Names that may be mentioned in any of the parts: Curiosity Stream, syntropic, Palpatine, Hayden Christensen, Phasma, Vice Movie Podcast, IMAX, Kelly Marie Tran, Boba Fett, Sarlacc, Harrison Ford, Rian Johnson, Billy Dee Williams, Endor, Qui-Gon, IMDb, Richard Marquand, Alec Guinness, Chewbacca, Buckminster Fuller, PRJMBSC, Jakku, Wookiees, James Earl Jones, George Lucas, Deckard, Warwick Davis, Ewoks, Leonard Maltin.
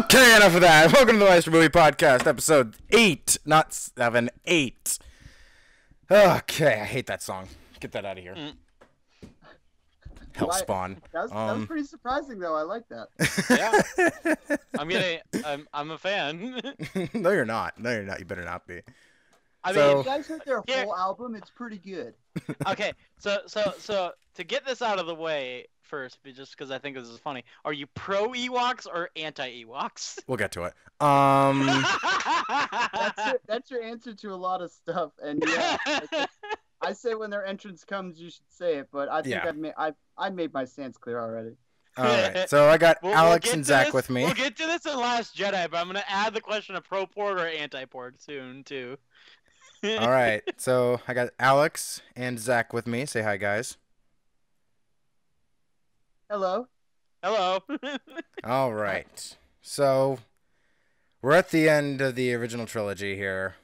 Okay, enough of that. Welcome to the Vice Movie Podcast, episode 8, not 7, 8. Okay, I hate that song. Get that out of here. Hellspawn. That was pretty surprising, though. I like that. Yeah. I'm a fan. No, you're not. No, you're not. You better not be. I mean, you guys heard their whole album. It's pretty good. Okay, so to get this out of the way first, just because I think this is funny, are you pro Ewoks or anti Ewoks? We'll get to it. That's your answer to a lot of stuff, and yeah, I say when their entrance comes, you should say it. But I think I've made my stance clear already. All right, so I got Alex and Zach with me. We'll get to this in Last Jedi, but I'm gonna add the question of pro port or anti port soon too. All right, so I got Alex and Zach with me. Say hi, guys. Hello. Hello. All right, so we're at the end of the original trilogy here.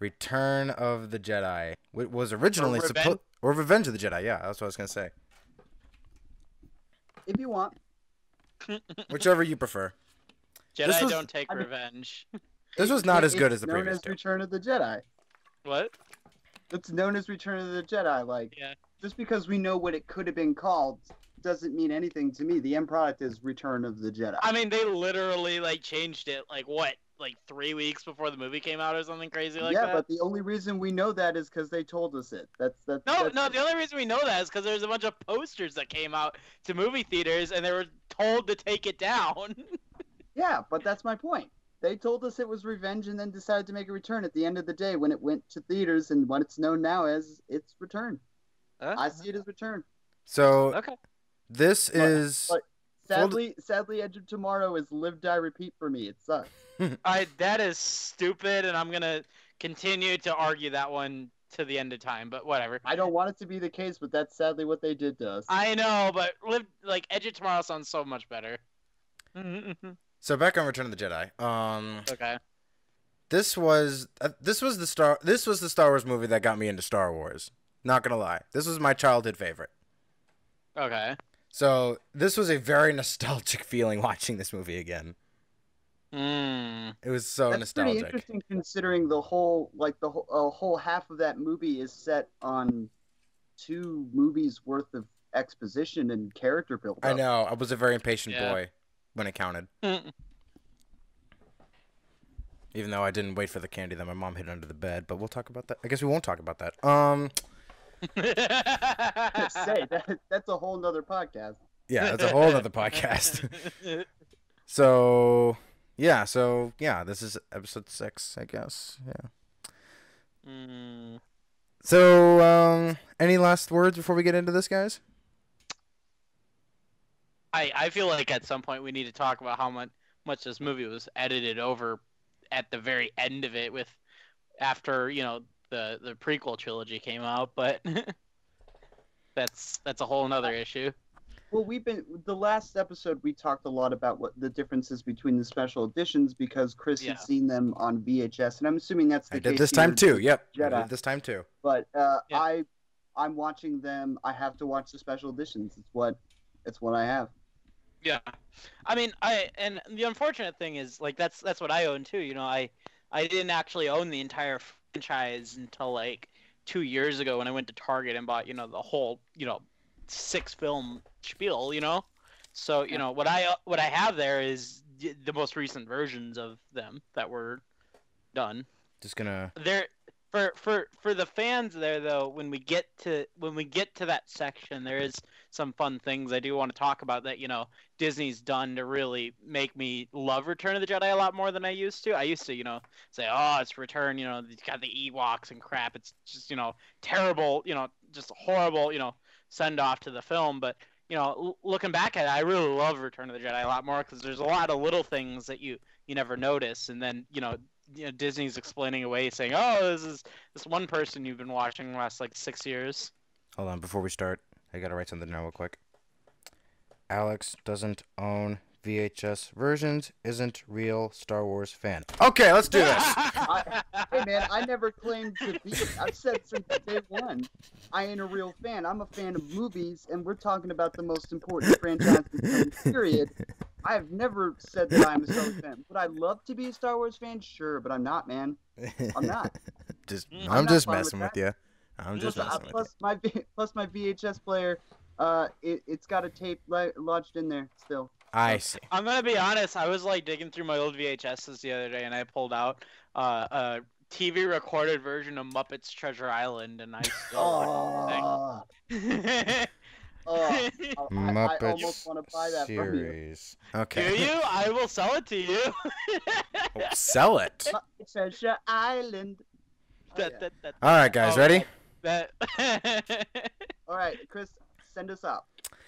Return of the Jedi. It was originally supposed, or Revenge of the Jedi. Yeah, that's what I was gonna say. If you want. Whichever you prefer. Jedi was, don't take revenge. This was not as good as the previous two. It's known as Return of the Jedi. What? It's known as Return of the Jedi. Like, yeah. Just because we know what it could have been called doesn't mean anything to me. The end product is Return of the Jedi. I mean, they literally, like, changed it, like, what? Like, 3 weeks before the movie came out or something crazy like that? Yeah, but the only reason we know that is because they told us it. No, the only reason we know that is because there's a bunch of posters that came out to movie theaters, and they were told to take it down. Yeah, but that's my point. They told us it was revenge and then decided to make a return at the end of the day when it went to theaters and what it's known now as its return. I see it as return. So okay. This is... But sadly, Edge of Tomorrow is live, die, repeat for me. It sucks. That is stupid, and I'm going to continue to argue that one to the end of time, but whatever. I don't want it to be the case, but that's sadly what they did to us. I know, but Edge of Tomorrow sounds so much better. So back on Return of the Jedi. Okay. This was the Star Wars movie that got me into Star Wars. Not gonna lie, this was my childhood favorite. Okay. So this was a very nostalgic feeling watching this movie again. It was so nostalgic. That's pretty interesting, considering the whole half of that movie is set on 2 movies worth of exposition and character build. I know. I was a very impatient boy. When it counted. Even though I didn't wait for the candy that my mom hid under the bed, but we'll talk about that. I guess we won't talk about that. Say, that's a whole nother podcast. Yeah, that's a whole nother podcast. So, this is episode 6, I guess. Yeah. So, any last words before we get into this, guys? I feel like at some point we need to talk about how much this movie was edited over at the very end of it after, you know, the prequel trilogy came out, but that's a whole nother issue. Well, the last episode we talked a lot about what the differences between the special editions, because Chris had seen them on VHS, and I'm assuming that's the case. I did this time too. But I'm watching them. I have to watch the special editions. It's what I have. Yeah, I mean, and the unfortunate thing is, like, that's what I own too. You know, I didn't actually own the entire franchise until like 2 years ago when I went to Target and bought, you know, the whole, you know, 6-film spiel. You know, so you know what I have there is the most recent versions of them that were done. Just gonna there for the fans there though. When we get to that section, there is some fun things I do want to talk about that, you know, Disney's done to really make me love Return of the Jedi a lot more than I used to. I used to, you know, say, oh, it's Return, you know, it's got the Ewoks and crap. It's just, you know, terrible, you know, just horrible, you know, send-off to the film. But, you know, looking back at it, I really love Return of the Jedi a lot more because there's a lot of little things that you never notice. And then, you know, Disney's explaining away, saying, oh, this is this one person you've been watching the last, like, 6 years. Hold on, before we start. I gotta write something down real quick. Alex doesn't own VHS versions, isn't real Star Wars fan. Okay, let's do this. Hey man, I never claimed to be. I've said since day one, I ain't a real fan. I'm a fan of movies, and we're talking about the most important franchise in the period. I have never said that I'm a Star Wars fan. Would I love to be a Star Wars fan? Sure, but I'm not, man. I'm not. I'm just messing with you. Plus my VHS player, it's got a tape lodged in there still. I see. I'm gonna be honest. I was like digging through my old VHSs the other day, and I pulled out a TV recorded version of Muppets Treasure Island, and I still want that thing. I almost want to buy that series from you. Okay. Do you? I will sell it to you. Sell it. Treasure Island. All right, guys, ready? All right, Chris, send us out.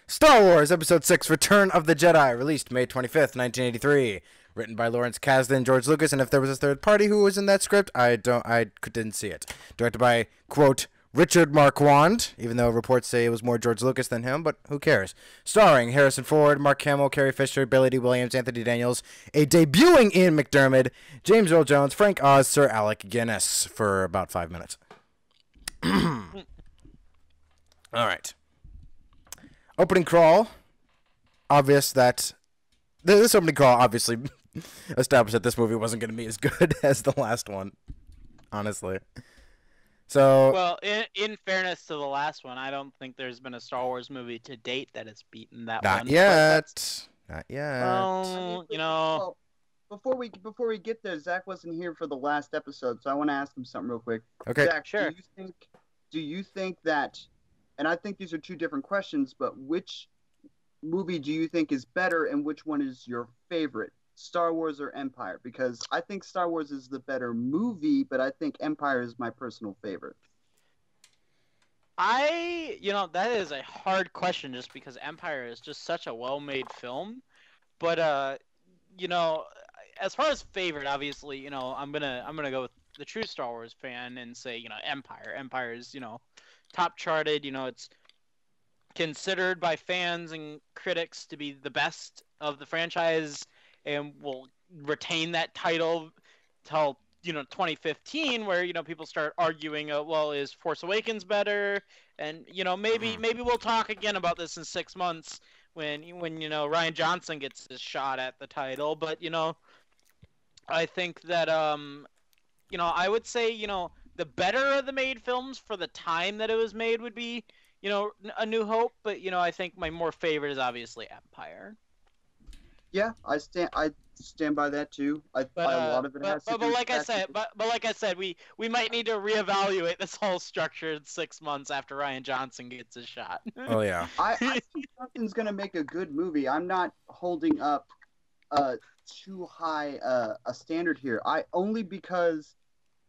Star Wars Episode 6, Return of the Jedi, released May 25th, 1983. Written by Lawrence Kasdan, George Lucas, and if there was a third party who was in that script, I didn't see it. Directed by, quote, Richard Marquand, even though reports say it was more George Lucas than him, but who cares? Starring Harrison Ford, Mark Hamill, Carrie Fisher, Billy Dee Williams, Anthony Daniels, a debuting Ian McDermid, James Earl Jones, Frank Oz, Sir Alec Guinness, for about 5 minutes. All right. Opening crawl. Obvious that... This opening crawl obviously established that this movie wasn't going to be as good as the last one, honestly. So, well, in fairness to the last one, I don't think there's been a Star Wars movie to date that has beaten that one. Not yet. Not yet. Well, you know, before we get there, Zach wasn't here for the last episode, so I want to ask him something real quick. Okay, Zach, sure. Do you think that, and I think these are two different questions, but which movie do you think is better, and which one is your favorite? Star Wars or Empire? Because I think Star Wars is the better movie, but I think Empire is my personal favorite. You know, that is a hard question just because Empire is just such a well-made film. But, you know, as far as favorite, obviously, you know, I'm gonna go with the true Star Wars fan and say, you know, Empire. Empire is, you know, top charted. You know, it's considered by fans and critics to be the best of the franchise, and will retain that title till, you know, 2015, where, you know, people start arguing, well, is Force Awakens better? And, you know, maybe we'll talk again about this in 6 months when you know, Rian Johnson gets his shot at the title. But, you know, I think that, you know, I would say, you know, the better of the made films for the time that it was made would be, you know, A New Hope. But, you know, I think my more favorite is obviously Empire. Yeah, I stand by that too. But like I said, we might need to reevaluate this whole structure in 6 months after Rian Johnson gets his shot. Oh yeah. I think something's gonna make a good movie. I'm not holding up too high a standard here. Only because,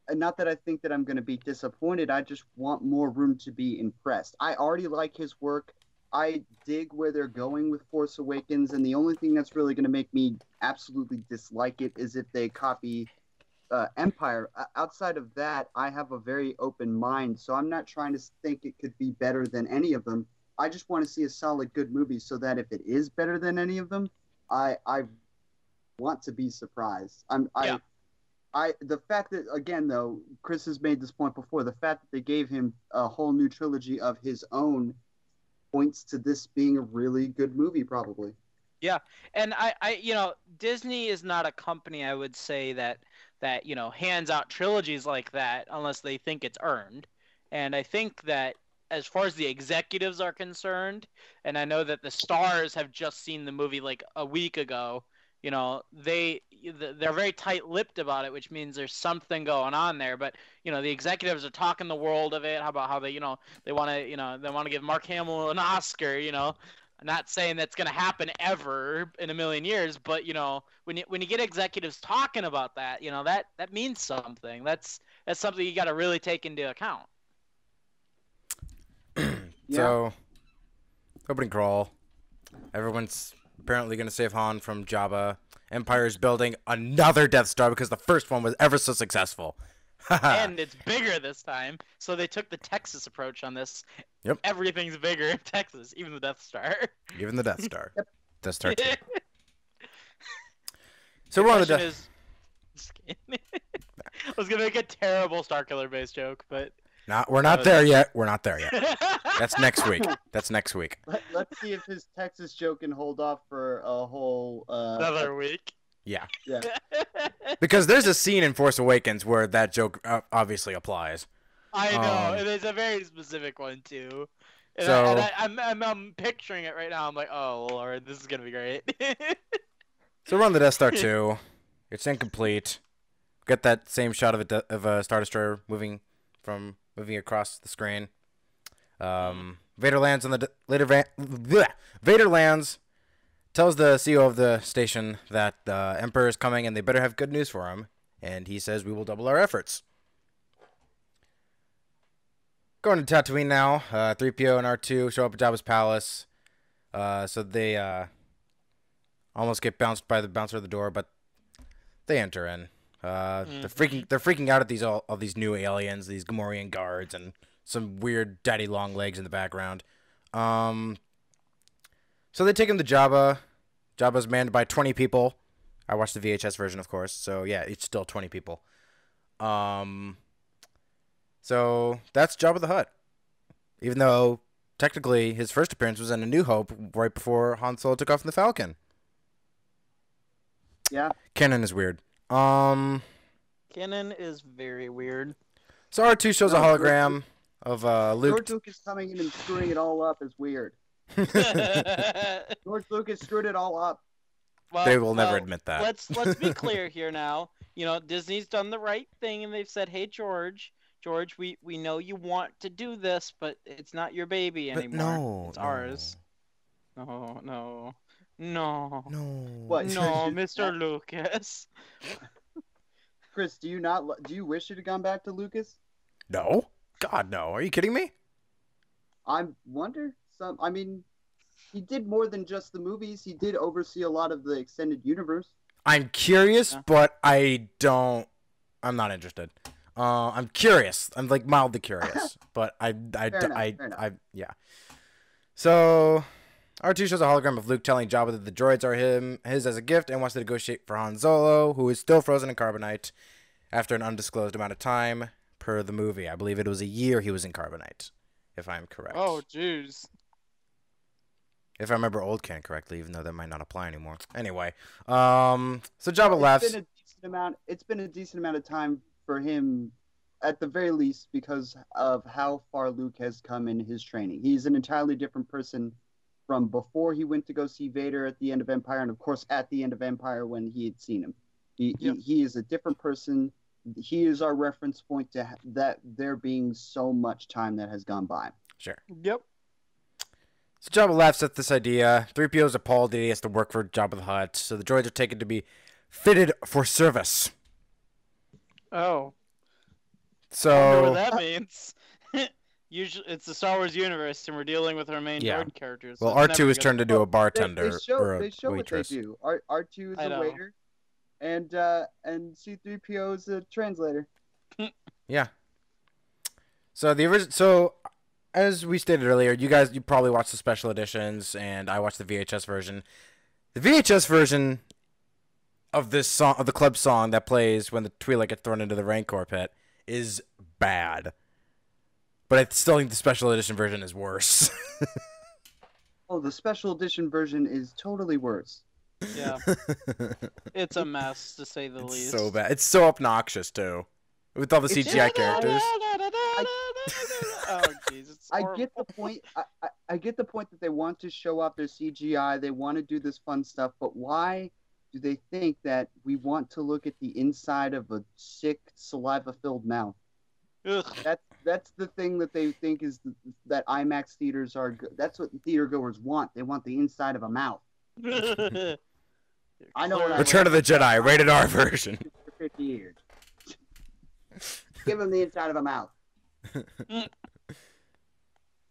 not that I think that I'm gonna be disappointed. I just want more room to be impressed. I already like his work. I dig where they're going with Force Awakens, and the only thing that's really going to make me absolutely dislike it is if they copy Empire. Outside of that, I have a very open mind, so I'm not trying to think it could be better than any of them. I just want to see a solid, good movie so that if it is better than any of them, I want to be surprised. The fact that, again, though, Chris has made this point before, the fact that they gave him a whole new trilogy of his own points to this being a really good movie, probably. Yeah, and I you know, Disney is not a company, I would say, that you know, hands out trilogies like that unless they think it's earned. And I think that as far as the executives are concerned, and I know that the stars have just seen the movie like a week ago, you know, they're very tight-lipped about it, which means there's something going on there. But, you know, the executives are talking the world of it. How about how they, you know, they want to give Mark Hamill an Oscar. You know, not saying that's going to happen ever in a million years, but, you know, when you get executives talking about that, you know, that means something. That's something you got to really take into account. Yeah. So, opening crawl. Everyone's apparently going to save Han from Jabba. Empire's building another Death Star because the first one was ever so successful. And it's bigger this time. So they took the Texas approach on this. Yep. Everything's bigger in Texas, even the Death Star. Even the Death Star. Yep. Death Star 2. So we're on the Death Star. I was going to make a terrible Starkiller-based joke, but We're not there yet. That's next week. Let's see if his Texas joke can hold off for a whole another week. Yeah. Because there's a scene in Force Awakens where that joke obviously applies. I know. It is a very specific one too. And so I'm picturing it right now. I'm like, oh Lord, this is gonna be great. So we're on the Death Star 2. It's incomplete. Get that same shot of a Star Destroyer moving across the screen. Vader lands on the Vader lands, tells the CEO of the station that the Emperor is coming and they better have good news for him. And he says, "We will double our efforts." Going to Tatooine now. 3PO and R2 show up at Jabba's palace. So they almost get bounced by the bouncer at the door, but they enter in. They're freaking out at all these new aliens, these Gamorrean guards, and some weird daddy long legs in the background. So they take him to Jabba. Jabba's manned by 20 people. I watched the VHS version, of course. So yeah, it's still 20 people. So that's Jabba the Hutt. Even though technically his first appearance was in A New Hope, right before Han Solo took off in the Falcon. Yeah. Canon is weird. Canon is very weird. So R2 shows a hologram of Luke. George Lucas coming in and screwing it all up is weird. George Lucas screwed it all up. Well, they will never admit that. Let's be clear here now. You know, Disney's done the right thing and they've said, "Hey George, we know you want to do this, but it's not your baby anymore. It's ours." No. What? No, Mr. Lucas. Chris, do you wish it had gone back to Lucas? No. God, no. Are you kidding me? I wonder. I mean, he did more than just the movies. He did oversee a lot of the extended universe. I'm curious, but I'm not interested. I'm curious. I'm like mildly curious, but fair enough. Yeah. So R2 shows a hologram of Luke telling Jabba that the droids are his as a gift and wants to negotiate for Han Solo, who is still frozen in carbonite after an undisclosed amount of time per the movie. I believe it was a year he was in carbonite, if I'm correct. Oh, jeez. If I remember old canon correctly, even though that might not apply anymore. Anyway, so Jabba laughs. It's been a decent amount of time for him, at the very least, because of how far Luke has come in his training. He's an entirely different person from before he went to go see Vader at the end of Empire, and of course at the end of Empire when he had seen him. He is a different person. He is our reference point to that there being so much time that has gone by. Sure. Yep. So Jabba laughs at this idea. 3PO is appalled that he has to work for Jabba the Hutt, so the droids are taken to be fitted for service. Oh. So I don't know what that means. Usually, it's the Star Wars universe, and we're dealing with our main nerd characters. So well, R2 is turned into a bartender. They show what they do. R2 is a waiter, and C-3PO is a translator. Yeah. So as we stated earlier, you probably watched the special editions, and I watched the VHS version. The VHS version of this song, of the club song that plays when the Twi'lek gets thrown into the Rancor pit, is bad. But I still think the special edition version is worse. Oh, the special edition version is totally worse. Yeah. It's a mess, to say the least. It's so bad. It's so obnoxious, too. With all the CGI characters. Oh, geez, I get the point that they want to show off their CGI. They want to do this fun stuff. But why do they think that we want to look at the inside of a sick, saliva-filled mouth? Ugh. That's the thing that they think is that IMAX theaters are good. That's what theater goers want. They want the inside of a mouth. I know. Return of the Jedi, rated R version. For 50 years. Give them the inside of a mouth.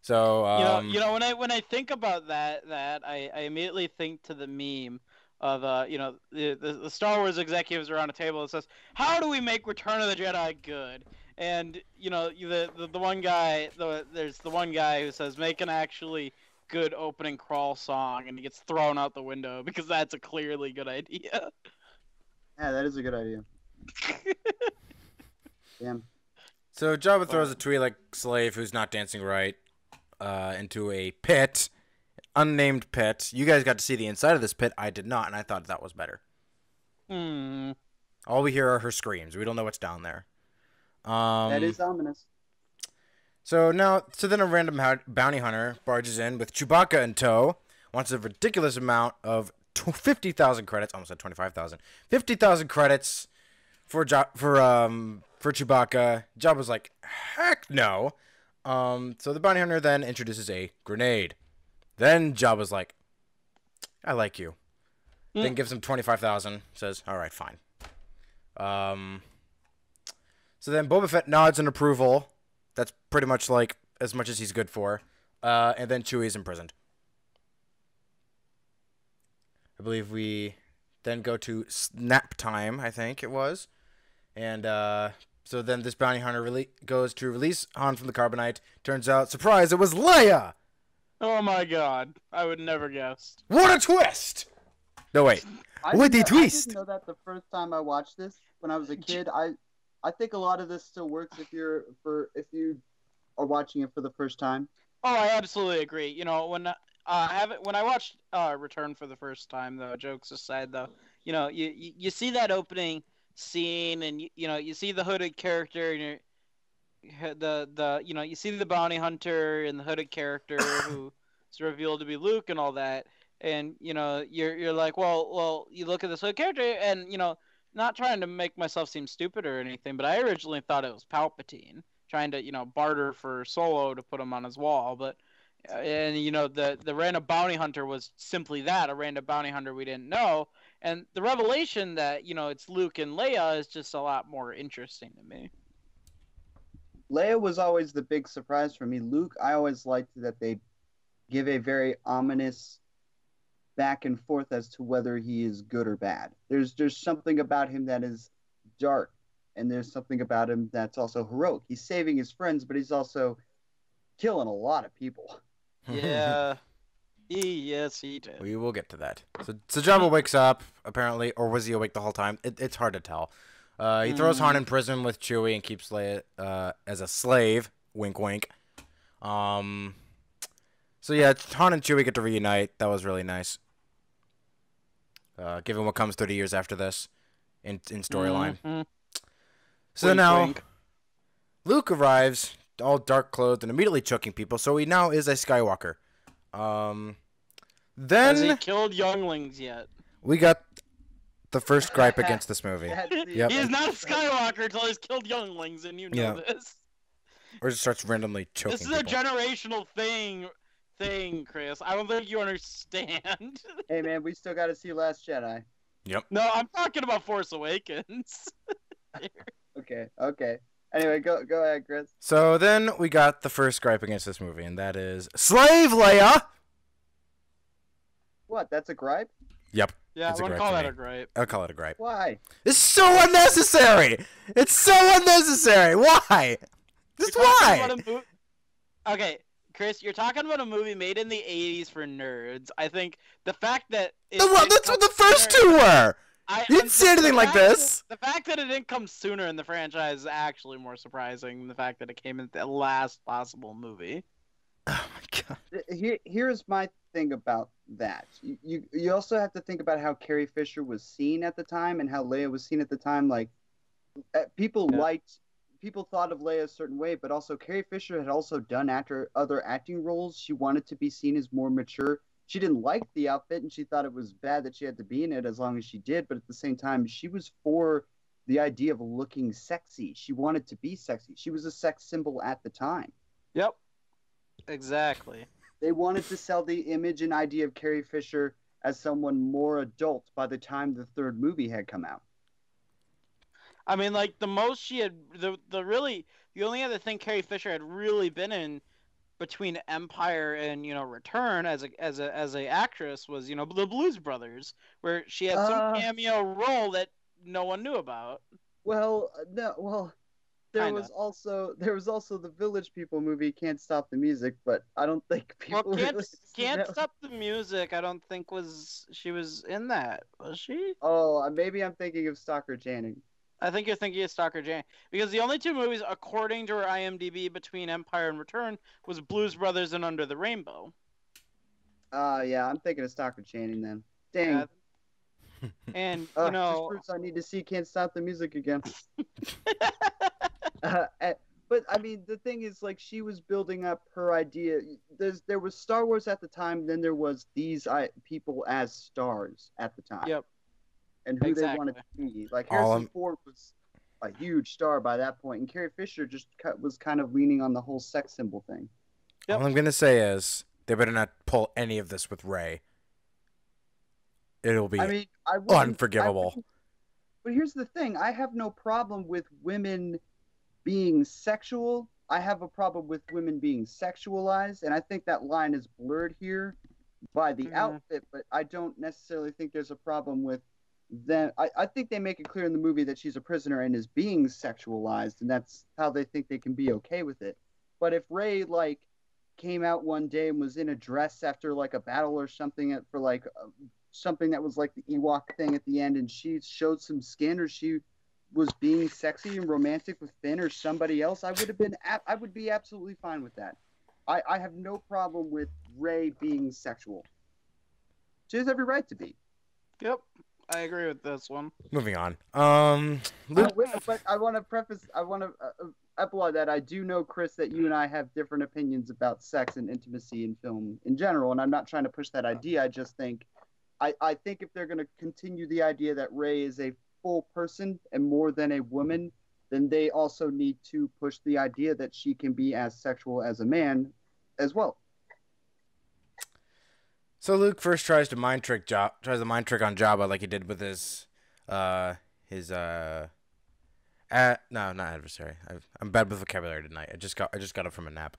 So you know, when I think about that, I immediately think to the meme of the Star Wars executives around a table that says, "How do we make Return of the Jedi good?" And you know, the one guy, there's the one guy who says, "Make an actually good opening crawl song," and he gets thrown out the window because that's a clearly good idea. Yeah, that is a good idea. Damn. So Jabba throws a Twi'lek slave who's not dancing right into a pit, unnamed pit. You guys got to see the inside of this pit. I did not, and I thought that was better. Hmm. All we hear are her screams. We don't know what's down there. That is ominous. So then a random bounty hunter barges in with Chewbacca in tow, wants a ridiculous amount of 50,000 credits. Almost at 25,000. 50,000 credits for Chewbacca. Jabba's like, heck no. So the bounty hunter then introduces a grenade. Then Jabba's like, I like you. Mm. Then gives him 25,000. Says, all right, fine. So then Boba Fett nods in approval. That's pretty much like as much as he's good for. And then Chewie is imprisoned. I believe we then go to snap time, I think it was. And so then this bounty hunter really goes to release Han from the carbonite. Turns out, surprise, it was Leia! Oh my god. I would never guess. What a twist! No, wait. What a twist! I didn't know that the first time I watched this. When I was a kid, I think a lot of this still works if you are watching it for the first time. Oh, I absolutely agree. You know, when I watched Return for the first time, though, jokes aside, though, you know, you see that opening scene, and you see the hooded character, and you see the bounty hunter and the hooded character who's revealed to be Luke and all that, and you're like, well, you look at this hooded character, and not trying to make myself seem stupid or anything, but I originally thought it was Palpatine trying to, barter for Solo to put him on his wall. But, the random bounty hunter was simply that, a random bounty hunter we didn't know. And the revelation that, it's Luke and Leia is just a lot more interesting to me. Leia was always the big surprise for me. Luke, I always liked that they give a very ominous back and forth as to whether he is good or bad. There's something about him that is dark, and there's something about him that's also heroic. He's saving his friends, but he's also killing a lot of people. Yeah. Yes, he did. We will get to that. So Jabba wakes up, apparently, or was he awake the whole time? It's hard to tell. He throws Han in prison with Chewie and keeps Leia as a slave. Wink, wink. So yeah, Han and Chewie get to reunite. That was really nice. Given what comes 30 years after this in storyline. Mm-hmm. So Luke arrives, all dark clothed and immediately choking people, so he now is a Skywalker. Then... Has he killed younglings yet? We got the first gripe against this movie. Yep. He is not a Skywalker until he's killed younglings, and this. Or just starts randomly choking people. This is a generational thing, Chris. I don't think you understand. Hey, man, we still got to see Last Jedi. Yep. No, I'm talking about Force Awakens. Okay. Anyway, go ahead, Chris. So then we got the first gripe against this movie, and that is Slave Leia! What, that's a gripe? Yep. Yeah, I would call that a gripe. I'll call it a gripe. Why? It's so unnecessary! Why? Just why? Okay. Chris, you're talking about a movie made in the 80s for nerds. I think the fact that... That's what the first two were! You didn't see anything like this! The fact that it didn't come sooner in the franchise is actually more surprising than the fact that it came in the last possible movie. Oh my god. Here's my thing about that. You also have to think about how Carrie Fisher was seen at the time and how Leia was seen at the time. Like, people thought of Leia a certain way, but also Carrie Fisher had also done other acting roles. She wanted to be seen as more mature. She didn't like the outfit, and she thought it was bad that she had to be in it as long as she did. But at the same time, she was for the idea of looking sexy. She wanted to be sexy. She was a sex symbol at the time. Yep. Exactly. They wanted to sell the image and idea of Carrie Fisher as someone more adult by the time the third movie had come out. I mean, like, the most she had, the only other thing Carrie Fisher had really been in between Empire and, Return as a actress was, the Blues Brothers, where she had some cameo role that no one knew about. There was also the Village People movie, Can't Stop the Music, but I don't think people Can't Stop the Music, I don't think she was in that, was she? Oh, maybe I'm thinking of Stalker Channing. I think you're thinking of Stalker Jane, because the only two movies, according to her IMDb, between Empire and Return was Blues Brothers and Under the Rainbow. Yeah, I'm thinking of Stalker Jane then. Dang. And, you know... Just proves I need to see Can't Stop the Music again. But, I mean, the thing is, like, she was building up her idea. There was Star Wars at the time, then there was these people as stars at the time. Yep. And who exactly. They wanted to be. Like, Harrison Ford was a huge star by that point, and Carrie Fisher just was kind of leaning on the whole sex symbol thing. Yep. All I'm going to say is they better not pull any of this with Rey. It'll be unforgivable. But here's the thing. I have no problem with women being sexual. I have a problem with women being sexualized, and I think that line is blurred here by the outfit, but I don't necessarily think there's a problem with them. I think they make it clear in the movie that she's a prisoner and is being sexualized, and that's how they think they can be okay with it. But if Rey, like, came out one day and was in a dress after, like, a battle or something for, like, something that was like the Ewok thing at the end, and she showed some skin, or she was being sexy and romantic with Finn or somebody else, I would be absolutely fine with that. I have no problem with Rey being sexual. She has every right to be. Yep, I agree with this one. Moving on. But I want to preface, I want to epilogue that I do know, Chris, that you and I have different opinions about sex and intimacy in film in general, and I'm not trying to push that idea. I just think, I think if they're going to continue the idea that Rey is a full person and more than a woman, then they also need to push the idea that she can be as sexual as a man as well. So Luke first tries the mind trick on Jabba, like he did with not adversary. I'm bad with vocabulary tonight. I just got up from a nap.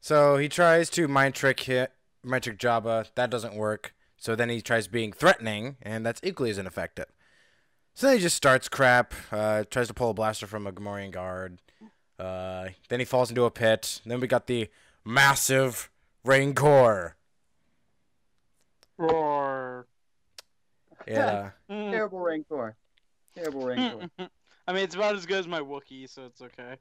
So he tries to mind trick Jabba. That doesn't work. So then he tries being threatening, and that's equally as ineffective. So then he just starts crap, tries to pull a blaster from a Gamorrean guard. Then he falls into a pit. And then we got the massive Rancor. Roar. Yeah. Terrible Rancor. Terrible Rancor. I mean, it's about as good as my Wookiee, so it's okay.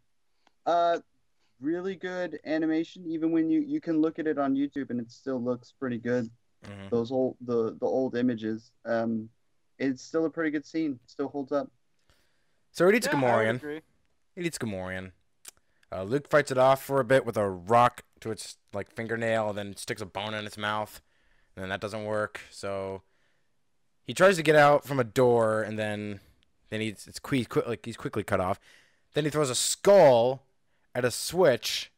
Really good animation, even when you can look at it on YouTube and it still looks pretty good. Mm-hmm. Those old the old images, it's still a pretty good scene. It still holds up. So it eats Gamorrean. It eats Gamorrean. Luke fights it off for a bit with a rock to its like fingernail, and then sticks a bone in its mouth, and then that doesn't work. So he tries to get out from a door, and then he's quickly cut off. Then he throws a skull at a switch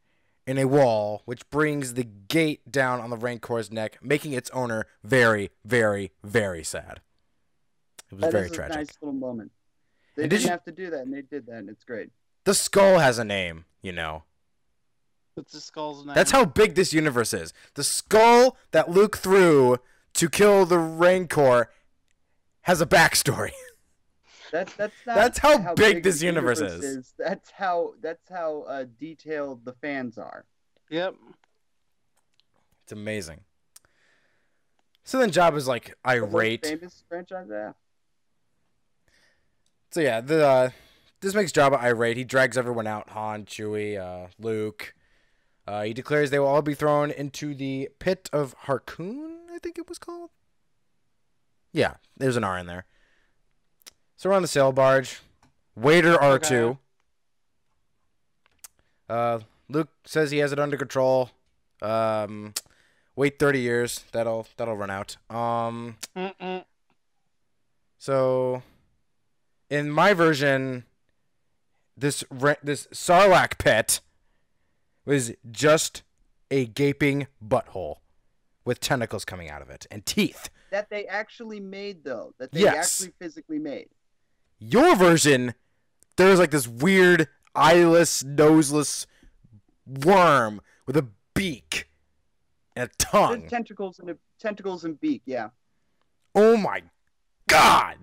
in a wall, which brings the gate down on the Rancor's neck, making its owner very, very, very sad. It was very tragic. That is a nice little moment. They didn't have to do that, and they did that, and it's great. The skull has a name, you know. What's the skull's name? That's how big this universe is. The skull that Luke threw to kill the Rancor has a backstory. That's how big this universe is. That's how detailed the fans are. Yep. It's amazing. So then Jabba's like irate. The most famous franchise, yeah. So yeah, this makes Jabba irate. He drags everyone out: Han, Chewie, Luke. He declares they will all be thrown into the pit of Harkoon, I think it was called. Yeah, there's an R in there. So we're on the sail barge. Waiter R2. Luke says he has it under control. Wait 30 years. That'll run out. So, in my version, this Sarlacc pit was just a gaping butthole with tentacles coming out of it and teeth. That they actually made, though. That they actually physically made. Your version, there's like this weird eyeless, noseless worm with a beak and a tongue. There's tentacles and beak, yeah. Oh my god!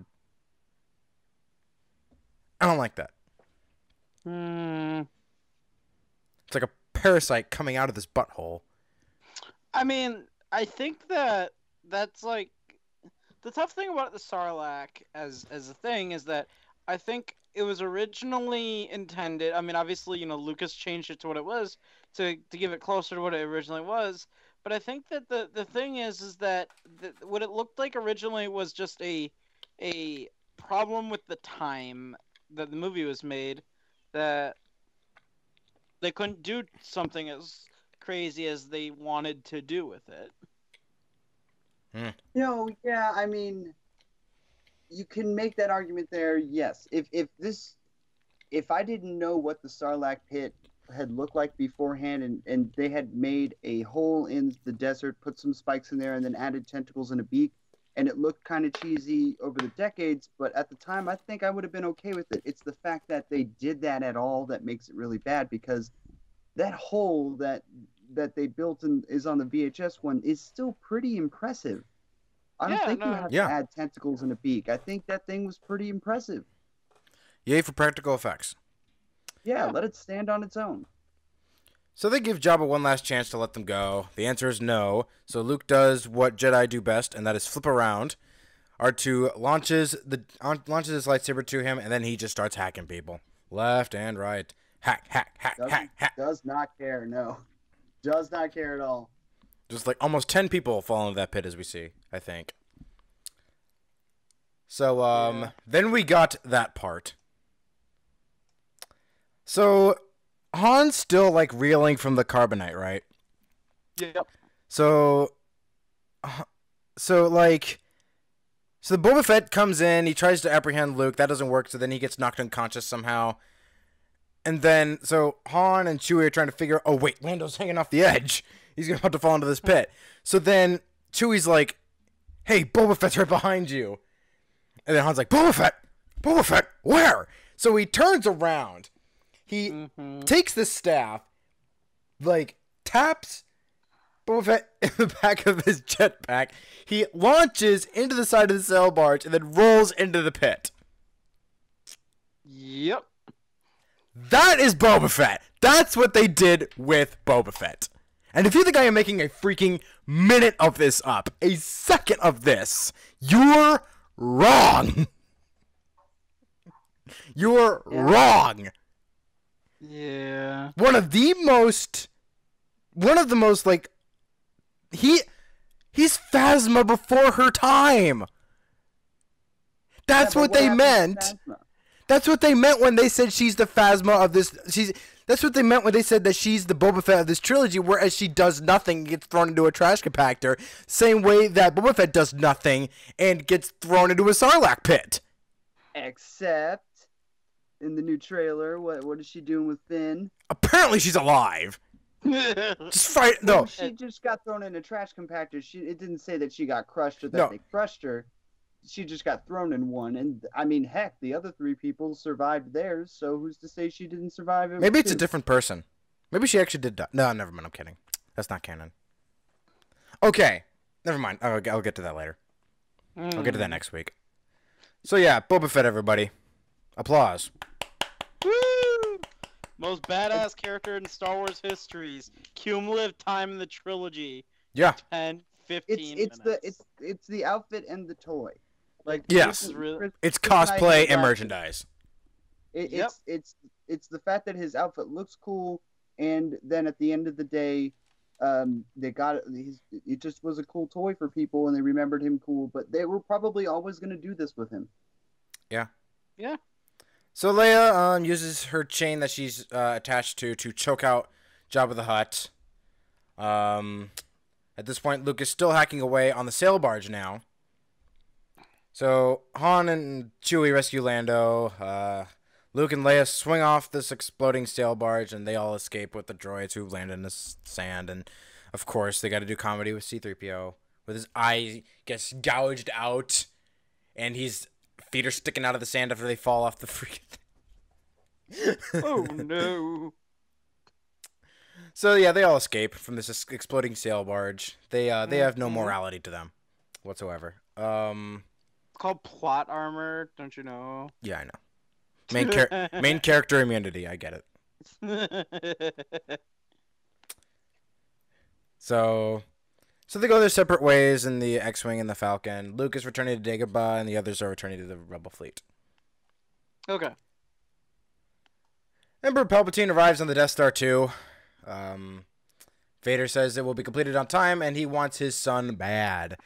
I don't like that. It's like a parasite coming out of this butthole. I mean, I think that's like The tough thing about the Sarlacc as a thing is that I think it was originally intended. I mean, obviously, you know, Lucas changed it to what it was to give it closer to what it originally was. But I think that the thing is that what it looked like originally was just a problem with the time that the movie was made, that they couldn't do something as crazy as they wanted to do with it. Hmm. No, yeah, I mean, you can make that argument there, yes. If I didn't know what the Sarlacc pit had looked like beforehand, and they had made a hole in the desert, put some spikes in there, and then added tentacles and a beak, and it looked kind of cheesy over the decades, but at the time, I think I would have been okay with it. It's the fact that they did that at all that makes it really bad, because that hole that they built and is on the VHS one is still pretty impressive. I don't think you have to add tentacles and a beak. I think that thing was pretty impressive. Yay for practical effects. Yeah, let it stand on its own. So they give Jabba one last chance to let them go. The answer is no. So Luke does what Jedi do best, and that is flip around. R2 launches his lightsaber to him, and then he just starts hacking people. Left and right. Hack, hack, hack, hack, hack. Does not care, no. Does not care at all. Just like almost 10 people fall into that pit, as we see, I think. So then we got that part. So Han's still like reeling from the carbonite, right? Yep. So Boba Fett comes in. He tries to apprehend Luke. That doesn't work. So then he gets knocked unconscious somehow. And then, so Han and Chewie are trying to figure out, oh, wait, Lando's hanging off the edge. He's about to fall into this pit. So then Chewie's like, hey, Boba Fett's right behind you. And then Han's like, Boba Fett? Boba Fett? Where? So he turns around. He takes the staff, like, taps Boba Fett in the back of his jetpack. He launches into the side of the sail barge and then rolls into the pit. Yep. That is Boba Fett. That's what they did with Boba Fett. And if you're the guy who's making a freaking minute of this up, a second of this, you're wrong. You're wrong. Yeah. One of the most, like, he's Phasma before her time. That's what they meant. That's what they meant when they said she's the Phasma of this. That's what they meant when they said that she's the Boba Fett of this trilogy, whereas she does nothing and gets thrown into a trash compactor. Same way that Boba Fett does nothing and gets thrown into a Sarlacc pit. Except in the new trailer, what is she doing with Finn? Apparently she's alive. Just fight. No. She just got thrown in a trash compactor. It didn't say that she got crushed or that they crushed her. She just got thrown in one, and I mean, heck, the other three people survived theirs, so who's to say she didn't survive it? Maybe it's a different person. Maybe she actually did die. No, never mind, I'm kidding. That's not canon. Okay, never mind. I'll get to that later. I'll get to that next week. So yeah, Boba Fett, everybody. Applause. Woo! Most badass character in Star Wars histories. Cumulative time in the trilogy. Yeah. 10, 15 minutes. It's the outfit and the toy. Like, yes, it's cosplay and merchandise. It's the fact that his outfit looks cool, and then at the end of the day, it just was a cool toy for people, and they remembered him cool. But they were probably always going to do this with him. Yeah. Yeah. So Leia uses her chain that she's attached to choke out Jabba the Hutt. At this point, Luke is still hacking away on the sail barge now. So Han and Chewie rescue Lando. Luke and Leia swing off this exploding sail barge, and they all escape with the droids who land in the sand. And, of course, they got to do comedy with C-3PO, with his eye gets gouged out, and his feet are sticking out of the sand after they fall off the freaking thing. Oh, no. So, yeah, they all escape from this exploding sail barge. They have no morality to them whatsoever. It's called plot armor, don't you know? Yeah, I know. Main character immunity, I get it. So, So they go their separate ways in the X-Wing and the Falcon. Luke is returning to Dagobah, and the others are returning to the Rebel fleet. Okay. Emperor Palpatine arrives on the Death Star 2. Vader says it will be completed on time, and he wants his son bad.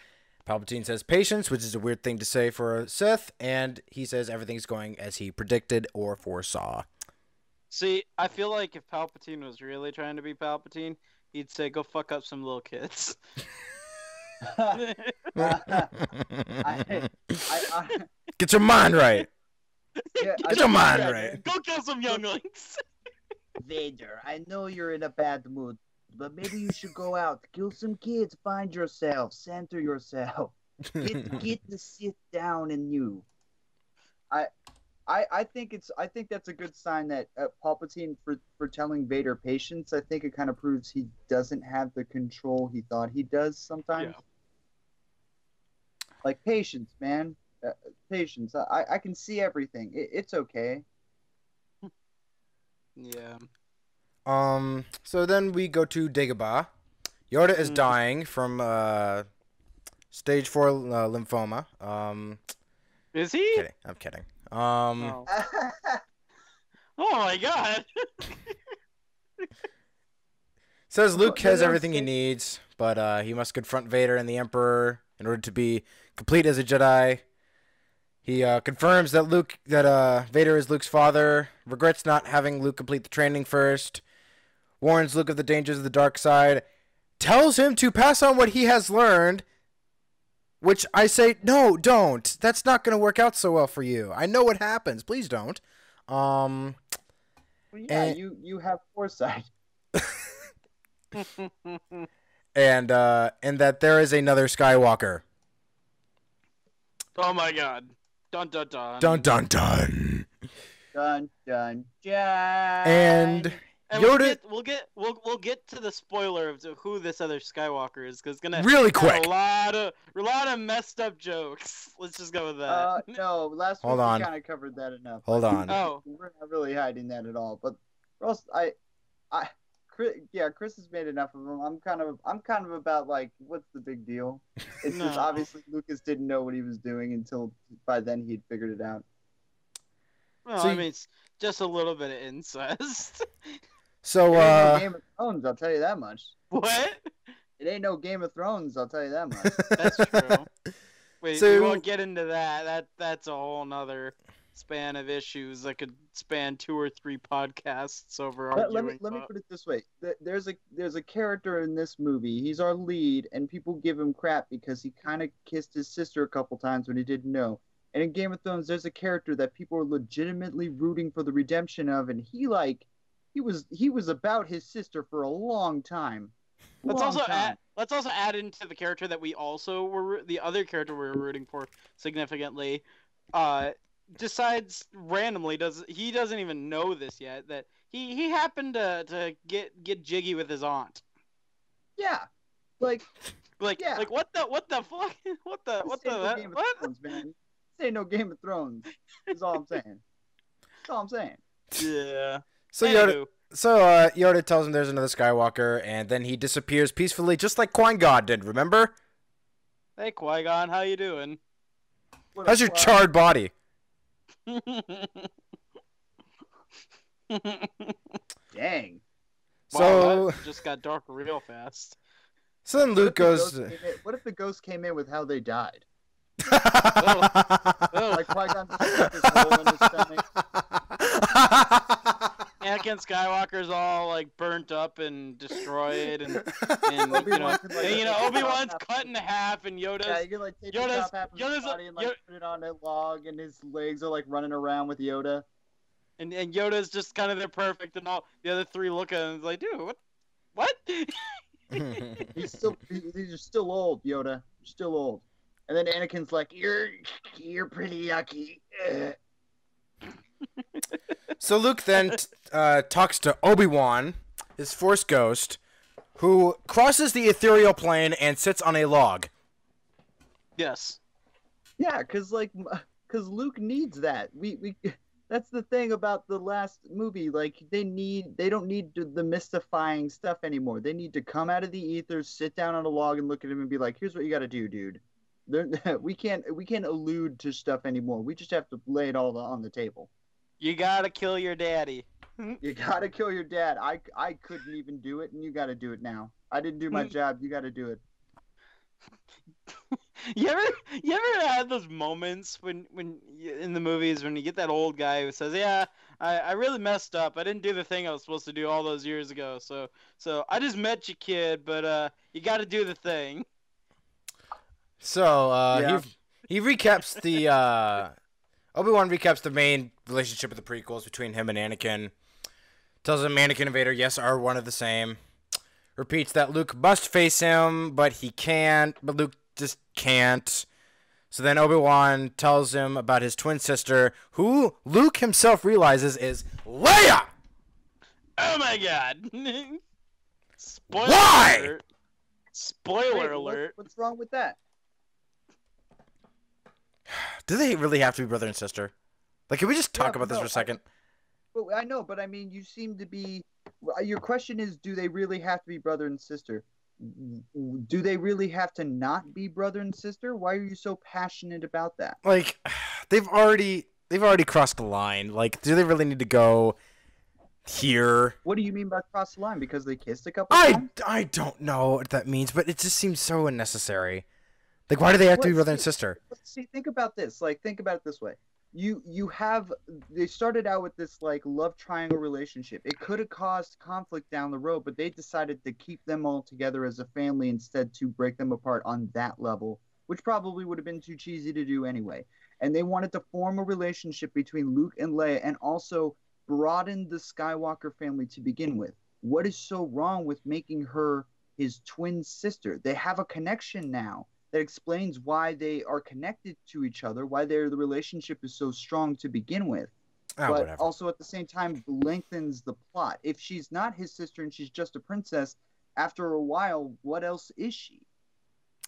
Palpatine says patience, which is a weird thing to say for a Sith, and he says everything's going as he predicted or foresaw. See, I feel like if Palpatine was really trying to be Palpatine, he'd say, go fuck up some little kids. Get your mind right. Get your mind right. Go kill some younglings. Vader, I know you're in a bad mood, but maybe you should go out, kill some kids, find yourself, center yourself. Get the sit down in you. I think that's a good sign that Palpatine for telling Vader patience. I think it kind of proves he doesn't have the control he thought he does sometimes. Yeah. Like patience, man, patience. I can see everything. It's okay. Yeah. So then we go to Dagobah. Yoda is dying from stage 4 lymphoma. Is he? Kidding. I'm kidding. Oh. Oh my god. Says Luke has everything he needs, but he must confront Vader and the Emperor in order to be complete as a Jedi. He confirms that Vader is Luke's father, regrets not having Luke complete the training first, warns Luke of the dangers of the dark side, tells him to pass on what he has learned. Which I say, no, don't. That's not going to work out so well for you. I know what happens. Please don't. Well, yeah, and you have foresight. and that there is another Skywalker. Oh my god. Dun dun dun. Dun dun dun. Dun dun dun. And Yoda... we'll get to the spoiler of who this other Skywalker is, because it's gonna really quick a lot of messed up jokes. Let's just go with that. No, last week we kind of covered that enough. Hold on. Oh, we're not really hiding that at all. But also, Chris has made enough of them. I'm kind of about like, what's the big deal? It's just obviously Lucas didn't know what he was doing until by then he'd figured it out. Well, so I mean, it's just a little bit of incest. So, it ain't no Game of Thrones, I'll tell you that much. What? It ain't no Game of Thrones, I'll tell you that much. That's true. Wait, so... we won't get into that. That's a whole nother span of issues that could span 2 or 3 podcasts over our. Let me put it this way: there's a character in this movie. He's our lead, and people give him crap because he kind of kissed his sister a couple times when he didn't know. And in Game of Thrones, there's a character that people are legitimately rooting for the redemption of, and he was about his sister for a long time. Let's also add into the character that we also were the other character we were rooting for significantly. Decides randomly he doesn't even know this yet that he happened to get jiggy with his aunt. Yeah, like what the fuck? What the Game of Thrones, man? This ain't no Game of Thrones. That's all I'm saying. That's all I'm saying. Yeah. So Yoda tells him there's another Skywalker, and then he disappears peacefully, just like Qui-Gon did, remember? Hey, Qui-Gon, how you doing? How's your charred body? Dang. So wow, just got dark real fast. So then Luke goes... What if the ghost came in with how they died? oh, like Qui-Gon just got this hole in his stomach. Anakin Skywalker's all like burnt up and destroyed, and Obi-Wan's cut in half, and Yoda's you can take half his body and put it on a log, and his legs are like running around with Yoda, and Yoda's just kind of there, perfect, and all the other three look at him and like, dude, what? You're still old, Yoda. You're still old. And then Anakin's like, you're pretty yucky. So Luke then talks to Obi-Wan, his Force ghost, who crosses the ethereal plane and sits on a log. Yes. Yeah, because Luke needs that. We That's the thing about the last movie. Like, they don't need the mystifying stuff anymore. They need to come out of the ethers, sit down on a log, and look at him and be like, "Here's what you got to do, dude." We can't allude to stuff anymore. We just have to lay it all on the table. You gotta kill your daddy. You gotta kill your dad. I couldn't even do it, and you gotta do it now. I didn't do my job. You gotta do it. You ever had those moments when in the movies when you get that old guy who says, "Yeah, I really messed up. I didn't do the thing I was supposed to do all those years ago. So I just met you, kid, but you got to do the thing." So he recaps the Obi-Wan recaps the main relationship of the prequels between him and Anakin. Tells him Anakin and Vader, yes, are one of the same. Repeats that Luke must face him, but he can't. But Luke just can't. So then Obi-Wan tells him about his twin sister, who Luke himself realizes is Leia. Oh my God! Spoiler Why? Alert. Spoiler alert! What's wrong with that? Do they really have to be brother and sister? Like, can we just talk about this for a second? Well, I know, but I mean, you seem to be. Your question is, do they really have to be brother and sister? Do they really have to not be brother and sister? Why are you so passionate about that? Like, they've already crossed the line. Like, do they really need to go here? What do you mean by cross the line? Because they kissed a couple times? I don't know what that means, but it just seems so unnecessary. Like, why do they have to be brother and sister? See, think about this. Like, think about it this way. They started out with this like love triangle relationship. It could have caused conflict down the road, but they decided to keep them all together as a family instead to break them apart on that level, which probably would have been too cheesy to do anyway. And they wanted to form a relationship between Luke and Leia and also broaden the Skywalker family to begin with. What is so wrong with making her his twin sister? They have a connection now. That explains why they are connected to each other, why their relationship is so strong to begin with, but whatever. Also at the same time lengthens the plot. If she's not his sister and she's just a princess, after a while, what else is she?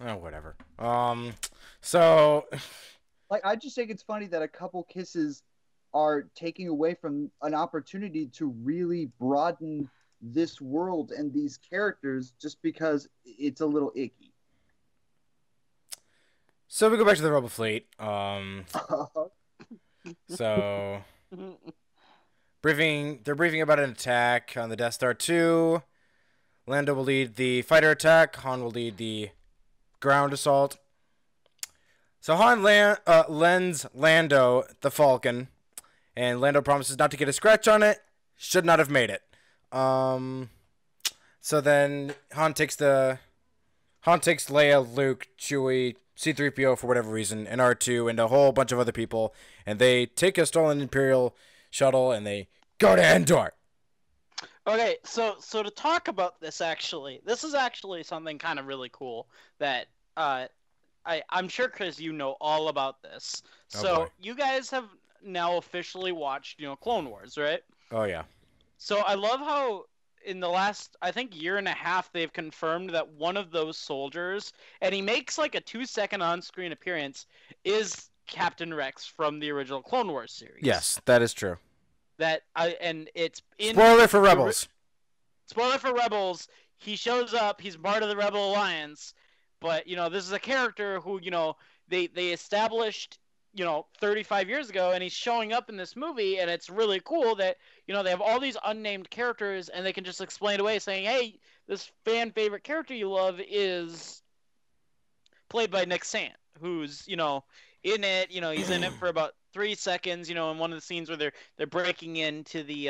Oh, whatever. So, like, I just think it's funny that a couple kisses are taking away from an opportunity to really broaden this world and these characters just because it's a little icky. So we go back to the Rebel fleet. So they're briefing about an attack on the Death Star 2. Lando will lead the fighter attack. Han will lead the ground assault. So Han lends Lando the Falcon, and Lando promises not to get a scratch on it. Should not have made it. So then Han takes Leia, Luke, Chewie, C-3PO for whatever reason, and R2, and a whole bunch of other people, and they take a stolen Imperial shuttle, and they go to Endor. Okay, so to talk about this, actually, this is actually something kind of really cool that I'm sure, Chris, you know all about this. Oh, so boy. You guys have now officially watched, Clone Wars, right? Oh, yeah. So I love how in the last, I think, year and a half, they've confirmed that one of those soldiers, and he makes like a 2-second on-screen appearance, is Captain Rex from the original Clone Wars series. Yes, that is true. And it's in spoiler for Rebels. Spoiler for Rebels. He shows up. He's part of the Rebel Alliance, but this is a character who they established 35 years ago, and he's showing up in this movie, and it's really cool that they have all these unnamed characters, and they can just explain away saying, hey, this fan favorite character you love is played by Nick Sant, who's in it. He's in it for about 3 seconds, in one of the scenes where they're breaking into the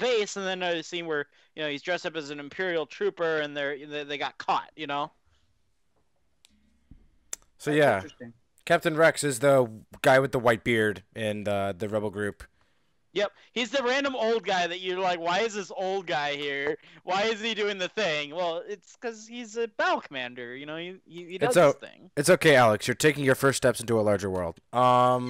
base, and then another scene where he's dressed up as an Imperial trooper, and they got caught. So that's interesting. Captain Rex is the guy with the white beard in the Rebel group. Yep. He's the random old guy that you're like, why is this old guy here? Why is he doing the thing? Well, it's because he's a battle commander. He does this thing. It's okay, Alex. You're taking your first steps into a larger world. Well,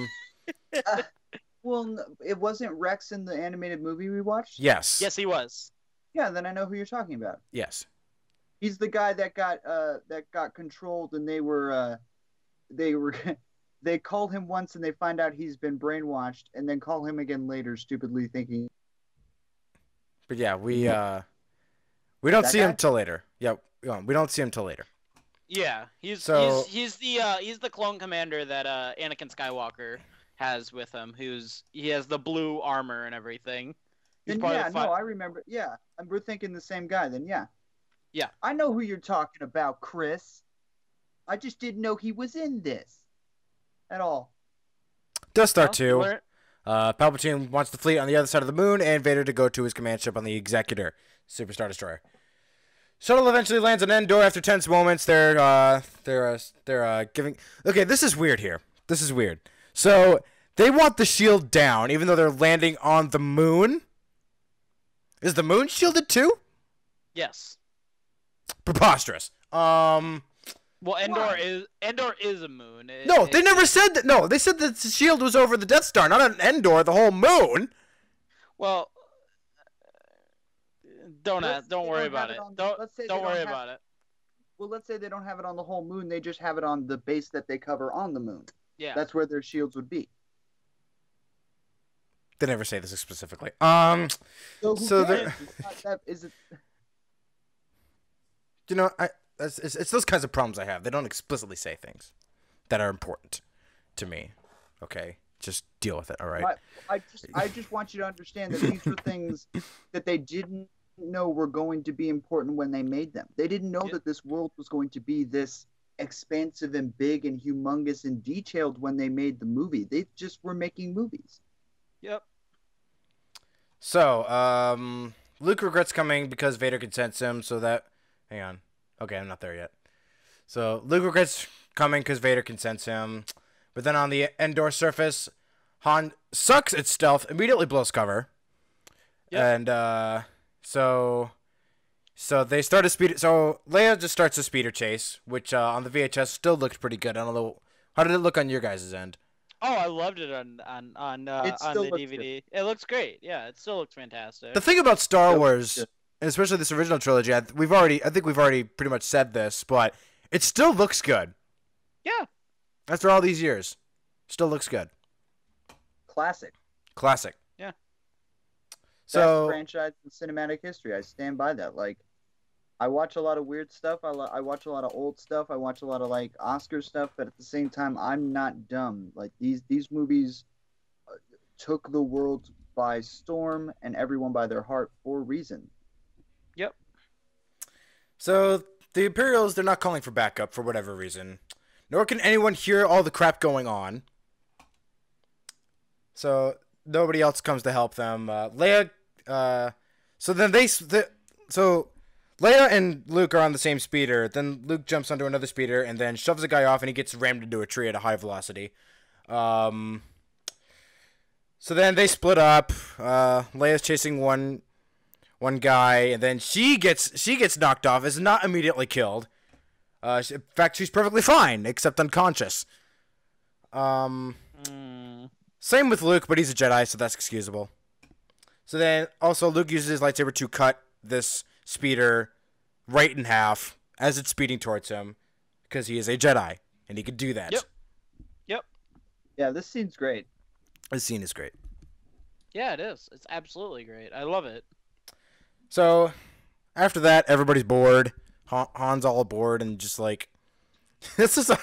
it wasn't Rex in the animated movie we watched? Yes. Yes, he was. Yeah, then I know who you're talking about. Yes. He's the guy that got controlled, and they were... They call him once and they find out he's been brainwashed, and then call him again later, stupidly thinking. But yeah, we don't see him till later. Yeah, we don't see him till later. Yeah, he's the clone commander that Anakin Skywalker has with him. He has the blue armor and everything. Then yeah, no, I remember. Yeah, and we're thinking the same guy. Then yeah, yeah, I know who you're talking about, Chris. I just didn't know he was in this at all. Death Star 2. Palpatine wants the fleet on the other side of the moon and Vader to go to his command ship on the Executor, Super Star Destroyer. Shuttle eventually lands on Endor after tense moments. They're giving... Okay, this is weird here. This is weird. So, they want the shield down, even though they're landing on the moon? Is the moon shielded too? Yes. Preposterous. Well, Endor is a moon. No, they never said that. No, they said that the shield was over the Death Star, not on Endor, the whole moon. Well, don't worry about it. Don't worry about it. Well, let's say they don't have it on the whole moon. They just have it on the base that they cover on the moon. Yeah, that's where their shields would be. They never say this specifically. So there. You know, It's those kinds of problems I have. They don't explicitly say things that are important to me. Okay? Just deal with it, all right? I just want you to understand that these were things that they didn't know were going to be important when they made them. They didn't know that this world was going to be this expansive and big and humongous and detailed when they made the movie. They just were making movies. Yep. So, Luke regrets coming because Vader consents him so that... Hang on. Okay, I'm not there yet. So, Luke regrets coming because Vader consents him. But then on the Endor surface, Han sucks at stealth, immediately blows cover. Yep. And, so they start a speed... So, Leia just starts a speeder chase, which on the VHS still looked pretty good. I don't know. How did it look on your guys' end? Oh, I loved it on the DVD. Good. It looks great. Yeah, it still looks fantastic. The thing about Star Wars... And especially this original trilogy, I think we've already pretty much said this, but it still looks good. Yeah. After all these years, still looks good. Classic. Classic. Yeah. So best franchise in cinematic history. I stand by that. Like, I watch a lot of weird stuff. I watch a lot of old stuff. I watch a lot of like Oscar stuff, but at the same time, I'm not dumb. Like these movies took the world by storm and everyone by their heart for a reason. Yep. So, the Imperials, they're not calling for backup for whatever reason. Nor can anyone hear all the crap going on. So, nobody else comes to help them. Leia, so Leia and Luke are on the same speeder. Then Luke jumps onto another speeder and then shoves a guy off and he gets rammed into a tree at a high velocity. So then they split up. Leia's chasing one guy, and then she gets knocked off, is not immediately killed. In fact, she's perfectly fine, except unconscious. Same with Luke, but he's a Jedi, so that's excusable. So then, also, Luke uses his lightsaber to cut this speeder right in half as it's speeding towards him, because he is a Jedi, and he could do that. Yep. Yep. Yeah, this scene's great. This scene is great. Yeah, it is. It's absolutely great. I love it. So, after that, everybody's bored. Han's all bored and just like, so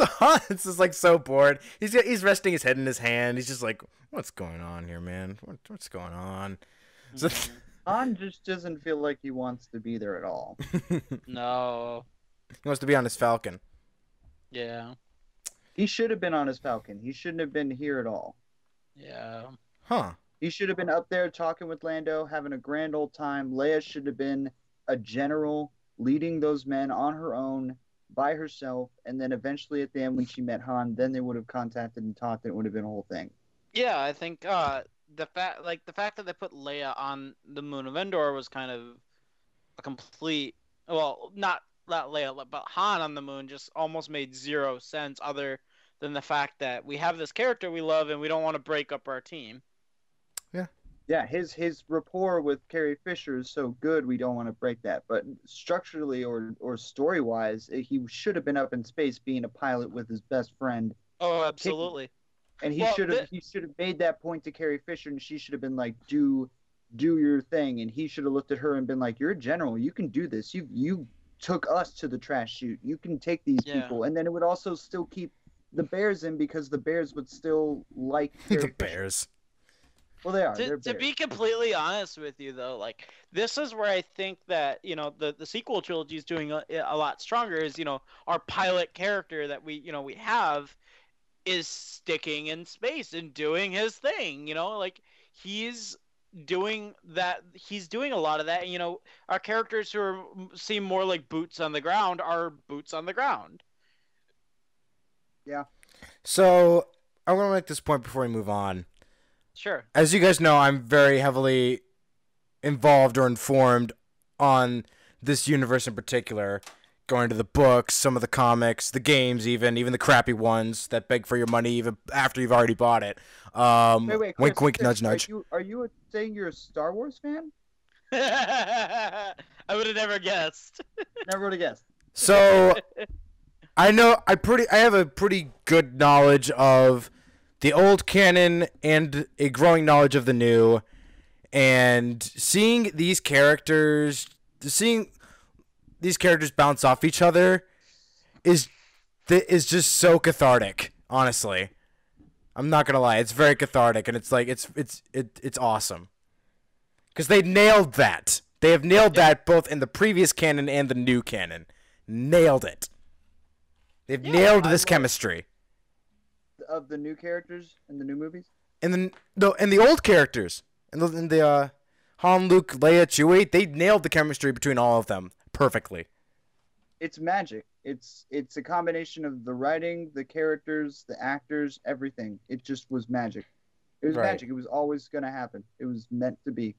Han's just like so bored. He's resting his head in his hand. He's just like, what's going on here, man? What's going on? So Han just doesn't feel like he wants to be there at all. No. He wants to be on his Falcon. Yeah. He should have been on his Falcon. He shouldn't have been here at all. Yeah. Huh. He should have been up there talking with Lando, having a grand old time. Leia should have been a general leading those men on her own, by herself, and then eventually at the end when she met Han, then they would have contacted and talked, and it would have been a whole thing. Yeah, I think the fact that they put Leia on the moon of Endor was kind of a complete... Well, not Leia, but Han on the moon just almost made zero sense other than the fact that we have this character we love and we don't want to break up our team. yeah, his rapport with Carrie Fisher is so good, we don't want to break that. But structurally or story-wise, he should have been up in space being a pilot with his best friend. Oh, absolutely. Kiki. And he should have made that point to Carrie Fisher, and she should have been like, do your thing. And he should have looked at her and been like, you're a general. You can do this. You took us to the trash chute. You can take these people. And then it would also still keep the bears in, because the bears would still like Carrie Fisher. Bears. Well, they are. To be completely honest with you, though, like, this is where I think that, you know, the sequel trilogy is doing a lot stronger is, you know, our pilot character that we have is sticking in space and doing his thing, you know, like he's doing that. He's doing a lot of that. And, you know, our characters who seem more like boots on the ground are boots on the ground. Yeah. So I want to make this point before we move on. Sure. As you guys know, I'm very heavily involved or informed on this universe in particular. Going to the books, some of the comics, the games, even the crappy ones that beg for your money even after you've already bought it. Wait, Chris, wink, wink, nudge, nudge. Are you saying you're a Star Wars fan? I would have never guessed. Never would have guessed. So I know I have a pretty good knowledge of the old canon and a growing knowledge of the new. And seeing these characters, these characters bounce off each other is just so cathartic. Honestly, I'm not gonna lie; it's very cathartic, and it's like it's awesome because they nailed that. They have nailed that both in the previous canon and the new canon. Nailed it. They've nailed this chemistry of the new characters in the new movies, and the old characters and the Han, Luke, Leia, Chewie. They nailed the chemistry between all of them. Perfectly. It's magic. It's a combination of the writing, the characters, the actors, everything. It just was magic. It was magic. It was always going to happen. It was meant to be.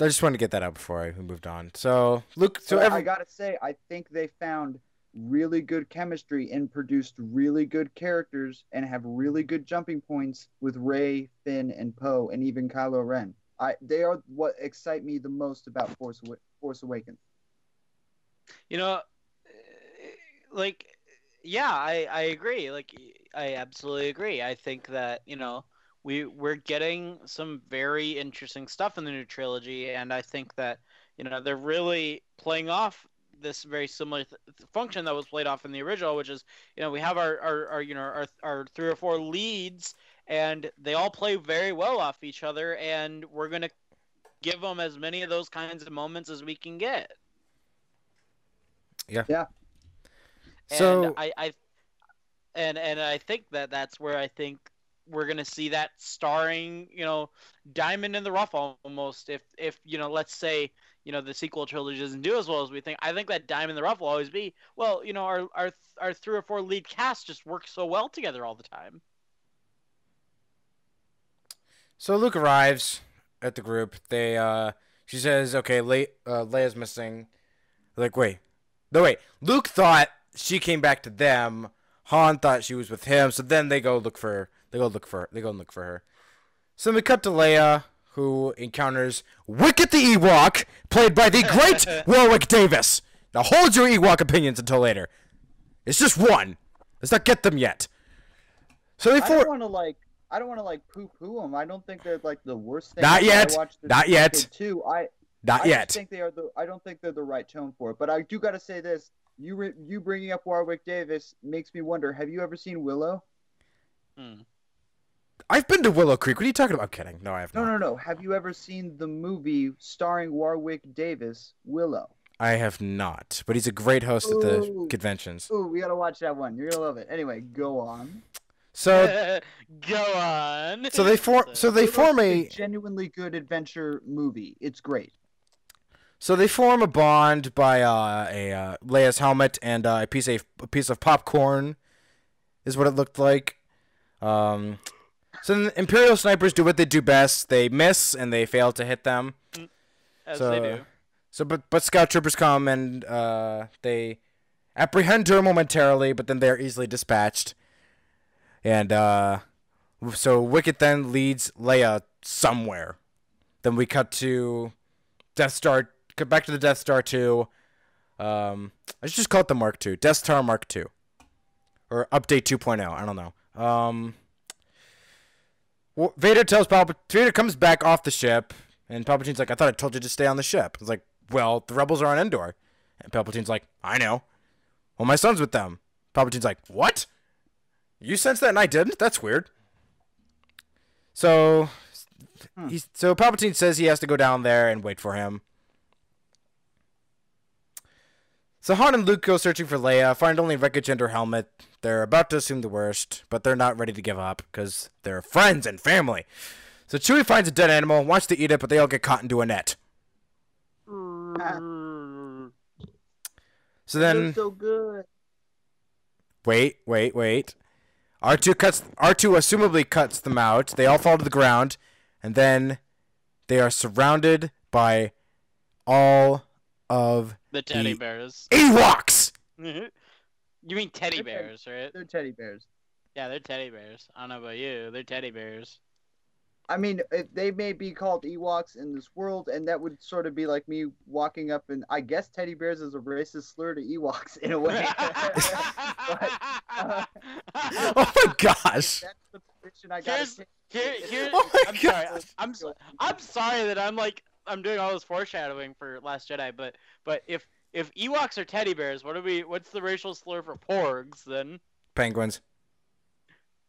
I just wanted to get that out before I moved on. So, Luke... I got to say, I think they found really good chemistry and produced really good characters and have really good jumping points with Rey, Finn, and Poe, and even Kylo Ren. They are what excite me the most about Force Awakens. You know, like, yeah, I agree. Like, I absolutely agree. I think that, you know, we're getting some very interesting stuff in the new trilogy, and I think that, you know, they're really playing off this very similar function that was played off in the original, which is, you know, we have our three or four leads, and they all play very well off each other, and we're going to give them as many of those kinds of moments as we can get. Yeah. Yeah. And so I think that's where I think we're going to see that starring, you know, diamond in the rough almost. If you know, let's say, you know, the sequel trilogy doesn't do as well as we think, I think that diamond in the rough will always be, well, you know, our three or four lead cast just work so well together all the time. So Luke arrives at the group. They she says, okay, Leia's missing. Like, wait. No, wait. Luke thought she came back to them. Han thought she was with him. So then they go look for her. They go and look for her. So we cut to Leia, who encounters Wicket the Ewok, played by the great Warwick Davis. Now hold your Ewok opinions until later. It's just one. Let's not get them yet. So they I don't want to like poo-poo them. I don't think they're like the worst thing. Not yet. Not yet. I don't think they're the right tone for it. But I do got to say this: you bringing up Warwick Davis makes me wonder. Have you ever seen Willow? Hmm. I've been to Willow Creek. What are you talking about? I'm kidding. No, I have not. No. Have you ever seen the movie starring Warwick Davis, Willow? I have not. But he's a great host at the conventions. Ooh, we got to watch that one. You're gonna love it. Anyway, go on. So go on. So they form a genuinely good adventure movie. It's great. So they form a bond by Leia's helmet and a piece of popcorn, is what it looked like. So the Imperial snipers do what they do best. They miss and they fail to hit them. As they do. So but scout troopers come and they apprehend her momentarily, but then they are easily dispatched. And So Wicket then leads Leia somewhere. Then we cut to Death Star, cut back to the Death Star 2. I should just call it the Mark 2. Death Star Mark 2. Or Update 2.0. I don't know. Vader tells Palpatine... Vader comes back off the ship, and Palpatine's like, I thought I told you to stay on the ship. It's like, well, the rebels are on Endor. And Palpatine's like, I know. Well, my son's with them. Palpatine's like, what? You sensed that and I didn't? That's weird. So... So Palpatine says he has to go down there and wait for him. So Han and Luke go searching for Leia, find only wreckage and her helmet. They're about to assume the worst, but they're not ready to give up because they're friends and family. So Chewie finds a dead animal, wants to eat it, but they all get caught into a net. So then... so good. Wait. R2 assumably cuts them out. They all fall to the ground. And then they are surrounded by all of the teddy bears. Ewoks! You mean teddy bears, right? They're teddy bears. Yeah, they're teddy bears. I don't know about you. They're teddy bears. I mean, they may be called Ewoks in this world, and that would sort of be like me walking up and... I guess teddy bears is a racist slur to Ewoks, in a way. But, oh my gosh! That's the position I got to take. I'm sorry that I'm doing all this foreshadowing for Last Jedi, but if Ewoks are teddy bears, what's the racial slur for porgs then? Penguins.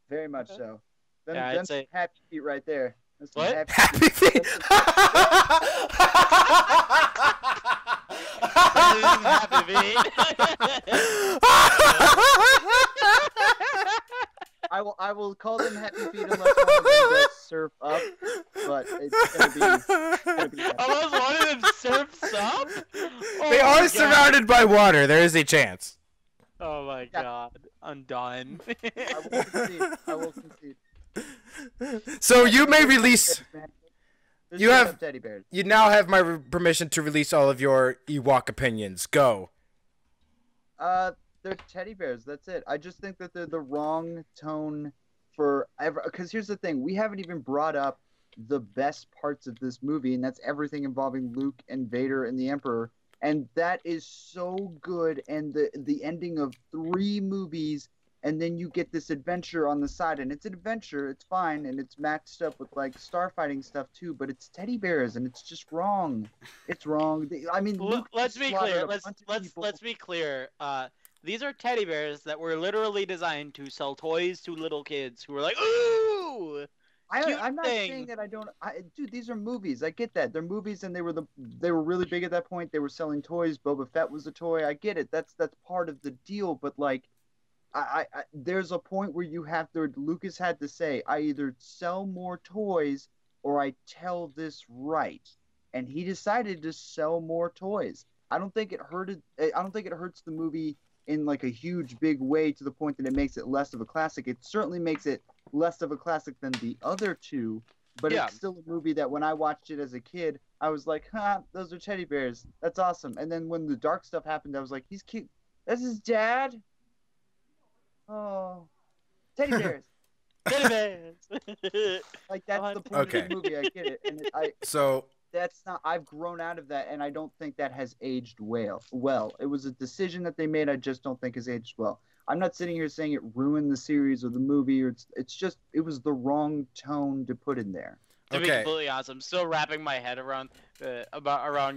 Very much so. That's a happy feet right there. That's what? Happy feet. Happy feet. I will call them happy feet unless one of them does surf up, but it's gonna be unless one of them surfs up? Oh, they are surrounded by water. There is a chance. Oh my god. I'm done. I will concede. So you may release... You now have my permission to release all of your Ewok opinions. Go. They're teddy bears. That's it. I just think that they're the wrong tone for ever. Because here's the thing: we haven't even brought up the best parts of this movie, and that's everything involving Luke and Vader and the Emperor. And that is so good. And the ending of 3 movies, and then you get this adventure on the side, and it's an adventure. It's fine, and it's matched up with like starfighting stuff too. But it's teddy bears, and it's just wrong. It's wrong. I mean, well, let's be clear. Let's be clear. These are teddy bears that were literally designed to sell toys to little kids who were like, ooh! I'm not saying that I don't... Dude, these are movies. I get that. They're movies, and they were really big at that point. They were selling toys. Boba Fett was a toy. I get it. That's part of the deal. But, like, I there's a point where you have to... Lucas had to say, I either sell more toys or I tell this right. And he decided to sell more toys. I don't think it hurts the movie... in like a huge big way to the point that it makes it less of a classic. It certainly makes it less of a classic than the other two, but it's still a movie that when I watched it as a kid, I was like, those are teddy bears. That's awesome. And then when the dark stuff happened, I was like, he's cute. That's his dad. Oh, teddy bears. Teddy bears. Like that's the point of the movie. I get it. And I've grown out of that, and I don't think that has aged well. It was a decision that they made I just don't think has aged well. I'm not sitting here saying it ruined the series or the movie, or it's just it was the wrong tone to put in there. To be completely honest, I'm still wrapping my head around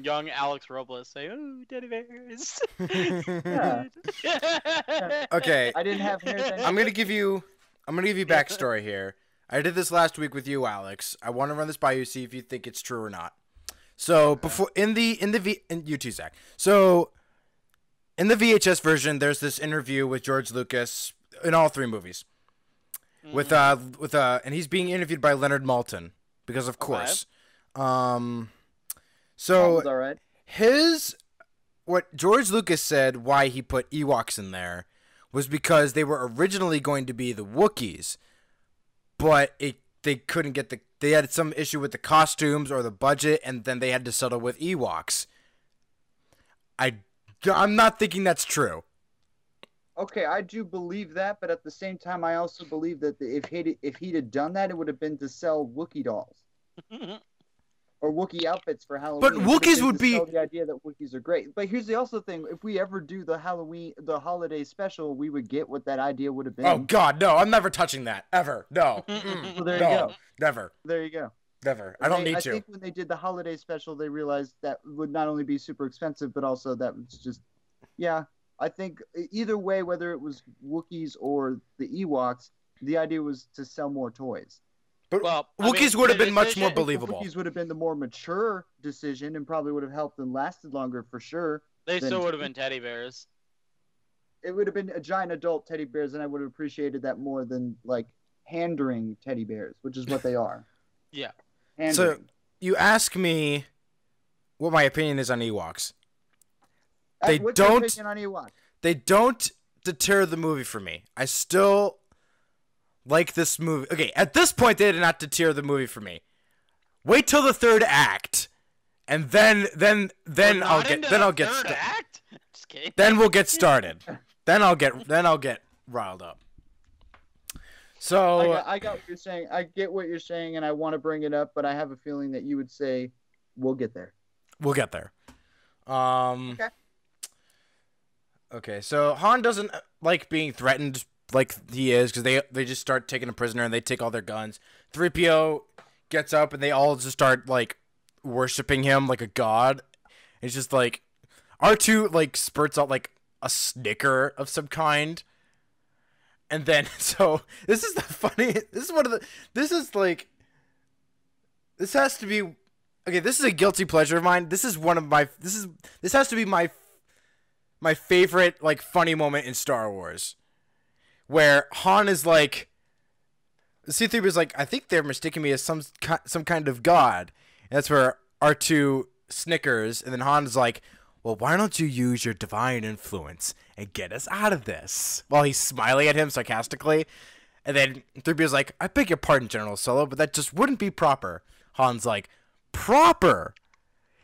young Alex Robles saying, "Oh, teddy bears." Okay. I didn't have hair then. I'm gonna give you backstory here. I did this last week with you, Alex. I want to run this by you, see if you think it's true or not. So before in the VHS version, there's this interview with George Lucas in all 3 movies, and he's being interviewed by Leonard Maltin because of course. What George Lucas said why he put Ewoks in there was because they were originally going to be the Wookiees, but they couldn't get they had some issue with the costumes or the budget, and then they had to settle with Ewoks. I'm not thinking that's true. Okay, I do believe that, but at the same time, I also believe that if he'd have done that, it would have been to sell Wookiee dolls. Or Wookiee outfits for Halloween. But Wookiees would be the idea that Wookiees are great. But here's the also thing: if we ever do the holiday special, we would get what that idea would have been. Oh God, no! I'm never touching that ever. No. Well, there you go. Never. There you go. Never. I don't need to. I think when they did the holiday special, they realized that would not only be super expensive, but also that was just, yeah. I think either way, whether it was Wookiees or the Ewoks, the idea was to sell more toys. But well, Wookiees would have been much more believable. Wookiees would have been the more mature decision and probably would have helped and lasted longer for sure. They still would have been teddy bears. It would have been a giant adult teddy bears, and I would have appreciated that more than like hand-wringing teddy bears, which is what they are. Yeah. So you ask me what my opinion is on Ewoks. They don't deter the movie for me. I still like this movie. Okay, at this point, they did not deter the movie for me. Wait till the third act, and then I'll get started. Just kidding. Then we'll get started. then I'll get riled up. So I got what you're saying. I get what you're saying, and I want to bring it up, but I have a feeling that you would say we'll get there. We'll get there. Okay. So Han doesn't like being threatened. Like he is, because they just start taking a prisoner and they take all their guns. 3PO gets up and they all just start like worshiping him like a god. It's just like R2 like spurts out like a snicker of some kind, and then so this is the funniest. This is one of the. This is like. This has to be okay. This is a guilty pleasure of mine. This is one of my. This has to be my favorite like funny moment in Star Wars. Where Han is like, C-3PO is like, I think they're mistaking me as some kind of god. And that's where R2 snickers, and then Han is like, well, why don't you use your divine influence and get us out of this? While he's smiling at him sarcastically. And then 3PO is like, I beg your pardon, General Solo, but that just wouldn't be proper. Han's like, proper?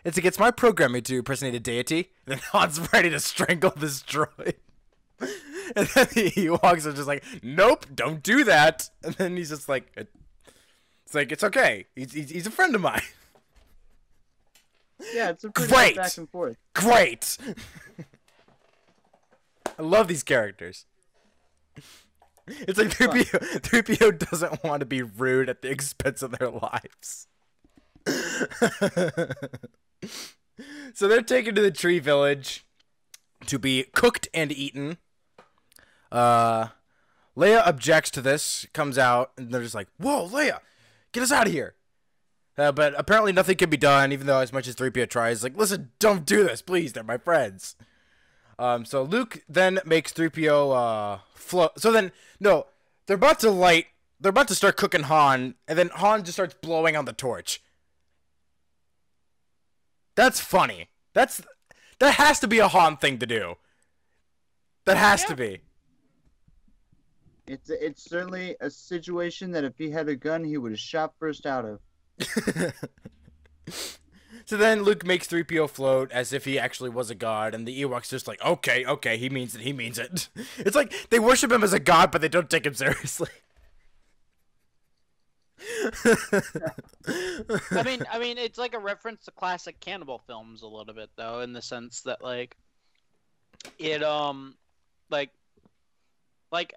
It's against my programming to impersonate a deity. And then Han's ready to strangle this droid. And then the Ewoks are just like, nope, don't do that. And then he's just like, it's like, it's okay. He's a friend of mine. Yeah, it's a pretty great back and forth. Great. I love these characters. It's like 3PO doesn't want to be rude at the expense of their lives. So they're taken to the tree village to be cooked and eaten. Leia objects to this, comes out, and they're just like, whoa, Leia, get us out of here. But apparently nothing can be done, even though as much as 3PO tries, like, listen, don't do this, please, they're my friends. So Luke then makes 3PO, float. So then, no, they're about to start cooking Han, and then Han just starts blowing on the torch. That's funny. That has to be a Han thing to do. That has to be. It's certainly a situation that if he had a gun, he would have shot first out of. So then Luke makes 3PO float as if he actually was a god, and the Ewoks just like, okay, he means it, he means it. It's like they worship him as a god, but they don't take him seriously. I mean, it's like a reference to classic cannibal films a little bit, though, in the sense that like it like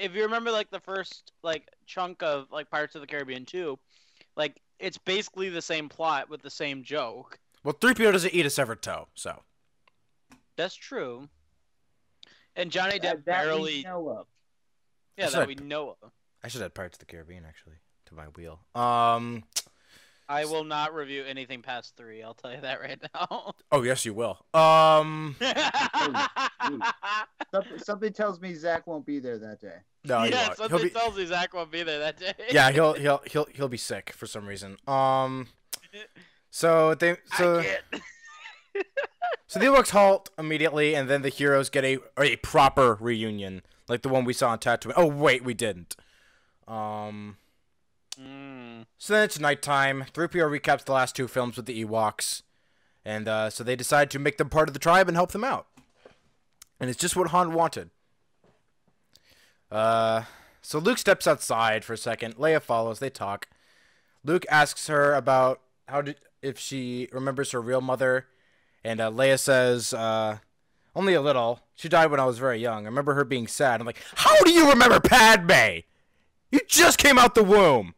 if you remember like the first like chunk of like Pirates of the Caribbean 2, like it's basically the same plot with the same joke. Well, 3PO doesn't eat a severed toe, so that's true. And Johnny Depp barely. Yeah, that we know of. I should add Pirates of the Caribbean actually to my wheel. I will not review anything past 3. I'll tell you that right now. Oh, yes, you will. Something tells me Zach won't be there that day. No, yeah, something tells me Zach won't be there that day. Yeah, he'll be sick for some reason. So the Ewoks halt immediately, and then the heroes get a proper reunion, like the one we saw on Tatooine. Oh wait, we didn't. So then it's nighttime. 3PO recaps the last 2 films with the Ewoks, and so they decide to make them part of the tribe and help them out. And it's just what Han wanted. So Luke steps outside for a second. Leia follows. They talk. Luke asks her about if she remembers her real mother, and Leia says, only a little. She died when I was very young. I remember her being sad. I'm like, how do you remember Padme? You just came out the womb.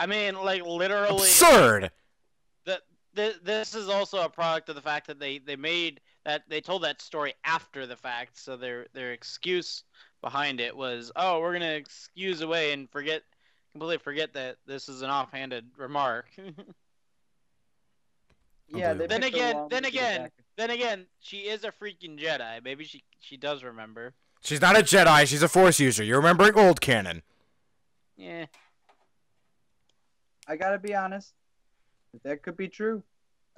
I mean, like, literally. Absurd. This is also a product of the fact that they told that story after the fact. So their excuse behind it was, oh, we're gonna excuse away and completely forget that this is an offhanded remark. Yeah. Then again, she is a freaking Jedi. Maybe she does remember. She's not a Jedi. She's a Force user. You're remembering old canon. Yeah. I gotta be honest. That could be true.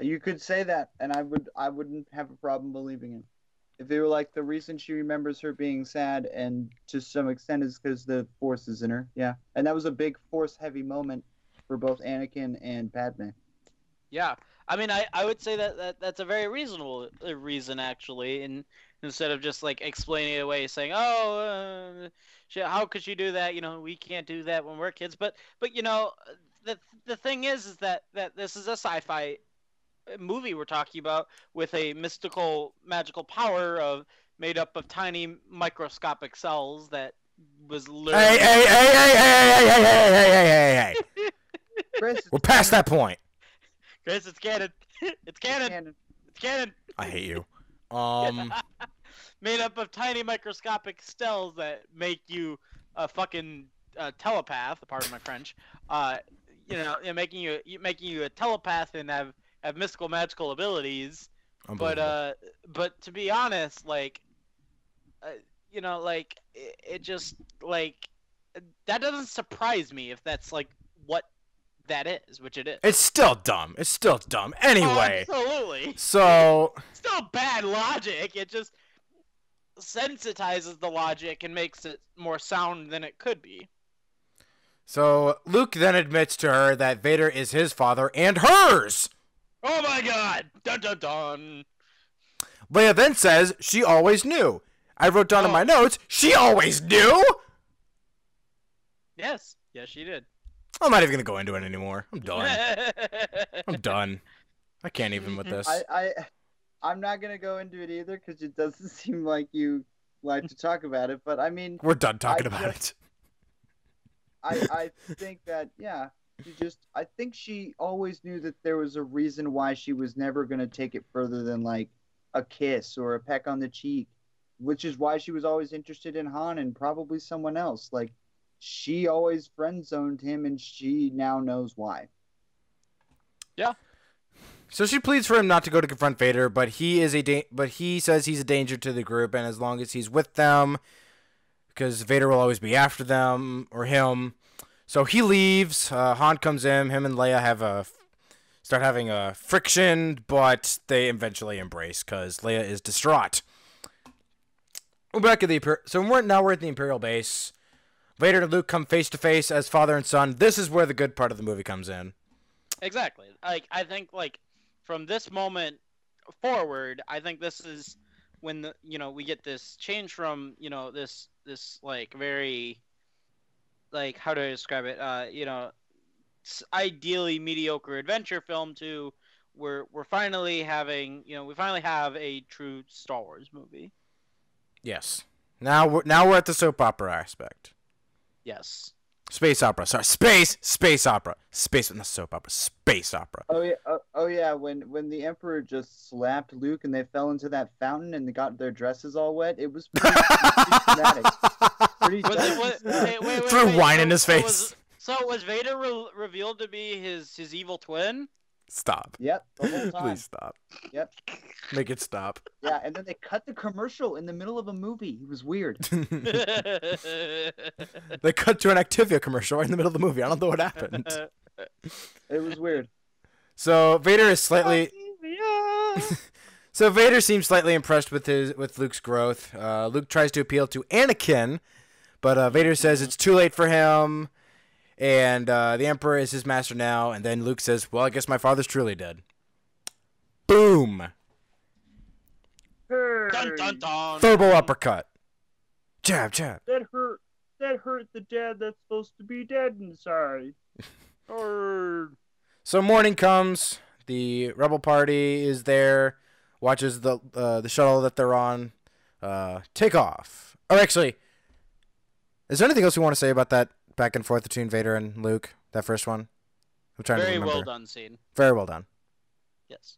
You could say that, and I wouldn't have a problem believing it. If they were like, the reason she remembers her being sad, and to some extent, is because the Force is in her. Yeah, and that was a big Force-heavy moment for both Anakin and Padme. Yeah, I mean, I would say that's a very reasonable reason, actually, and instead of just, like, explaining it away, saying, oh, how could she do that? You know, we can't do that when we're kids. But you know, the thing is that this is a sci-fi movie we're talking about, with a mystical, magical power made up of tiny microscopic cells that was literally... Hey, Chris, we're past that point. Chris, it's canon. It's canon. It's canon. I hate you. Made up of tiny microscopic cells that make you a fucking telepath, pardon my French, you know, and making you a telepath and have mystical, magical abilities. But to be honest, like, you know, like, it just, like, that doesn't surprise me if that's, like, what that is, which it is. It's still dumb. It's still dumb. Anyway. Oh, absolutely. So. It's still bad logic. It just sensitizes the logic and makes it more sound than it could be. So Luke then admits to her that Vader is his father and hers. Oh my god! Dun dun dun! Leia then says she always knew. I wrote down in my notes, she always knew? Yes. Yes, she did. I'm not even going to go into it anymore. I'm done. I'm done. I can't even with this. I'm not going to go into it either, because it doesn't seem like you like to talk about it, but I mean... We're done talking about it. I think that, yeah... I think she always knew that there was a reason why she was never going to take it further than, like, a kiss or a peck on the cheek, which is why she was always interested in Han and probably someone else. Like, she always friend-zoned him, and she now knows why. Yeah. So she pleads for him not to go to confront Vader, but he says he's a danger to the group, and as long as he's with them, because Vader will always be after them or him. So he leaves, Han comes in, him and Leia start having a friction, but they eventually embrace, because Leia is distraught. We're back at now we're at the Imperial base. Vader and Luke come face-to-face as father and son. This is where the good part of the movie comes in. Exactly. Like, I think, like, from this moment forward, I think this is when, you know, we get this change from, you know, this like, very... like, how do I describe it? You know, ideally mediocre adventure film to we're finally having, you know, we finally have a true Star Wars movie. Yes. Now we're at the soap opera aspect. Yes. Space opera. Sorry, space opera. Space, not soap opera. Space opera. Oh yeah. Oh yeah. When the Emperor just slapped Luke and they fell into that fountain and they got their dresses all wet, it was pretty dramatic. Threw wine in his face. So was Vader revealed to be his evil twin? Stop. Yep. The whole time. Please stop. Yep. Make it stop. Yeah, and then they cut the commercial in the middle of a movie. It was weird. They cut to an Activia commercial right in the middle of the movie. I don't know what happened. It was weird. So Vader is slightly. So Vader seems slightly impressed with Luke's growth. Luke tries to appeal to Anakin, but Vader says it's too late for him, and the Emperor is his master now. And then Luke says, "Well, I guess my father's truly dead." Boom! Dun, dun, dun. Turbo uppercut. Jab, jab. That hurt. That hurt the dad that's supposed to be dead inside. Or. So morning comes. The rebel party is there. Watches the shuttle that they're on take off. Or actually, is there anything else you want to say about that back and forth between Vader and Luke? That first one. I'm trying to remember. Well done scene. Very well done. Yes.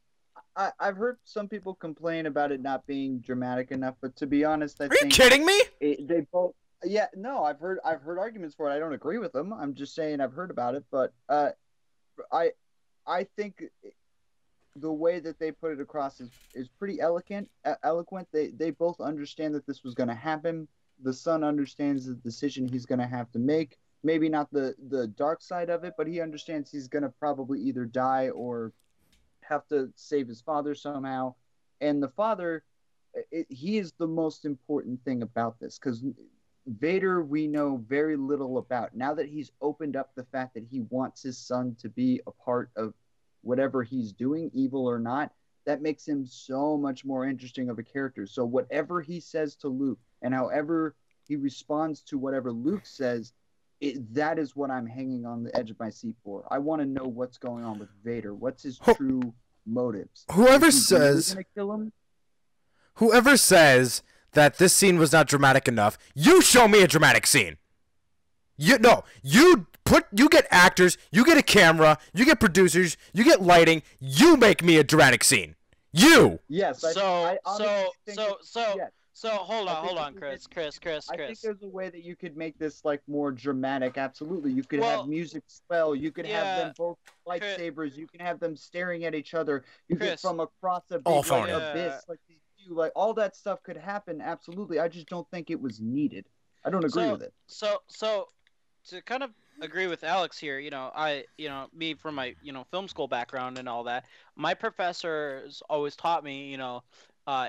I've heard some people complain about it not being dramatic enough, but to be honest, I think... Are you kidding me? They both... Yeah, no, I've heard arguments for it. I don't agree with them. I'm just saying I've heard about it, but I think the way that they put it across is pretty eloquent. They both understand that this was going to happen. The son understands the decision he's going to have to make. Maybe not the dark side of it, but he understands he's going to probably either die or... have to save his father somehow, and the father, he is the most important thing about this, because Vader we know very little about. Now that he's opened up the fact that he wants his son to be a part of whatever he's doing, evil or not, that makes him so much more interesting of a character. So whatever he says to Luke and however he responds to whatever Luke says, that is what I'm hanging on the edge of my seat for. I want to know what's going on with Vader. What's his true motives? Whoever says that this scene was not dramatic enough, you show me a dramatic scene. You get actors, you get a camera, you get producers, you get lighting. You make me a dramatic scene. You. Yes. So hold on, Chris. I think there's a way that you could make this like more dramatic. Absolutely, you could have music swell. You could have them both lightsabers. You can have them staring at each other. You could from across a big abyss, like all that stuff could happen. Absolutely, I just don't think it was needed. I don't agree with it. So to kind of agree with Alex here, me from my film school background and all that, my professors always taught me,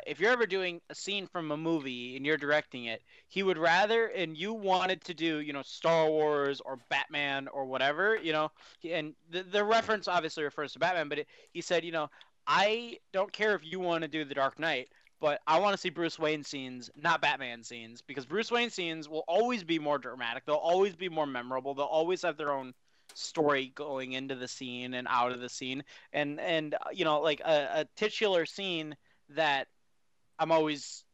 if you're ever doing a scene from a movie and you're directing it, he would rather, and you wanted to do, Star Wars or Batman or whatever, and the reference obviously refers to Batman, but he said, I don't care if you want to do The Dark Knight, but I want to see Bruce Wayne scenes, not Batman scenes, because Bruce Wayne scenes will always be more dramatic. They'll always be more memorable. They'll always have their own story going into the scene and out of the scene. And like a titular scene that always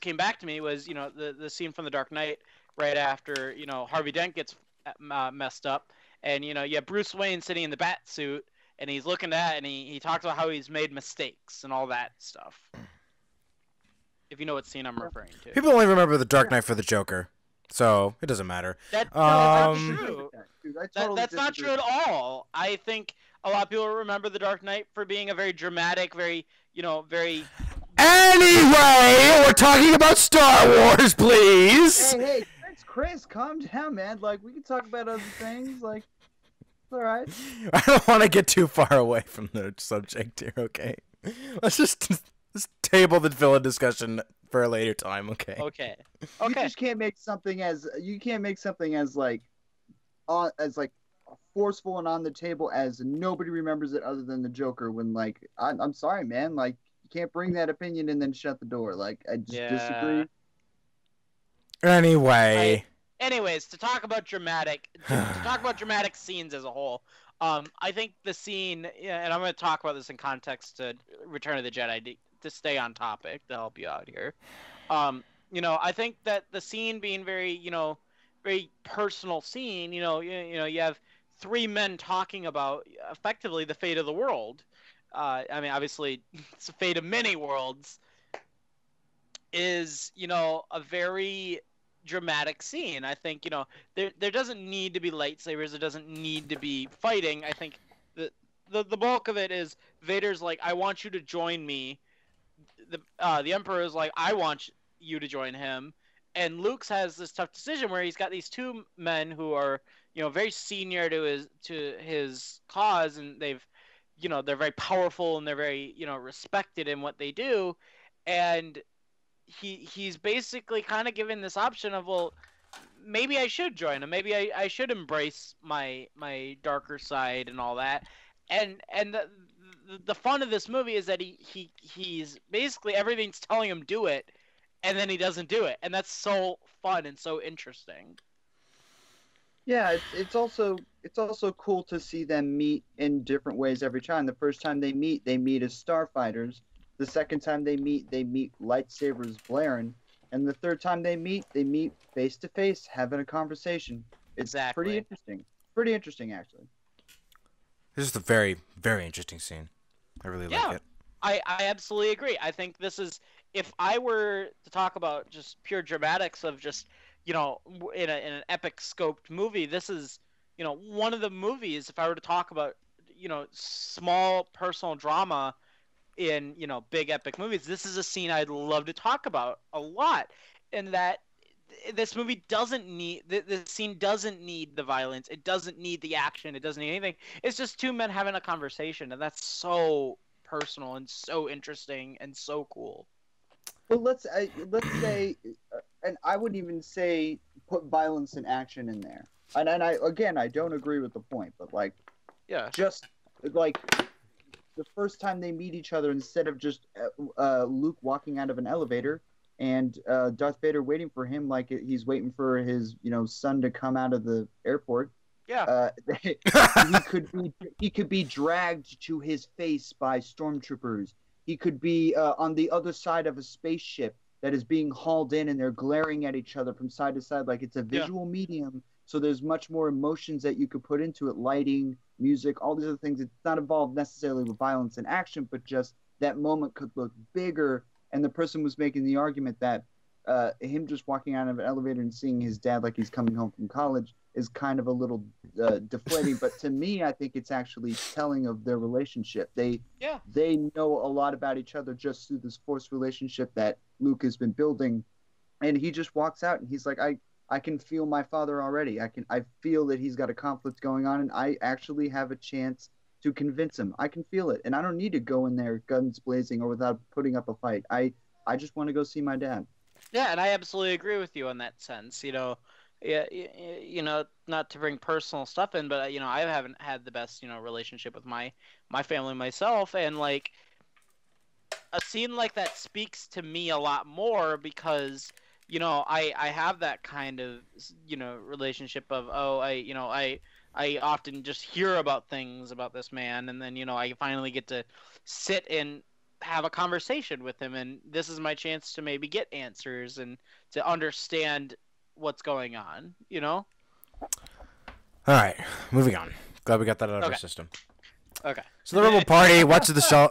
came back to me was, the scene from The Dark Knight right after, Harvey Dent gets messed up. And, you have Bruce Wayne sitting in the bat suit and he's looking at it and he talks about how he's made mistakes and all that stuff. If you know what scene I'm referring to. People only remember The Dark Knight for the Joker. So it doesn't matter. No, that's not true. That's not true at all. I think a lot of people remember The Dark Knight for being a very dramatic, very, very... Anyway, we're talking about Star Wars, please! Hey, Chris, calm down, man. Like, we can talk about other things. Like, it's all right. I don't want to get too far away from the subject here, okay? Let's just table the villain discussion for a later time, okay? Okay. You just can't make something as... You can't make something as forceful and on the table as nobody remembers it other than the Joker, when I'm sorry, man, you can't bring that opinion and then shut the door. I just disagree. Anyways, to talk about dramatic scenes as a whole, I think the scene, and I'm going to talk about this in context to Return of the Jedi to stay on topic to help you out here. I think that the scene being very, very personal scene, you have three men talking about effectively the fate of the world. I mean, obviously, it's the fate of many worlds. Is a very dramatic scene. I think there doesn't need to be lightsabers. It doesn't need to be fighting. I think the bulk of it is Vader's like, I want you to join me. The Emperor is like, I want you to join him. And Luke's has this tough decision where he's got these two men who are, very senior to his cause, and they've, they're very powerful and they're very, respected in what they do, and he's basically kind of given this option of, well, maybe I should join him, maybe I should embrace my darker side and all that, and the fun of this movie is that he's basically everything's telling him do it. and then he doesn't do it, and that's so fun and so interesting. Yeah, it's also cool to see them meet in different ways every time. The first time they meet as starfighters. The second time they meet lightsabers blaring. And the third time they meet face-to-face, having a conversation. It's exactly. Pretty interesting. Pretty interesting, actually. This is a very, very interesting scene. I really like it. I absolutely agree. I think this is, if I were to talk about just pure dramatics of just, you know, in an epic-scoped movie, this is, you know, one of the movies, if I were to talk about, you know, small personal drama in, you know, big epic movies, this is a scene I'd love to talk about a lot. And that this movie doesn't need, this scene doesn't need the violence. It doesn't need the action. It doesn't need anything. It's just two men having a conversation, and that's so personal and so interesting and so cool. Well, let's say, and I wouldn't even say put violence and action in there. And I, again, I don't agree with the point, but like, yeah, just like the first time they meet each other, instead of just Luke walking out of an elevator and Darth Vader waiting for him, like he's waiting for his, you know, son to come out of the airport. Yeah, he could be dragged to his face by stormtroopers. He could be on the other side of a spaceship that is being hauled in, and they're glaring at each other from side to side. Like, it's a visual medium, so there's much more emotions that you could put into it, lighting, music, all these other things. It's not involved necessarily with violence and action, but just that moment could look bigger. And the person was making the argument that him just walking out of an elevator and seeing his dad like he's coming home from college is kind of a little deflating. But to me, I think it's actually telling of their relationship. They know a lot about each other just through this forced relationship that Luke has been building. And he just walks out and he's like, I can feel my father already. I feel that he's got a conflict going on, and I actually have a chance to convince him. I can feel it, and I don't need to go in there guns blazing or without putting up a fight. I just want to go see my dad. Yeah, and I absolutely agree with you in that sense. You know, yeah, you know, not to bring personal stuff in, but you know, I haven't had the best, you know, relationship with my family myself, and like a scene like that speaks to me a lot more because, you know, I have that kind of, you know, relationship of, oh, I often just hear about things about this man, and then, you know, I finally get to sit and have a conversation with him, and this is my chance to maybe get answers and to understand what's going on, you know? All right, moving on. Glad we got that out of our system. Okay. So the Rebel Party watches the show.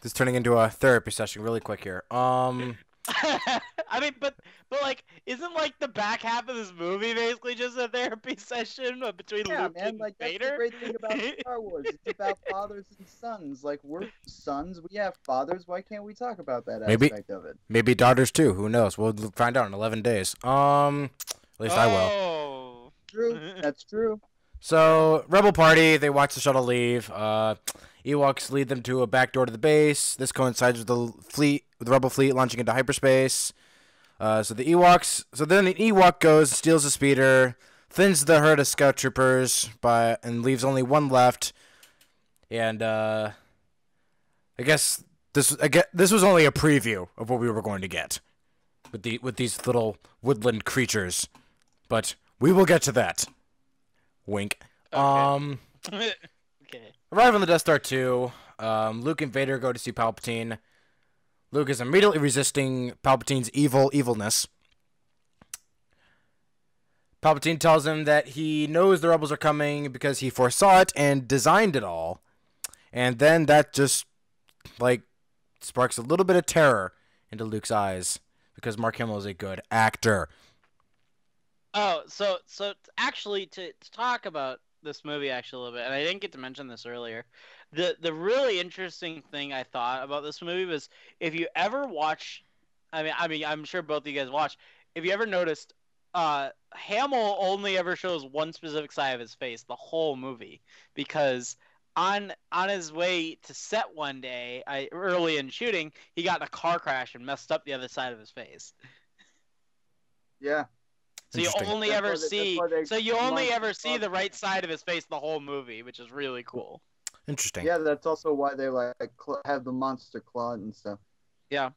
This is turning into a therapy session really quick here. I mean, but like, isn't like the back half of this movie basically just a therapy session between Luke and like, Vader? That's the great thing about Star Wars. It's about fathers and sons. Like, we're sons. We have fathers. Why can't we talk about that aspect of it? Maybe daughters too. Who knows? We'll find out in 11 days. At least I will. True. That's true. So, Rebel Party, they watch the shuttle leave. Ewoks lead them to a back door to the base. This coincides with the Rebel fleet launching into hyperspace. So then the Ewok goes, steals the speeder, thins the herd of scout troopers and leaves only one left. And I guess this was only a preview of what we were going to get with these little woodland creatures, but we will get to that. Wink. Okay. Okay. Arrive on the Death Star 2. Luke and Vader go to see Palpatine. Luke is immediately resisting Palpatine's evilness. Palpatine tells him that he knows the rebels are coming because he foresaw it and designed it all. And then that just, like, sparks a little bit of terror into Luke's eyes because Mark Hamill is a good actor. Oh, so actually to talk about this movie actually a little bit, and I didn't get to mention this earlier, the really interesting thing I thought about this movie was, if you ever watch, I mean I'm sure both of you guys watch, if you ever noticed, Hamill only ever shows one specific side of his face the whole movie, because on his way to set one day, early in shooting, he got in a car crash and messed up the other side of his face. Yeah. So you only ever see the right side of his face the whole movie, which is really cool. Interesting. Yeah, that's also why they like have the monster claw and stuff. Yeah.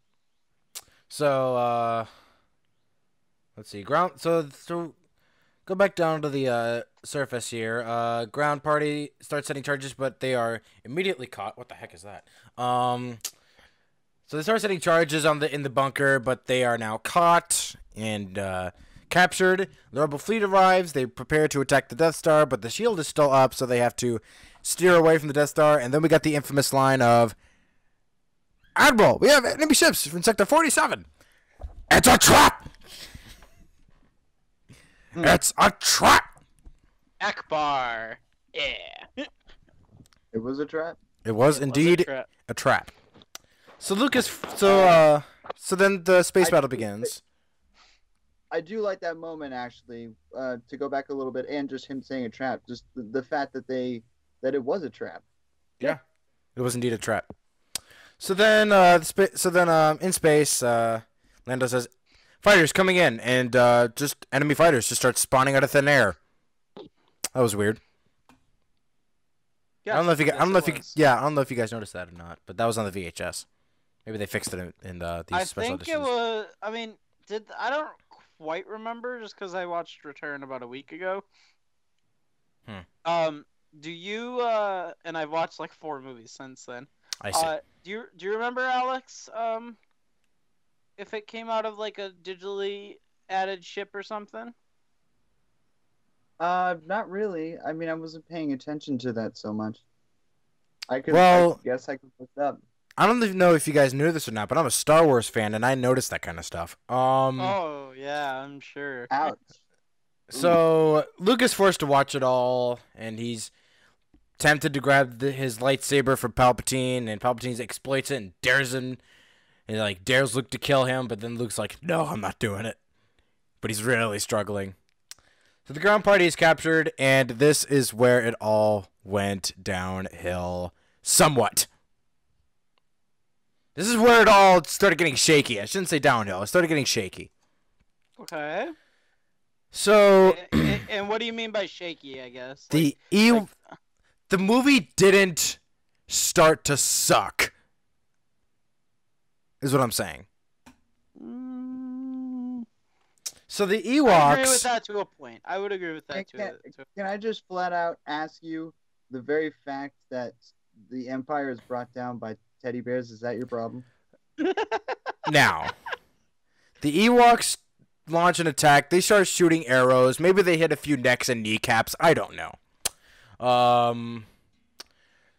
So let's see. Ground. So go back down to the surface here. Ground party starts setting charges, but they are immediately caught. What the heck is that? So they start setting charges in the bunker, but they are now caught and captured. The rebel fleet arrives. They prepare to attack the Death Star, but the shield is still up, so they have to steer away from the Death Star. And then we got the infamous line of, "Admiral, we have enemy ships from Sector 47. It's a trap. It's a trap. Akbar. Yeah. It was a trap. It was indeed a trap." So Lucas, so then the space battle begins. I do like that moment actually. To go back a little bit, and just him saying a trap, just the fact that it was a trap. Yeah, it was indeed a trap. So then, in space, Lando says, "Fighters coming in," and just enemy fighters just start spawning out of thin air. That was weird. Yeah, I don't know if you guys noticed that or not, but that was on the VHS. Maybe they fixed it in these special editions. I think it was. I mean, I don't quite remember just because I watched Return about a week ago. Do you? And I've watched like 4 movies since then. I see. Do you remember, Alex? If it came out of like a digitally added ship or something? Not really. I mean, I wasn't paying attention to that so much. I guess I could look it up. I don't even know if you guys knew this or not, but I'm a Star Wars fan, and I noticed that kind of stuff. Oh, yeah, I'm sure. Ouch. So, Lucas forced to watch it all, and he's tempted to grab his lightsaber from Palpatine, and Palpatine exploits it and dares him, and dares Luke to kill him, but then Luke's like, "No, I'm not doing it." But he's really struggling. So the ground party is captured, and this is where it all went downhill somewhat. This is where it all started getting shaky. I shouldn't say downhill. It started getting shaky. Okay. So... And what do you mean by shaky, I guess? The movie didn't start to suck, is what I'm saying. So the Ewoks... I agree with that to a point. I would agree with that to a point. Can I just flat out ask you, the very fact that the Empire is brought down by teddy bears, is that your problem? Now, the Ewoks launch an attack. They start shooting arrows. Maybe they hit a few necks and kneecaps. I don't know.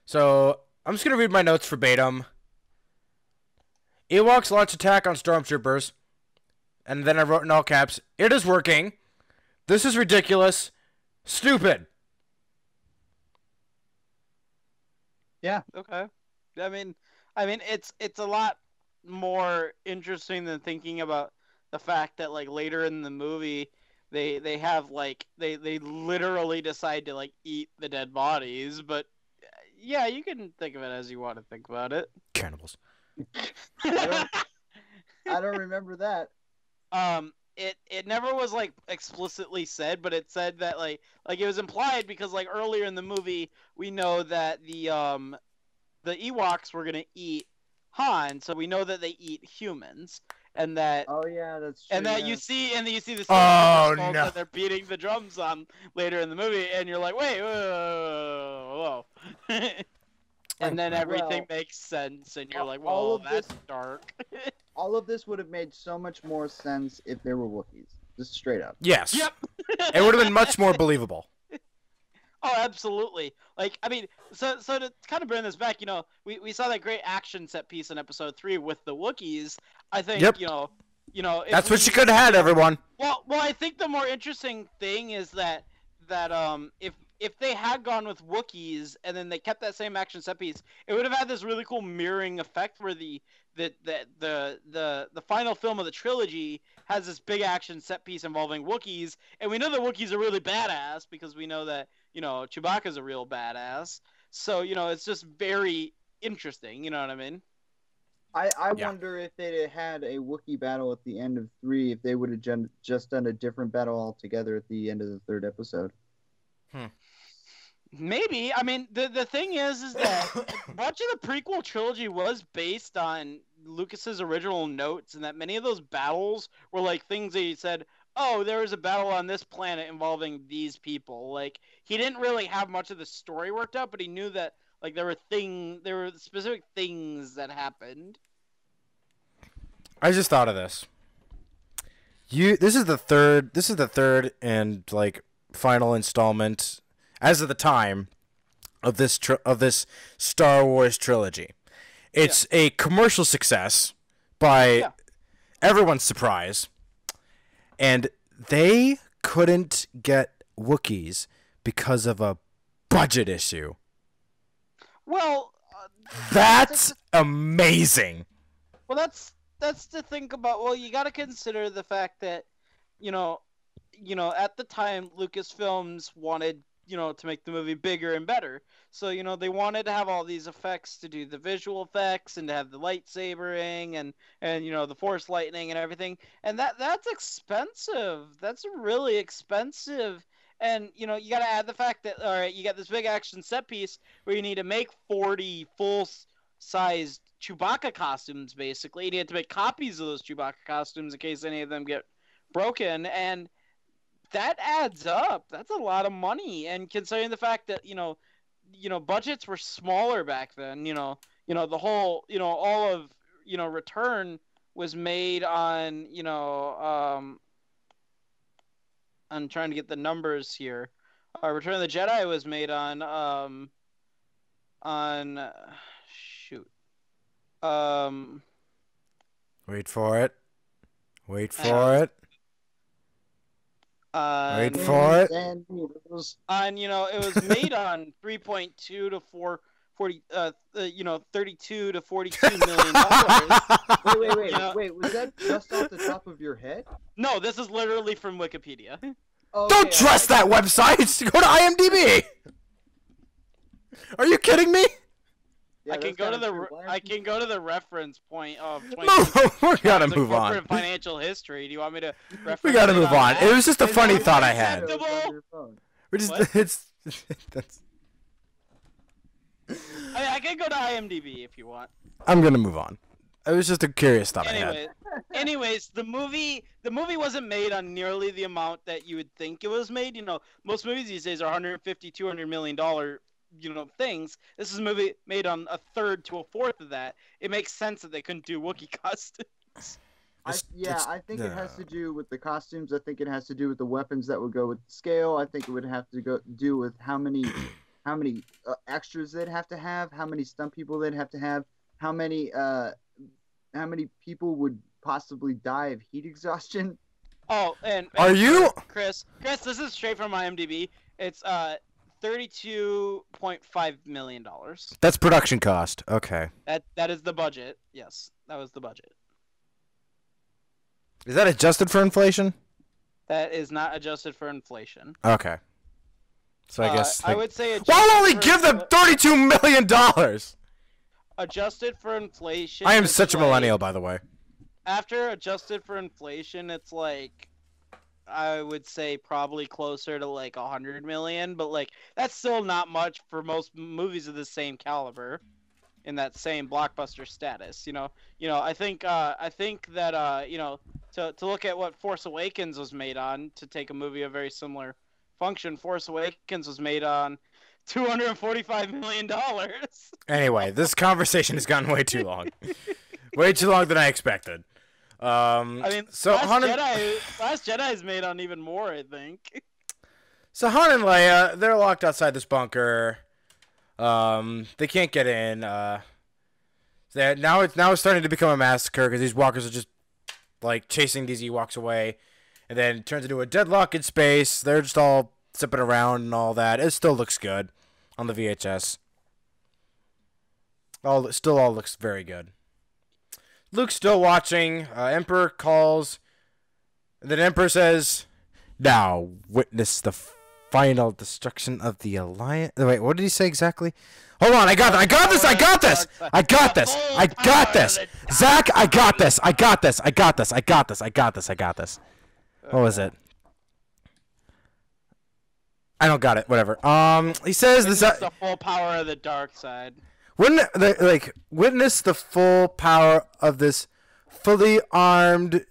So I'm just going to read my notes verbatim. Ewoks launch attack on stormtroopers. And then I wrote in all caps, "It is working. This is ridiculous. Stupid." Yeah. Okay. I mean, it's a lot more interesting than thinking about the fact that later in the movie they have they literally decide to eat the dead bodies. But yeah, you can think of it as you want to think about it. Cannibals. I don't remember that. It never was explicitly said, but it said that it was implied because earlier in the movie we know that the Ewoks were gonna eat Han, so we know that they eat humans, and that you see the skulls that they're beating the drums on later in the movie, and you're like, wait, whoa. And then everything makes sense, and you're like, "Whoa, that's dark." All of this would have made so much more sense if there were Wookiees, just straight up. Yes. Yep. It would have been much more believable. Oh, absolutely. So to kind of bring this back, we saw that great action set piece in Episode 3 with the Wookiees. I think that's what you could have had, everyone. Well, I think the more interesting thing is that if they had gone with Wookiees and then they kept that same action set piece, it would have had this really cool mirroring effect where the final film of the trilogy has this big action set piece involving Wookiees, and we know the Wookiees are really badass because we know that Chewbacca's a real badass. So it's just very interesting. You know what I mean? I wonder if they had a Wookiee battle at the end of 3, if they would have just done a different battle altogether at the end of the 3rd episode. Maybe. I mean, the thing is that much of the prequel trilogy was based on Lucas's original notes, and that many of those battles were like things that he said, oh, there was a battle on this planet involving these people. Like, he didn't really have much of the story worked out, but he knew that like there were specific things that happened. I just thought of this. This is the third and like final installment as of the time of this Star Wars trilogy. It's a commercial success by everyone's surprise. And they couldn't get Wookiees because of a budget issue. Well, that's amazing. Well, that's to think about. Well, you got to consider the fact that, you know, at the time Lucasfilms wanted, to make the movie bigger and better. So, they wanted to have all these effects to do the visual effects and to have the lightsabering and the force lightning and everything. And that's expensive. That's really expensive. And, you got to add the fact that, all right, you got this big action set piece where you need to make 40 full-sized Chewbacca costumes, basically. And you had to make copies of those Chewbacca costumes in case any of them get broken. And that adds up. That's a lot of money. And considering the fact that, budgets were smaller back then, the whole, all of, Return was made on, I'm trying to get the numbers here. Return of the Jedi was made on Wait for it. Wait for it. On it was made on 3.2 to 440 $32 to $42 million. Wait, was that just off the top of your head? No, this is literally from Wikipedia. Okay, don't trust that website. Go to IMDb. Are you kidding me? Yeah, I can go to the reference point of. No, we gotta move on. Financial history. Do you want me to? We gotta move on. That? It was just a funny thought I had. We're just what? It's. That's... I can go to IMDb if you want. I'm gonna move on. It was just a curious thought I had. Anyways, the movie wasn't made on nearly the amount that you would think it was made. Most movies these days are $150–200 million. Things. This is a movie made on a third to a fourth of that. It makes sense that they couldn't do Wookiee costumes. I think it has to do with the costumes. I think it has to do with the weapons that would go with the scale. I think it would have to do with how many extras they'd have to have, how many stunt people they'd have to have, how many people would possibly die of heat exhaustion. Oh, and are you Chris? This is straight from IMDb. It's $32.5 million. That's production cost. Okay. That is the budget. Yes, that was the budget. Is that adjusted for inflation? That is not adjusted for inflation. Okay. So I guess I would say. Well, I'll only give them $32 million. Adjusted for inflation. I am such a millennial, by the way. After adjusted for inflation, it's like. I would say probably closer to like 100 million, but like that's still not much for most movies of the same caliber, in that same blockbuster status. I think that to look at what Force Awakens was made on, to take a movie of very similar function, Force Awakens was made on $245 million. Anyway, this conversation has gone way too long, way too long than I expected. Last Jedi is made on even more, I think. So Han and Leia, they're locked outside this bunker. They can't get in. Now it's starting to become a massacre because these walkers are just like chasing these Ewoks away, and then it turns into a deadlock in space. They're just all zipping around and all that. It still looks good on the VHS. All looks very good. Luke's still watching. Emperor calls. And then Emperor says, "Now witness the final destruction of the Alliance." Wait, what did he say exactly? Hold on, I got this. What was it? I don't got it. Whatever. He says witness this. The full power of the dark side. Witness the full power of this fully armed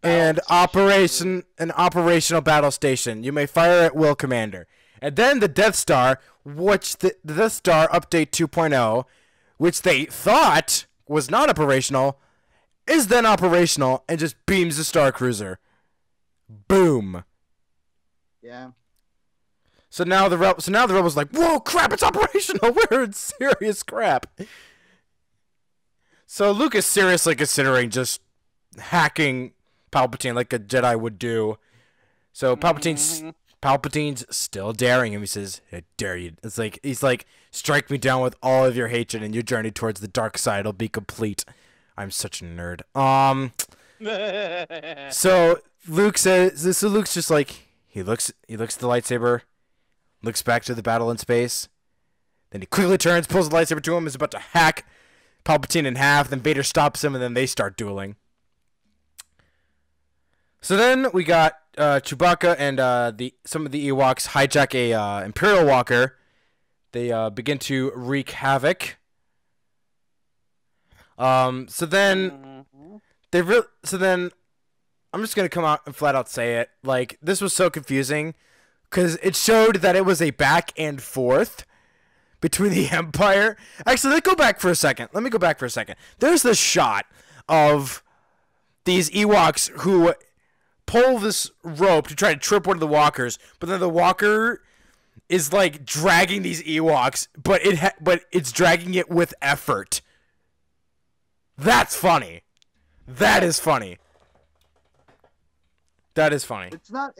and operational battle station. You may fire at will, Commander. And then the Death Star, which the Death Star Update 2.0, which they thought was not operational, is then operational and just beams the Star Cruiser. Boom. Yeah. So now the rebels are like, whoa, crap! It's operational. We're in serious crap. So Luke is seriously considering just hacking Palpatine like a Jedi would do. So Palpatine's still daring him. He says, "I dare you." It's like he's like, "Strike me down with all of your hatred, and your journey towards the dark side will be complete." I'm such a nerd. So Luke says, "So Luke's just like." He looks at the lightsaber, looks back to the battle in space. Then he quickly turns, pulls the lightsaber to him, is about to hack Palpatine in half. Then Vader stops him, and then they start dueling. So then we got Chewbacca and some of the Ewoks hijack a Imperial Walker. They begin to wreak havoc. I'm just going to come out and flat out say it. Like, this was so confusing because it showed that it was a back and forth between the Empire. Actually, let's go back for a second. Let me go back for a second. There's this shot of these Ewoks who pull this rope to try to trip one of the walkers, but then the walker is, like, dragging these Ewoks, but it's dragging it with effort. That's funny. That is funny. That is funny. It's not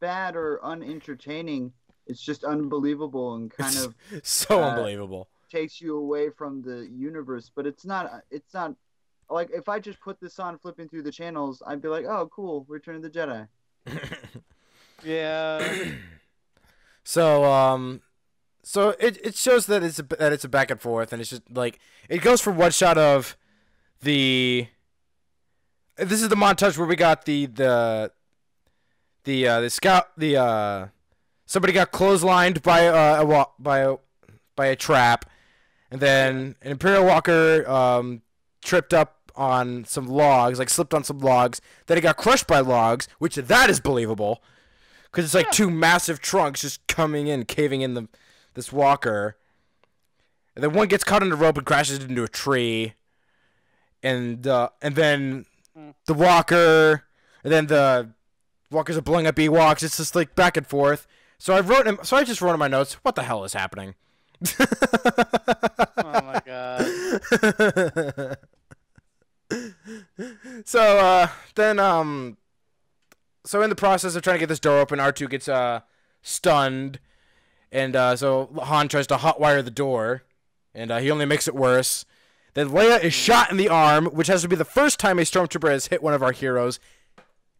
bad or unentertaining. It's just unbelievable and kind of so unbelievable. Takes you away from the universe, but it's not like if I just put this on flipping through the channels, I'd be like, "Oh, cool, Return of the Jedi." Yeah. So it shows that it's a back and forth, and it's just like it goes from one shot of the. This is the montage where we got the scout somebody got clotheslined by a trap, and then an Imperial Walker tripped up on some logs, like slipped on some logs. Then he got crushed by logs, which that is believable, because it's like two massive trunks just coming in, caving in this walker. And then one gets caught in a rope and crashes into a tree, and then. The walker, and then the walkers are blowing up Ewoks. It's just like back and forth. So I just wrote in my notes, "What the hell is happening?" Oh my god! So in the process of trying to get this door open, R2 gets stunned, and so Han tries to hotwire the door, and he only makes it worse. Then Leia is shot in the arm, which has to be the first time a Stormtrooper has hit one of our heroes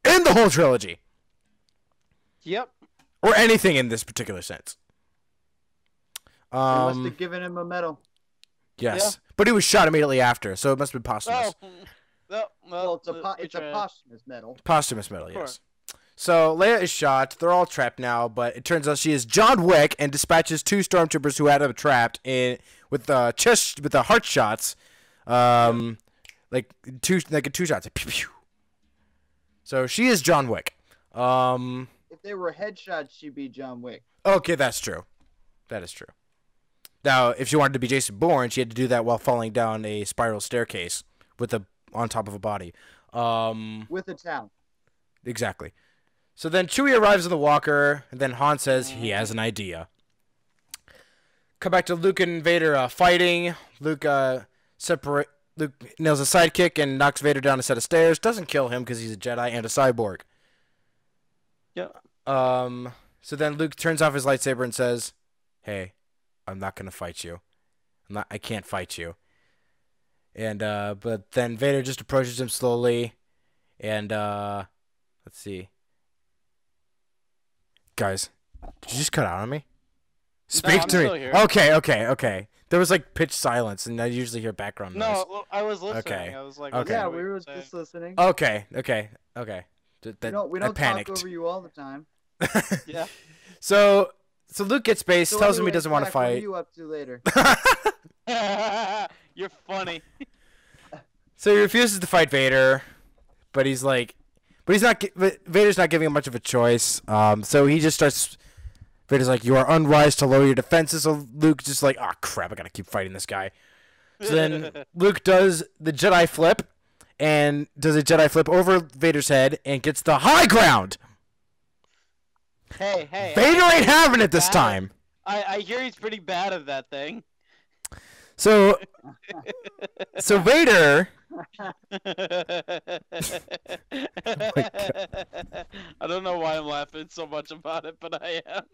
in the whole trilogy. Yep. Or anything in this particular sense. They must have given him a medal. Yes. Yeah. But he was shot immediately after, so it must have been posthumous. Oh. Well, it's a posthumous medal. Posthumous medal, yes. Sure. So Leia is shot. They're all trapped now, but it turns out she is John Wick and dispatches two Stormtroopers who had him trapped with the heart shots. Two shots. Pew, pew. So she is John Wick. If they were headshots, she'd be John Wick. Okay, that's true. That is true. Now, if she wanted to be Jason Bourne, she had to do that while falling down a spiral staircase on top of a body. With a towel. Exactly. So then Chewie arrives in the walker, and then Han says he has an idea. Come back to Luke and Vader fighting. Luke nails a sidekick and knocks Vader down a set of stairs. Doesn't kill him because he's a Jedi and a cyborg. Yeah. So then Luke turns off his lightsaber and says, "Hey, I'm not gonna fight you. I can't fight you." And but then Vader just approaches him slowly, and let's see. Guys, did you just cut out on me? Speak to me. Okay. There was like pitch silence, and I usually hear background noise. No, I was listening. Okay. I was like, okay. Yeah, we were just listening. Okay. We don't talk over you all the time. Yeah. So Luke gets base, tells him he doesn't want to fight. What are you up to later? You're funny. So he refuses to fight Vader, but he's like, Vader's not giving him much of a choice. So he just starts. Vader's like, "You are unwise to lower your defenses." So Luke just like, "Oh crap, I gotta keep fighting this guy." So then Luke does the Jedi flip, and does a Jedi flip over Vader's head and gets the high ground. Hey. Vader ain't having it this time. I hear he's pretty bad at that thing. So Vader. I don't know why I'm laughing so much about it, but I am.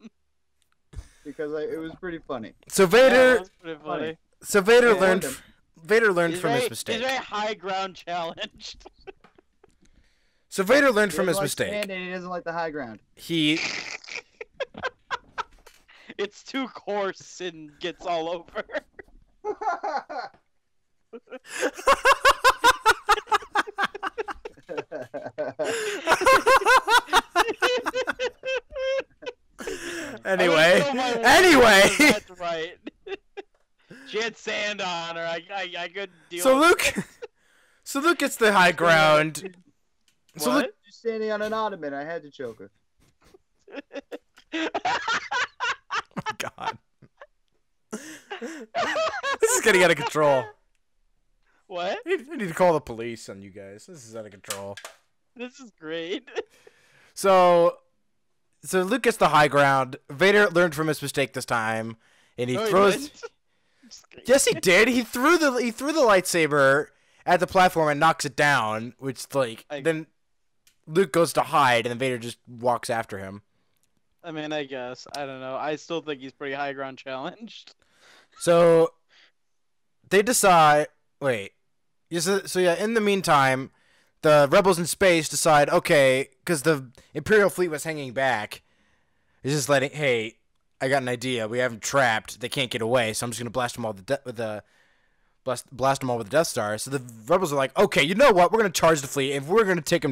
Because it was pretty funny. So Vader. It was pretty funny. So Vader learned. Vader learned from his mistake. He's very high ground challenged. So Vader learned from his mistake. And he doesn't like the high ground. He. It's too coarse and gets all over. Anyway. That's right. She had sand on her. I could deal. So Luke gets the high ground. What? So Luke, she's standing on an ottoman. I had to choke her. Oh, God. This is getting out of control. What? I need to call the police on you guys. This is out of control. This is great. So Luke gets the high ground. Vader learned from his mistake this time, and he throws. Yes, he did. He threw the lightsaber at the platform and knocks it down, which then Luke goes to hide, and then Vader just walks after him. I mean, I guess. I don't know. I still think he's pretty high ground challenged. So they decide. Wait. So yeah. In the meantime, the rebels in space decide. Okay, because the Imperial fleet was hanging back. It's just letting. Hey, I got an idea. We have them trapped. They can't get away. So I'm just gonna blast them all with the Death Star. So the rebels are like, okay, you know what? We're gonna charge the fleet. If they're gonna take us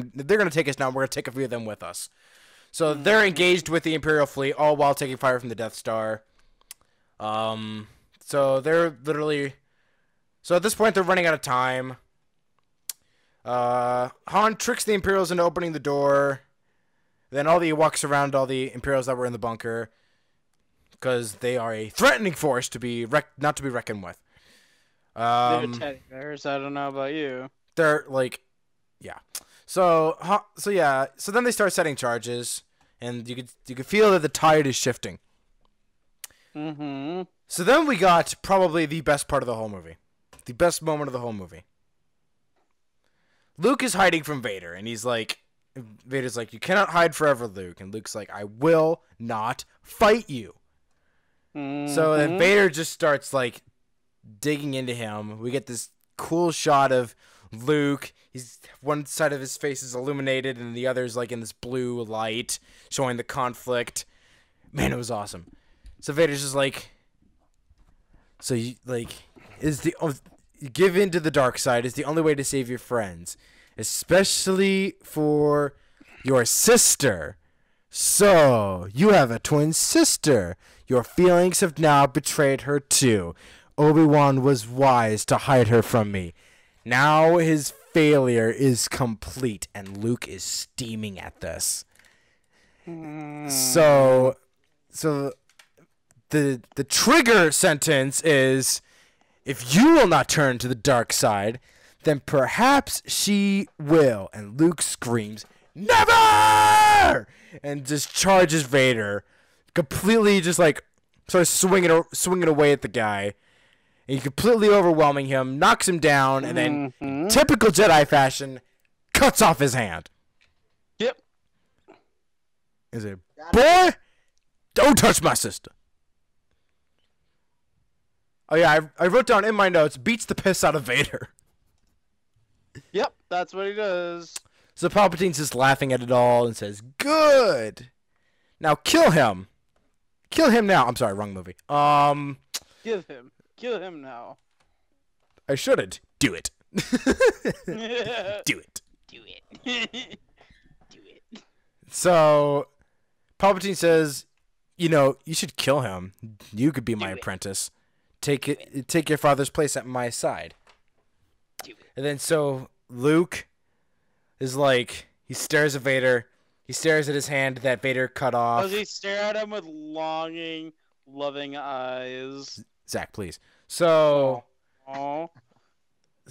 down. We're gonna take a few of them with us. So they're engaged with the Imperial fleet, all while taking fire from the Death Star. So they're literally. So at this point, they're running out of time. Han tricks the Imperials into opening the door. Then all the Ewoks surround all the Imperials that were in the bunker. Because they are a threatening force not to be reckoned with. They're teddy bears. I don't know about you. They're yeah. So yeah. So then they start setting charges, and you could feel that the tide is shifting. Mm-hmm. So then we got probably the best part of the whole movie, the best moment of the whole movie. Luke is hiding from Vader, and he's like, Vader's like, "You cannot hide forever, Luke," and Luke's like, "I will not fight you." So then Vader just starts digging into him. We get this cool shot of Luke. He's one side of his face is illuminated, and the other's in this blue light, showing the conflict. Man, it was awesome. So Vader's just like, so you give in to the dark side is the only way to save your friends, especially for your sister. So, you have a twin sister. Your feelings have now betrayed her too. Obi-Wan was wise to hide her from me. Now his failure is complete, and Luke is steaming at this. So the trigger sentence is, if you will not turn to the dark side, then perhaps she will. And Luke screams, "Never!" and just charges Vader, completely just starts swinging away at the guy, and completely overwhelming him, knocks him down, and then in typical Jedi fashion, cuts off his hand. Yep. Is it, boy? Don't touch my sister. Oh yeah, I wrote down in my notes, beats the piss out of Vader. Yep, that's what he does. So Palpatine's just laughing at it all and says, "Good! Now kill him. Kill him now." I'm sorry, wrong movie. Kill him now. I shouldn't. Do it. Do it. Do it. Do it. So Palpatine says, you know, you should kill him. You could be my apprentice. Take it. Take your father's place at my side. And then so Luke is like, he stares at Vader. He stares at his hand that Vader cut off. Does he stare at him with longing, loving eyes? Zach, please. So, so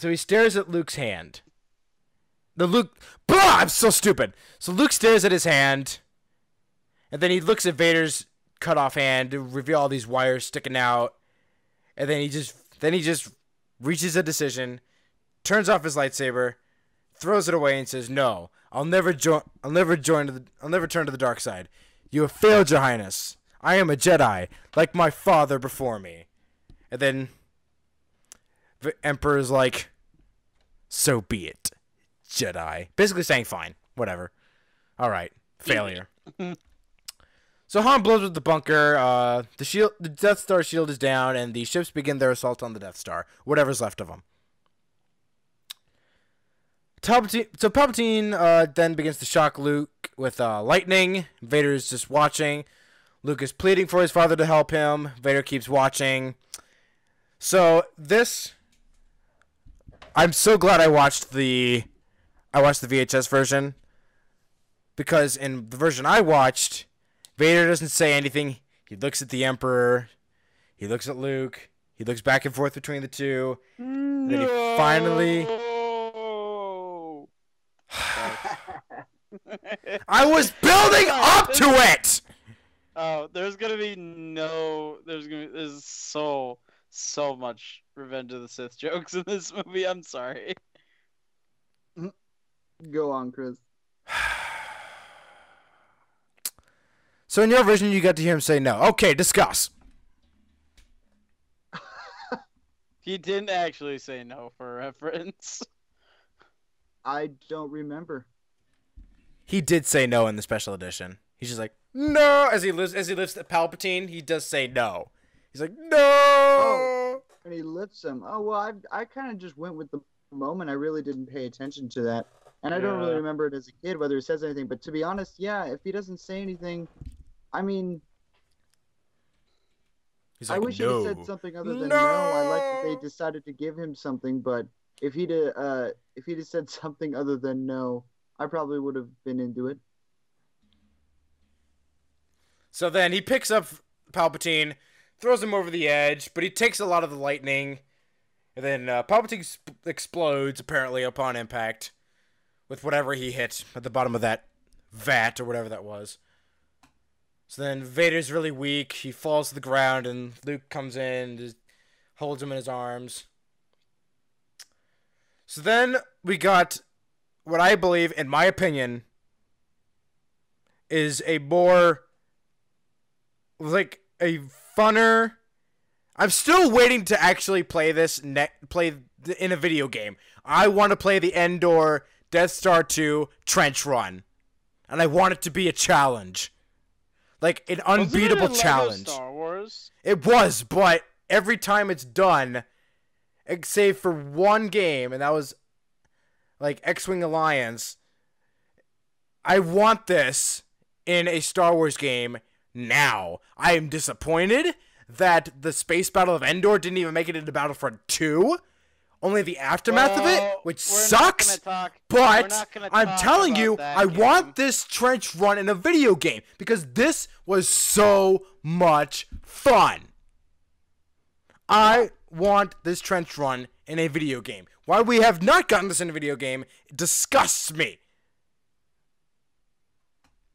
he stares at Luke's hand. Blah! I'm so stupid. So Luke stares at his hand, and then he looks at Vader's cut off hand to reveal all these wires sticking out, and then he just reaches a decision, turns off his lightsaber, throws it away, and says, "No, I'll never turn to the dark side. You have failed, Your Highness. I am a Jedi, like my father before me." And then the Emperor's like, "So be it, Jedi." Basically saying, "Fine, whatever. All right, failure." So Han blows up the bunker. The Death Star shield is down, and the ships begin their assault on the Death Star. Whatever's left of them. Palpatine then begins to shock Luke with lightning. Vader is just watching. Luke is pleading for his father to help him. Vader keeps watching. So this, I'm so glad I watched the VHS version, because in the version I watched, Vader doesn't say anything. He looks at the Emperor. He looks at Luke. He looks back and forth between the two. And then he finally. I was building up to it. Oh, there's so much Revenge of the Sith jokes in this movie. I'm sorry. Go on, Chris. So in your version, you got to hear him say no. Okay, discuss. He didn't actually say no, for reference. I don't remember. He did say no in the special edition. He's just like, no, as he lifts at Palpatine, he does say no. He's like, no. Oh, and he lifts him. Oh, well, I kind of just went with the moment. I really didn't pay attention to that. And I don't really remember it as a kid, whether he says anything. But to be honest, yeah, if he doesn't say anything, I mean, he's like, I wish he had said something other than no. I like that they decided to give him something, but if he'd have said something other than no, I probably would have been into it. So then he picks up Palpatine, throws him over the edge, but he takes a lot of the lightning, and then Palpatine explodes, apparently, upon impact with whatever he hit at the bottom of that vat or whatever that was. So then Vader's really weak, he falls to the ground, and Luke comes in and holds him in his arms. So then we got what I believe, in my opinion, is a more, like, a funner. I'm still waiting to actually play this in a video game. I want to play the Endor Death Star 2 Trench Run, and I want it to be a challenge, like an unbeatable challenge. Wasn't it in Lego Star Wars? It was, but every time it's done, save for one game, and that was like X-Wing Alliance. I want this in a Star Wars game now. I am disappointed that the space battle of Endor didn't even make it into Battlefront 2. Only the aftermath of it, which sucks. But I'm telling you, I want this trench run in a video game, because this was so much fun. I want this trench run in a video game. Why we have not gotten this in a video game disgusts me.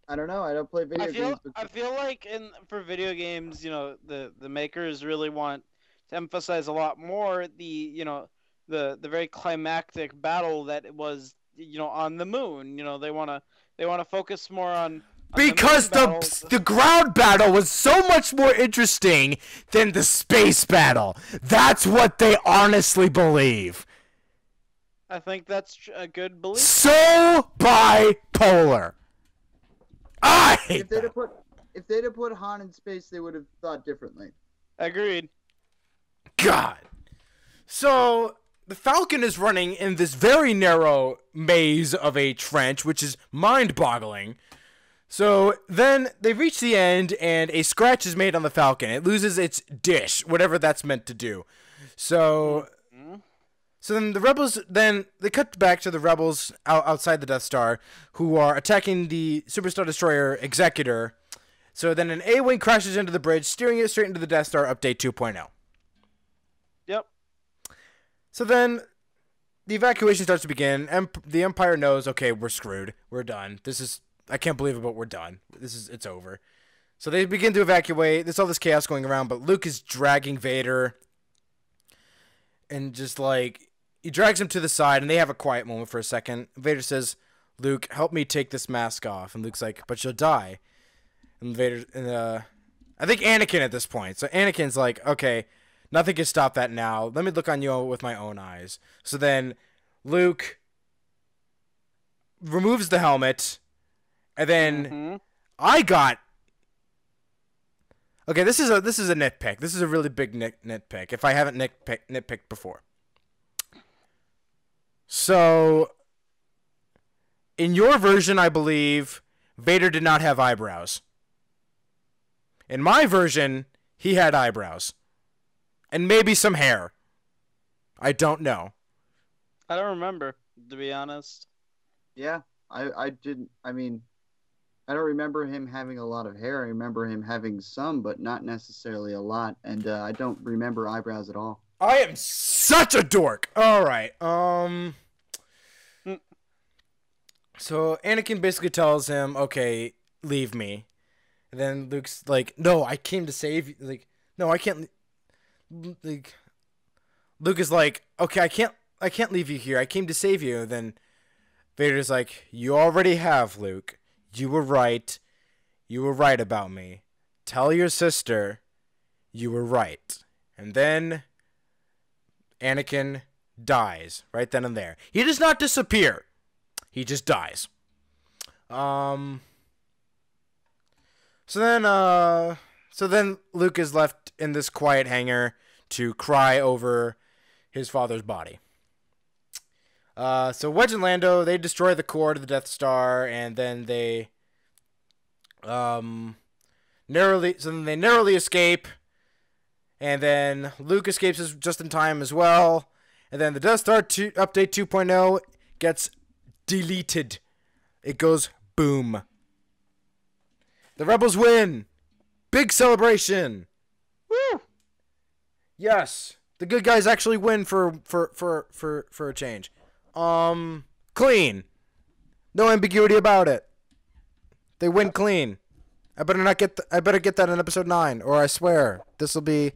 I don't know. I don't play video games. I feel like for video games, you know, the makers really want to emphasize a lot more the very climactic battle that it was, you know, on the moon. You know, they want to focus more on. Because the ground battle was so much more interesting than the space battle. That's what they honestly believe. I think that's a good belief. So bipolar. If they'd have put Han in space, they would have thought differently. Agreed. God. So the Falcon is running in this very narrow maze of a trench, which is mind-boggling. So then they reach the end, and a scratch is made on the Falcon. It loses its dish, whatever that's meant to do. So then the rebels, they cut back to the rebels outside the Death Star, who are attacking the Superstar Destroyer Executor. So then an A-Wing crashes into the bridge, steering it straight into the Death Star Update 2.0. Yep. So then the evacuation starts to begin, and the Empire knows, okay, we're screwed. We're done. This is, I can't believe it, but we're done. It's over. So they begin to evacuate. There's all this chaos going around, but Luke is dragging Vader. And just like, he drags him to the side, and they have a quiet moment for a second. Vader says, "Luke, help me take this mask off." And Luke's like, "But you'll die." And Vader, I think Anakin at this point. So Anakin's like, "Okay, nothing can stop that now. Let me look on you with my own eyes." So then Luke removes the helmet, and then Okay, this is a nitpick. This is a really big nitpick. If I haven't nitpicked before. So, in your version, I believe Vader did not have eyebrows. In my version, he had eyebrows, and maybe some hair. I don't know. I don't remember, to be honest. Yeah, I didn't. I mean, I don't remember him having a lot of hair. I remember him having some, but not necessarily a lot. And I don't remember eyebrows at all. I am such a dork. All right. So Anakin basically tells him, "Okay, leave me." And then Luke's like, "No, I came to save you." Like, "No, I can't." Like, Luke is like, "Okay, I can't leave you here. I came to save you." And then Vader's like, "You already have, Luke. You were right. You were right about me. Tell your sister you were right." And then Anakin dies right then and there. He does not disappear. He just dies. So then Luke is left in this quiet hangar to cry over his father's body. So Wedge and Lando, they destroy the core to the Death Star, and then they narrowly escape, and then Luke escapes just in time as well, and then the Death Star update 2.0 gets deleted. It goes boom. The rebels win. Big celebration. Woo! Yes, the good guys actually win for a change. Clean. No ambiguity about it. They win clean. I better get that in episode 9, or I swear this will be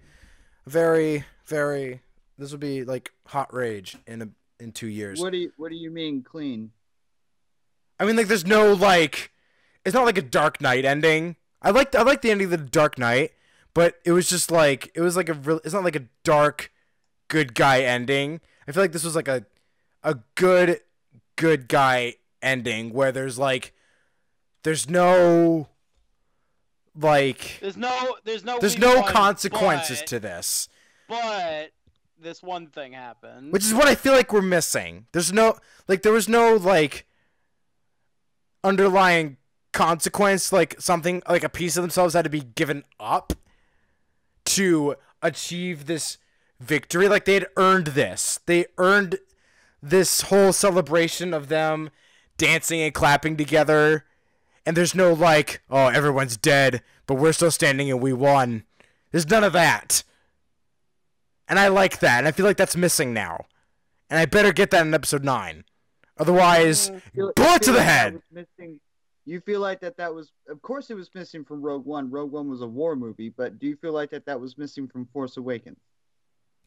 this will be like hot rage in 2 years. What do you mean clean? I mean, like, there's no, like, it's not like a Dark Knight ending. I like the ending of the Dark Knight, but it was just like, it was like a real, it's not like a dark good guy ending. I feel like this was like a good guy ending where there's like, there's no consequences to this. But this one thing happened, which is what I feel like we're missing. There was no underlying consequence, like something, like a piece of themselves had to be given up to achieve this victory. Like, they had earned this. They earned this whole celebration of them dancing and clapping together, and there's no like, "Oh, everyone's dead, but we're still standing and we won." There's none of that, and I like that, and I feel like that's missing now, and I better get that in episode 9, otherwise bullet to the head. You feel like that was, of course it was missing from Rogue One. Rogue One was a war movie, but do you feel like that was missing from Force Awakens?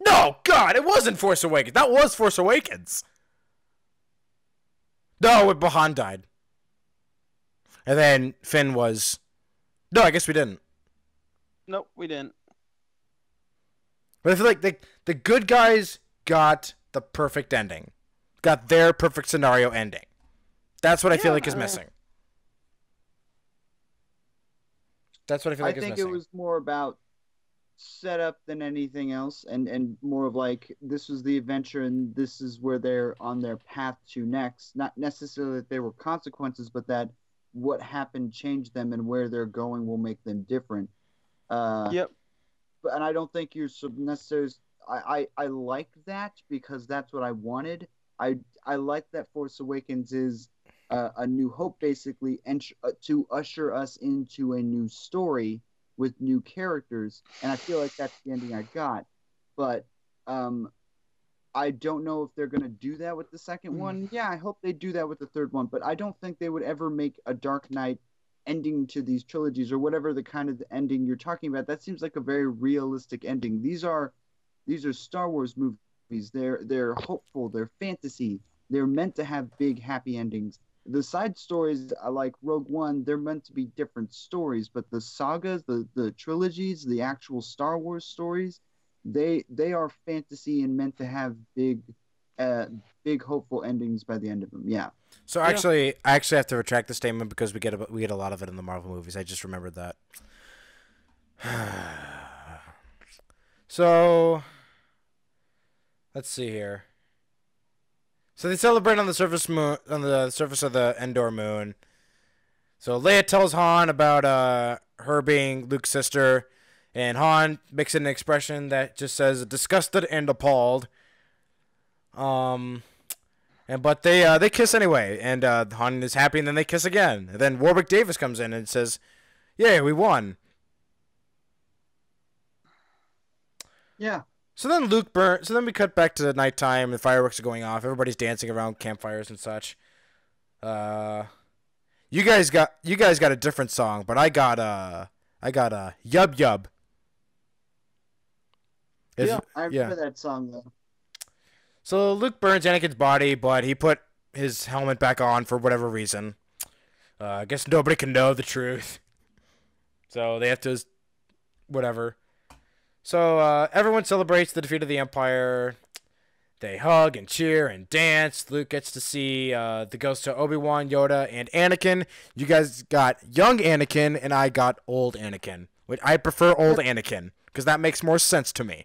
No, God, it wasn't Force Awakens. That was Force Awakens. No, when Bahan died. And then Finn was... No, I guess we didn't. Nope, we didn't. But I feel like the good guys got the perfect ending. Got their perfect scenario ending. That's what I feel like is missing. That's what I feel like is missing. I think it was more about setup than anything else, and more of like, this was the adventure and this is where they're on their path to next. Not necessarily that there were consequences, but that what happened changed them and where they're going will make them different. Yep. But, and I don't think you're necessarily – I like that because that's what I wanted. I like that Force Awakens is A New Hope, basically, and to usher us into a new story with new characters. And I feel like that's the ending I got. But I don't know if they're going to do that with the second one. Yeah, I hope they do that with the third one. But I don't think they would ever make a Dark Knight ending to these trilogies or whatever the kind of ending you're talking about. That seems like a very realistic ending. These are Star Wars movies. They're hopeful. They're fantasy. They're meant to have big, happy endings. The side stories, like Rogue One, they're meant to be different stories, but the sagas, the trilogies, the actual Star Wars stories, they are fantasy and meant to have big, big hopeful endings by the end of them. Yeah. So actually, I actually have to retract the statement because we get a lot of it in the Marvel movies. I just remembered that. So, let's see here. So they celebrate on the surface of the Endor moon. So Leia tells Han about her being Luke's sister, and Han makes an expression that just says disgusted and appalled. But they kiss anyway, and Han is happy, and then they kiss again. And then Warwick Davis comes in and says, "Yay, we won." Yeah. So then Luke burns. So then we cut back to the nighttime. The fireworks are going off. Everybody's dancing around campfires and such. You guys got a different song, but I got a Yub Yub. I remember that song though. So Luke burns Anakin's body, but he put his helmet back on for whatever reason. I guess nobody can know the truth. So they have to, whatever. So everyone celebrates the defeat of the Empire. They hug and cheer and dance. Luke gets to see the ghosts of Obi-Wan, Yoda, and Anakin. You guys got young Anakin, and I got old Anakin. Which I prefer old Anakin because that makes more sense to me.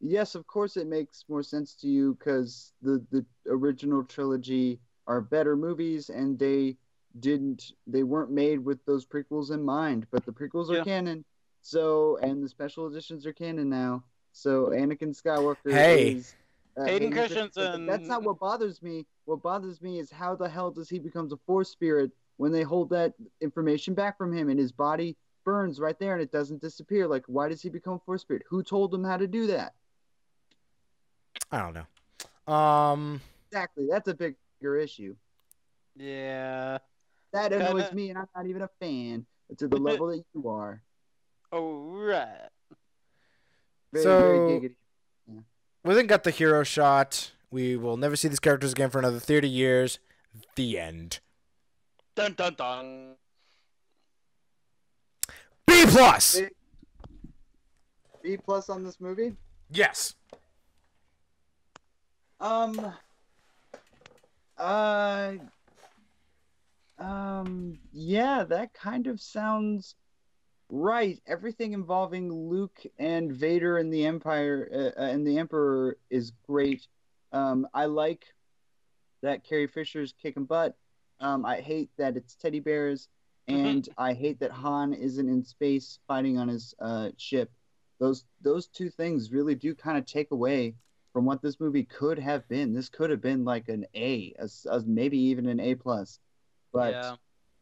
Yes, of course it makes more sense to you because the original trilogy are better movies, and they weren't made with those prequels in mind, but the prequels are canon. So, and the special editions are canon now. So Anakin Skywalker is Hayden Christensen. That's not what bothers me. What bothers me is how the hell does he becomes a Force spirit when they hold that information back from him and his body burns right there and it doesn't disappear? Like, why does he become a Force spirit? Who told him how to do that? I don't know. Exactly. That's a bigger issue. Yeah. That annoys me, and I'm not even a fan to the level that you are. Oh, right. Very, very giggity. Yeah. We then got the hero shot. We will never see these characters again for another 30 years. The end. Dun, dun, dun. B+! B+ on this movie? Yes. Yeah, that kind of sounds right. Everything involving Luke and Vader and the Empire and the Emperor is great. I like that Carrie Fisher's kicking butt. I hate that it's teddy bears, and I hate that Han isn't in space fighting on his ship. Those two things really do kind of take away from what this movie could have been. This could have been like an A, maybe even an A+. But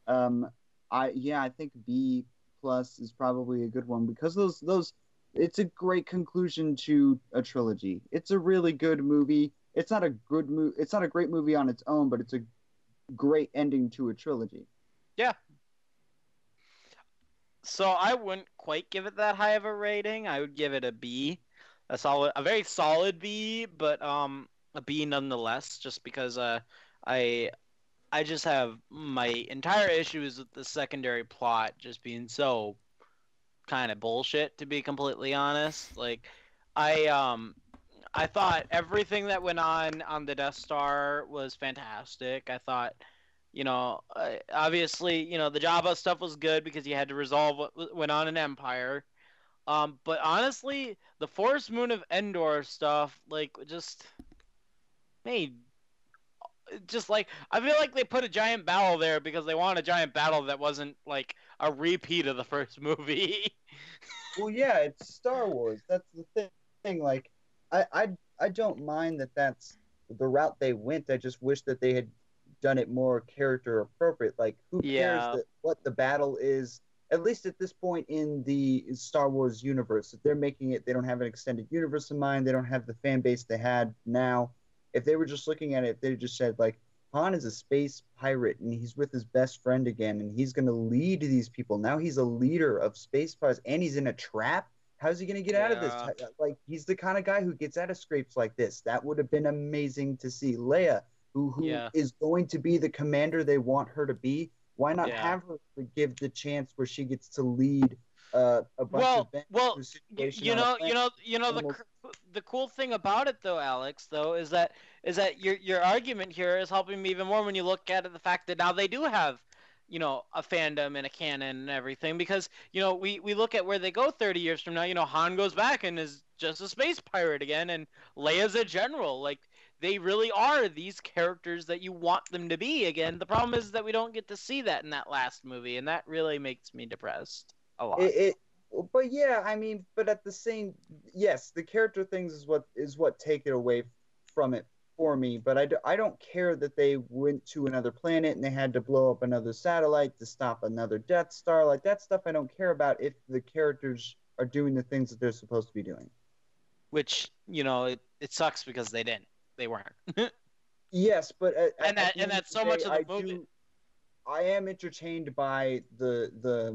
I think B+ is probably a good one because those it's a great conclusion to a trilogy. It's a really good movie. It's not a good movie. It's not a great movie on its own, but it's a great ending to a trilogy. Yeah. So I wouldn't quite give it that high of a rating. I would give it a B, a very solid B, but a B nonetheless, just because I just have my entire issues with the secondary plot just being so kind of bullshit, to be completely honest. Like, I thought everything that went on the Death Star was fantastic. I thought, obviously, the Jabba stuff was good because you had to resolve what went on in Empire. But honestly, the Forest Moon of Endor stuff, like, just made just like, I feel like they put a giant battle there because they wanted a giant battle that wasn't like a repeat of the first movie. Well, yeah, it's Star Wars. That's the thing. Like, I don't mind that that's the route they went. I just wish that they had done it more character appropriate. Like, who cares what the battle is? At least at this point in the Star Wars universe, if they're making it, they don't have an extended universe in mind. They don't have the fan base they had now. If they were just looking at it, they just said, like, Han is a space pirate, and he's with his best friend again, and he's going to lead these people. Now he's a leader of space pirates, and he's in a trap. How's he going to get out of this? Like, he's the kind of guy who gets out of scrapes like this. That would have been amazing to see. Leia, who is going to be the commander they want her to be, why not have her give the chance where she gets to lead a bunch of men? Well, you know, the cool thing about it, though, Alex, though, is that your argument here is helping me even more when you look at it, the fact that now they do have, you know, a fandom and a canon and everything, because, you know, we look at where they go 30 years from now. You know, Han goes back and is just a space pirate again, and Leia's a general. Like, they really are these characters that you want them to be again. The problem is that we don't get to see that in that last movie, and that really makes me depressed a lot. But yeah, I mean, but at the same, yes, the character things is what take it away from it for me. But I don't care that they went to another planet and they had to blow up another satellite to stop another Death Star. Like, that stuff I don't care about if the characters are doing the things that they're supposed to be doing. Which, you know, it sucks because they didn't. They weren't. Yes, but that's so much of the movie. I am entertained by the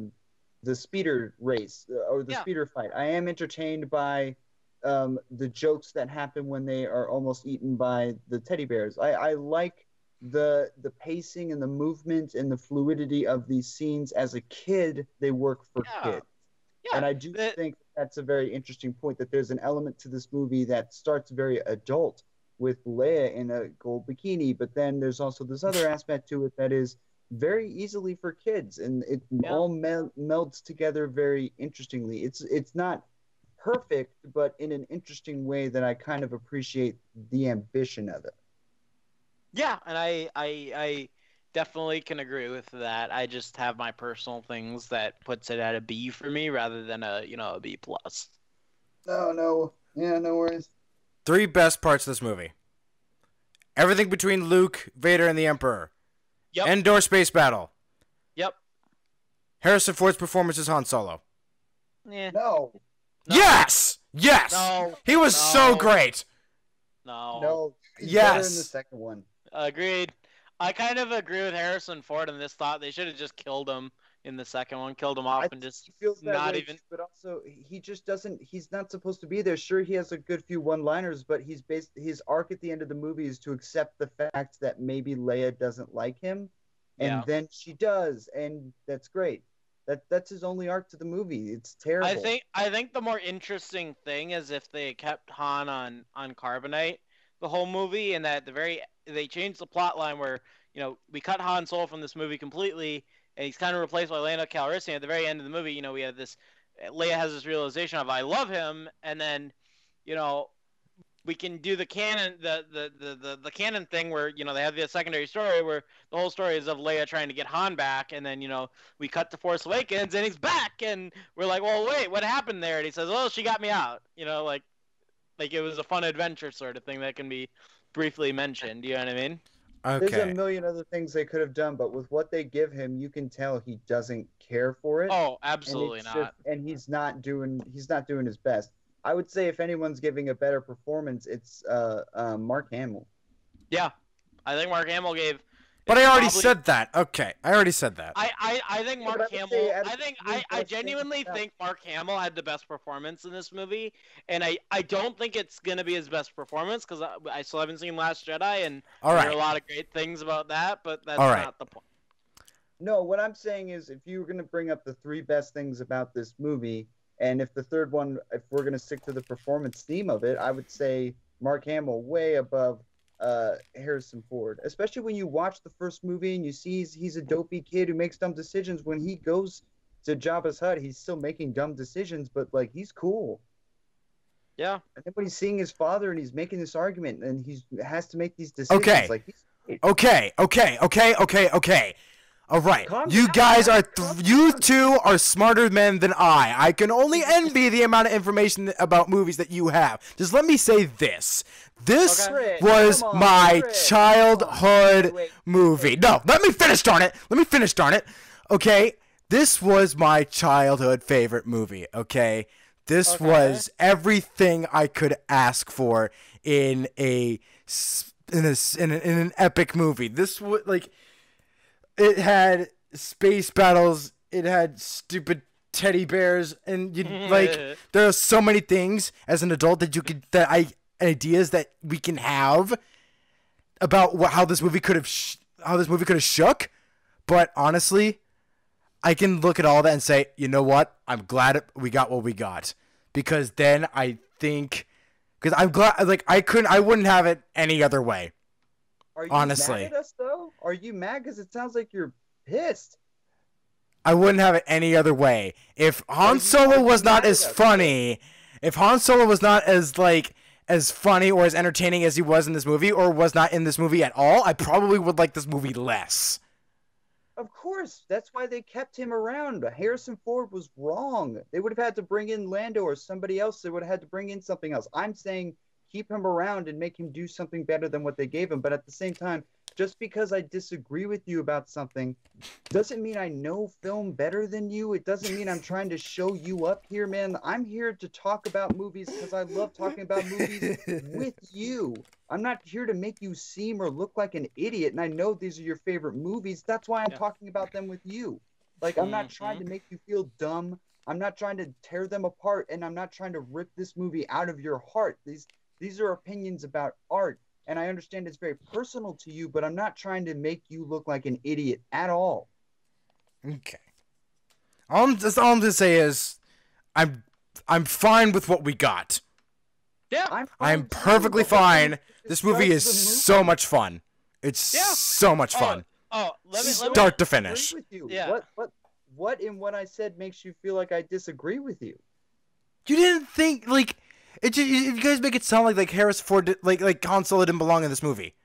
speeder race or the speeder fight. I am entertained by the jokes that happen when they are almost eaten by the teddy bears. I like the pacing and the movement and the fluidity of these scenes. As a kid, they work for kids. Yeah, and I do think that's a very interesting point, that there's an element to this movie that starts very adult with Leia in a gold bikini, but then there's also this other aspect to it that is very easily for kids, and it all melds together very interestingly. It's not perfect, but in an interesting way that I kind of appreciate the ambition of it. Yeah, and I definitely can agree with that. I just have my personal things that puts it at a B for me rather than a B+. No. Yeah, no worries. 3 best parts of this movie. Everything between Luke, Vader, and the Emperor. Yep. Endor space battle. Yep. Harrison Ford's performance as Han Solo. Yeah. No. Yes. No. He was so great. No. He's better in the second one. Agreed. I kind of agree with Harrison Ford in this thought. They should have just killed him in the second one, killed him off, and just not even. But also, he just doesn't. He's not supposed to be there. Sure, he has a good few one-liners, but he's based his arc at the end of the movie is to accept the fact that maybe Leia doesn't like him, and then she does, and that's great. That's his only arc to the movie. It's terrible. I think the more interesting thing is if they kept Han on carbonite the whole movie, and that they changed the plot line where, you know, we cut Han Solo from this movie completely. And he's kind of replaced by Lando Calrissian. At the very end of the movie, you know, we have this, Leia has this realization of, I love him. And then, you know, we can do the canon, the canon thing where, you know, they have the secondary story where the whole story is of Leia trying to get Han back. And then, you know, we cut to Force Awakens and he's back. And we're like, well, wait, what happened there? And he says, well, she got me out. You know, like it was a fun adventure sort of thing that can be briefly mentioned. You know what I mean? Okay. There's a million other things they could have done, but with what they give him, you can tell he doesn't care for it. Oh, absolutely not. And he's not doing his best. I would say if anyone's giving a better performance, it's Mark Hamill. Yeah, I think Mark Hamill gave. But I already said that. Okay, I already said that. I think Mark Hamill. I genuinely think Mark Hamill had the best performance in this movie, and I don't think it's gonna be his best performance because I still haven't seen Last Jedi, and there are a lot of great things about that, but that's not the point. No, what I'm saying is, if you were gonna bring up the 3 best things about this movie, and if the third one, if we're gonna stick to the performance theme of it, I would say Mark Hamill way above Harrison Ford, especially when you watch the first movie and you see he's a dopey kid who makes dumb decisions. When he goes to Jabba's hut, he's still making dumb decisions, but like, he's cool. Yeah. Everybody's seeing his father, and he's making this argument, and he has to make these decisions. Okay. Like, okay. All right, you guys are, you two are smarter men than I. I can only envy the amount of information about movies that you have. Just let me say this. This was my childhood movie. No, let me finish, darn it. Okay, this was my childhood favorite movie, okay? This was everything I could ask for in an epic movie. This was, like... It had space battles. It had stupid teddy bears, and you like. There are so many things as an adult that you could ideas that we can have about how this movie could have shook. But honestly, I can look at all that and say, you know what? I'm glad we got what we got, because then I think I'm glad. Like I wouldn't have it any other way. Are you mad at us, though? Are you mad? Because it sounds like you're pissed. I wouldn't have it any other way. If Han Solo was not as funny, if Han Solo was not as, like, as funny or as entertaining as he was in this movie, or was not in this movie at all, I probably would like this movie less. Of course. That's why they kept him around. Harrison Ford was wrong. They would have had to bring in Lando or somebody else. They would have had to bring in something else. I'm saying... keep him around and make him do something better than what they gave him. But at the same time, just because I disagree with you about something doesn't mean I know film better than you. It doesn't mean I'm trying to show you up here, man. I'm here to talk about movies because I love talking about movies with you. I'm not here to make you seem or look like an idiot. And I know these are your favorite movies. That's why I'm talking about them with you. Like, I'm not trying to make you feel dumb. I'm not trying to tear them apart. And I'm not trying to rip this movie out of your heart. These are opinions about art, and I understand it's very personal to you, but I'm not trying to make you look like an idiot at all. Okay. All I'm going to say is I'm fine with what we got. Yeah. I'm perfectly fine. This movie is so much fun. It's so much fun. Start to finish. Yeah. What in what I said makes you feel like I disagree with you? You didn't think, like... you guys make it sound like Harrison Ford like Han Solo didn't belong in this movie.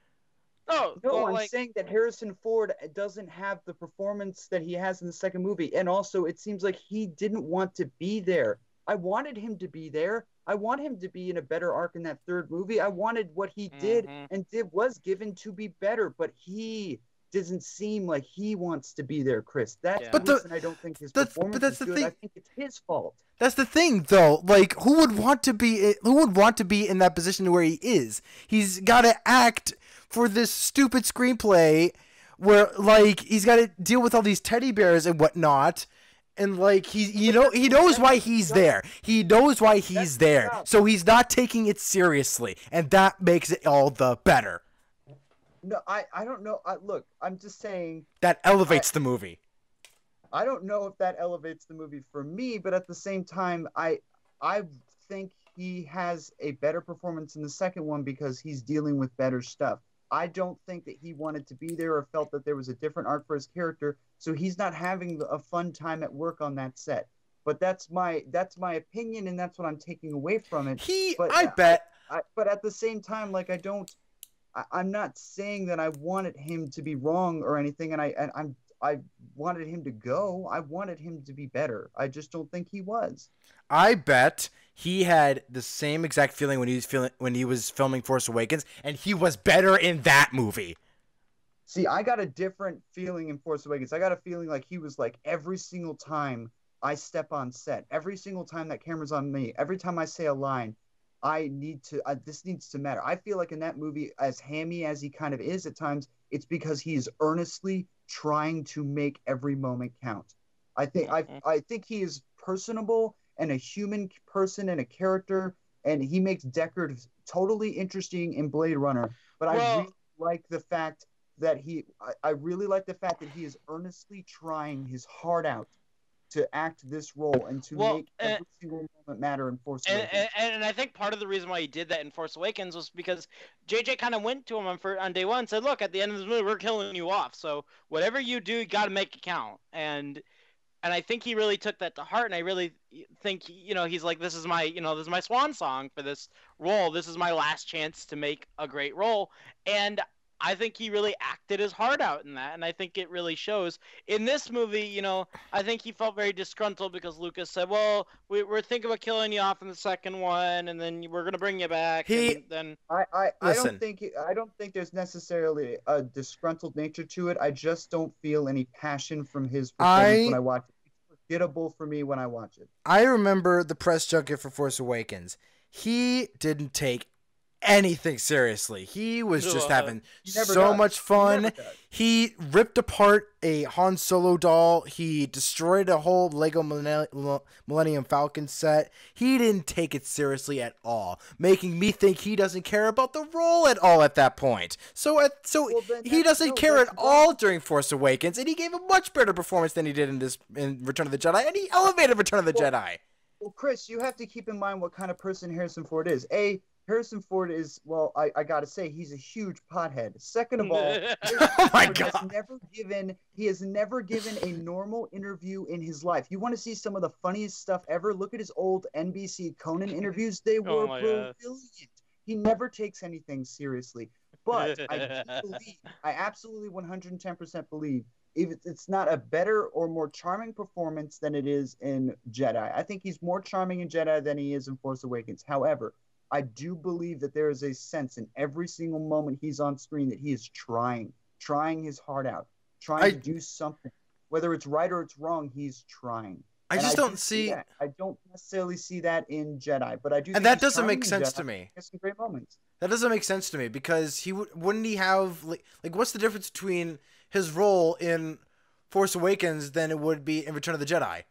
Oh, no, well, I'm saying that Harrison Ford doesn't have the performance that he has in the second movie, and also it seems like he didn't want to be there. I wanted him to be there. I want him to be in a better arc in that third movie. I wanted what he did and was given to be better, but he doesn't seem like he wants to be there, Chris. That's the reason I don't think his performance is good. I think it's his fault. That's the thing, though. Like, who would want to be in that position where he is? He's got to act for this stupid screenplay where, like, he's got to deal with all these teddy bears and whatnot. And, like, he knows why he's there. He knows why he's there. So he's not taking it seriously. And that makes it all the better. No, I don't know. Look, I'm just saying... That elevates the movie. I don't know if that elevates the movie for me, but at the same time, I think he has a better performance in the second one because he's dealing with better stuff. I don't think that he wanted to be there or felt that there was a different arc for his character, so he's not having a fun time at work on that set. But that's my opinion, and that's what I'm taking away from it. But at the same time, like, I'm not saying that I wanted him to be wrong or anything, and I wanted him to go. I wanted him to be better. I just don't think he was. I bet he had the same exact feeling when he was filming Force Awakens, and he was better in that movie. See, I got a different feeling in Force Awakens. I got a feeling like he was like, every single time I step on set, every single time that camera's on me, every time I say a line, this needs to matter. I feel like in that movie, as hammy as he kind of is at times, it's because he is earnestly trying to make every moment count. I think he is personable and a human person and a character, and he makes Deckard totally interesting in Blade Runner. But I really like the fact that he is earnestly trying his heart out to act this role and to make every single moment matter in Force Awakens. And I think part of the reason why he did that in Force Awakens was because JJ kind of went to him on day one and said, look, at the end of this movie, we're killing you off. So whatever you do, you got to make it count. And And I think he really took that to heart, and I really think, you know, he's like, this is my, you know, this is my swan song for this role. This is my last chance to make a great role. And I think he really acted his heart out in that, and I think it really shows. In this movie, you know, I think he felt very disgruntled because Lucas said, well, we're thinking about killing you off in the second one, and then we're going to bring you back. I don't think there's necessarily a disgruntled nature to it. I just don't feel any passion from his performance when I watch it. It's forgettable for me when I watch it. I remember the press junket for Force Awakens. He didn't take anything seriously. He was just having so much fun. He ripped apart a Han Solo doll. He destroyed a whole Lego Millennium Falcon set. He didn't take it seriously at all, making me think he doesn't care about the role at all at that point. So he doesn't care at all during Force Awakens, and he gave a much better performance than he did in Return of the Jedi, and he elevated Return of the Jedi. Well, Chris, you have to keep in mind what kind of person Harrison Ford is. Harrison Ford is, well, I got to say, he's a huge pothead. Second of all, he has never given a normal interview in his life. You want to see some of the funniest stuff ever? Look at his old NBC Conan interviews. They were brilliant. He never takes anything seriously. But I absolutely 110% believe if it's not a better or more charming performance than it is in Jedi. I think he's more charming in Jedi than he is in Force Awakens. However, I do believe that there is a sense in every single moment he's on screen that he is trying his heart out, trying to do something. Whether it's right or it's wrong, he's trying. I don't necessarily see that in Jedi, but I do. And that doesn't make sense to me. There's some great moments. That doesn't make sense to me because wouldn't he have what's the difference between his role in Force Awakens than it would be in Return of the Jedi?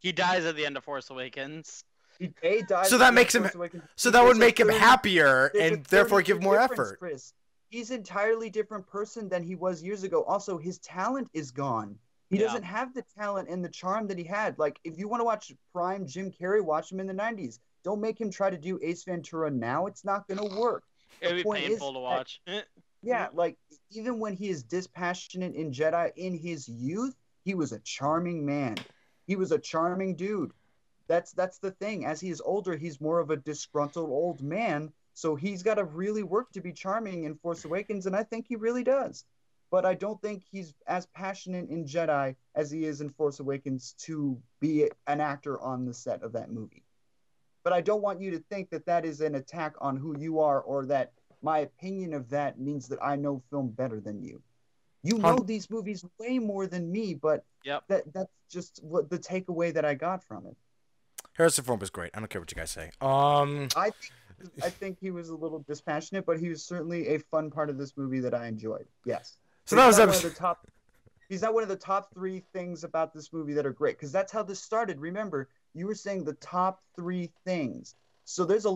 He dies at the end of Force Awakens. He dies so that makes him. So that would make him happier and therefore give more effort. Chris, he's an entirely different person than he was years ago. Also, his talent is gone. He doesn't have the talent and the charm that he had. Like, if you want to watch prime Jim Carrey, watch him in the 90s. Don't make him try to do Ace Ventura now. It's not going to work. It would be painful to watch. Yeah, like, even when he is dispassionate in Jedi in his youth, he was a charming man. He was a charming dude. That's the thing. As he is older, he's more of a disgruntled old man. So he's got to really work to be charming in Force Awakens, and I think he really does. But I don't think he's as passionate in Jedi as he is in Force Awakens to be an actor on the set of that movie. But I don't want you to think that that is an attack on who you are or that my opinion of that means that I know film better than you. You know these movies way more than me, but that's just what the takeaway that I got from it. Harrison Ford was great. I don't care what you guys say. I think he was a little dispassionate, but he was certainly a fun part of this movie that I enjoyed. Yes. So that was one of the top. He's not one of the top three things about this movie that are great, because that's how this started. Remember, you were saying the top three things. So there's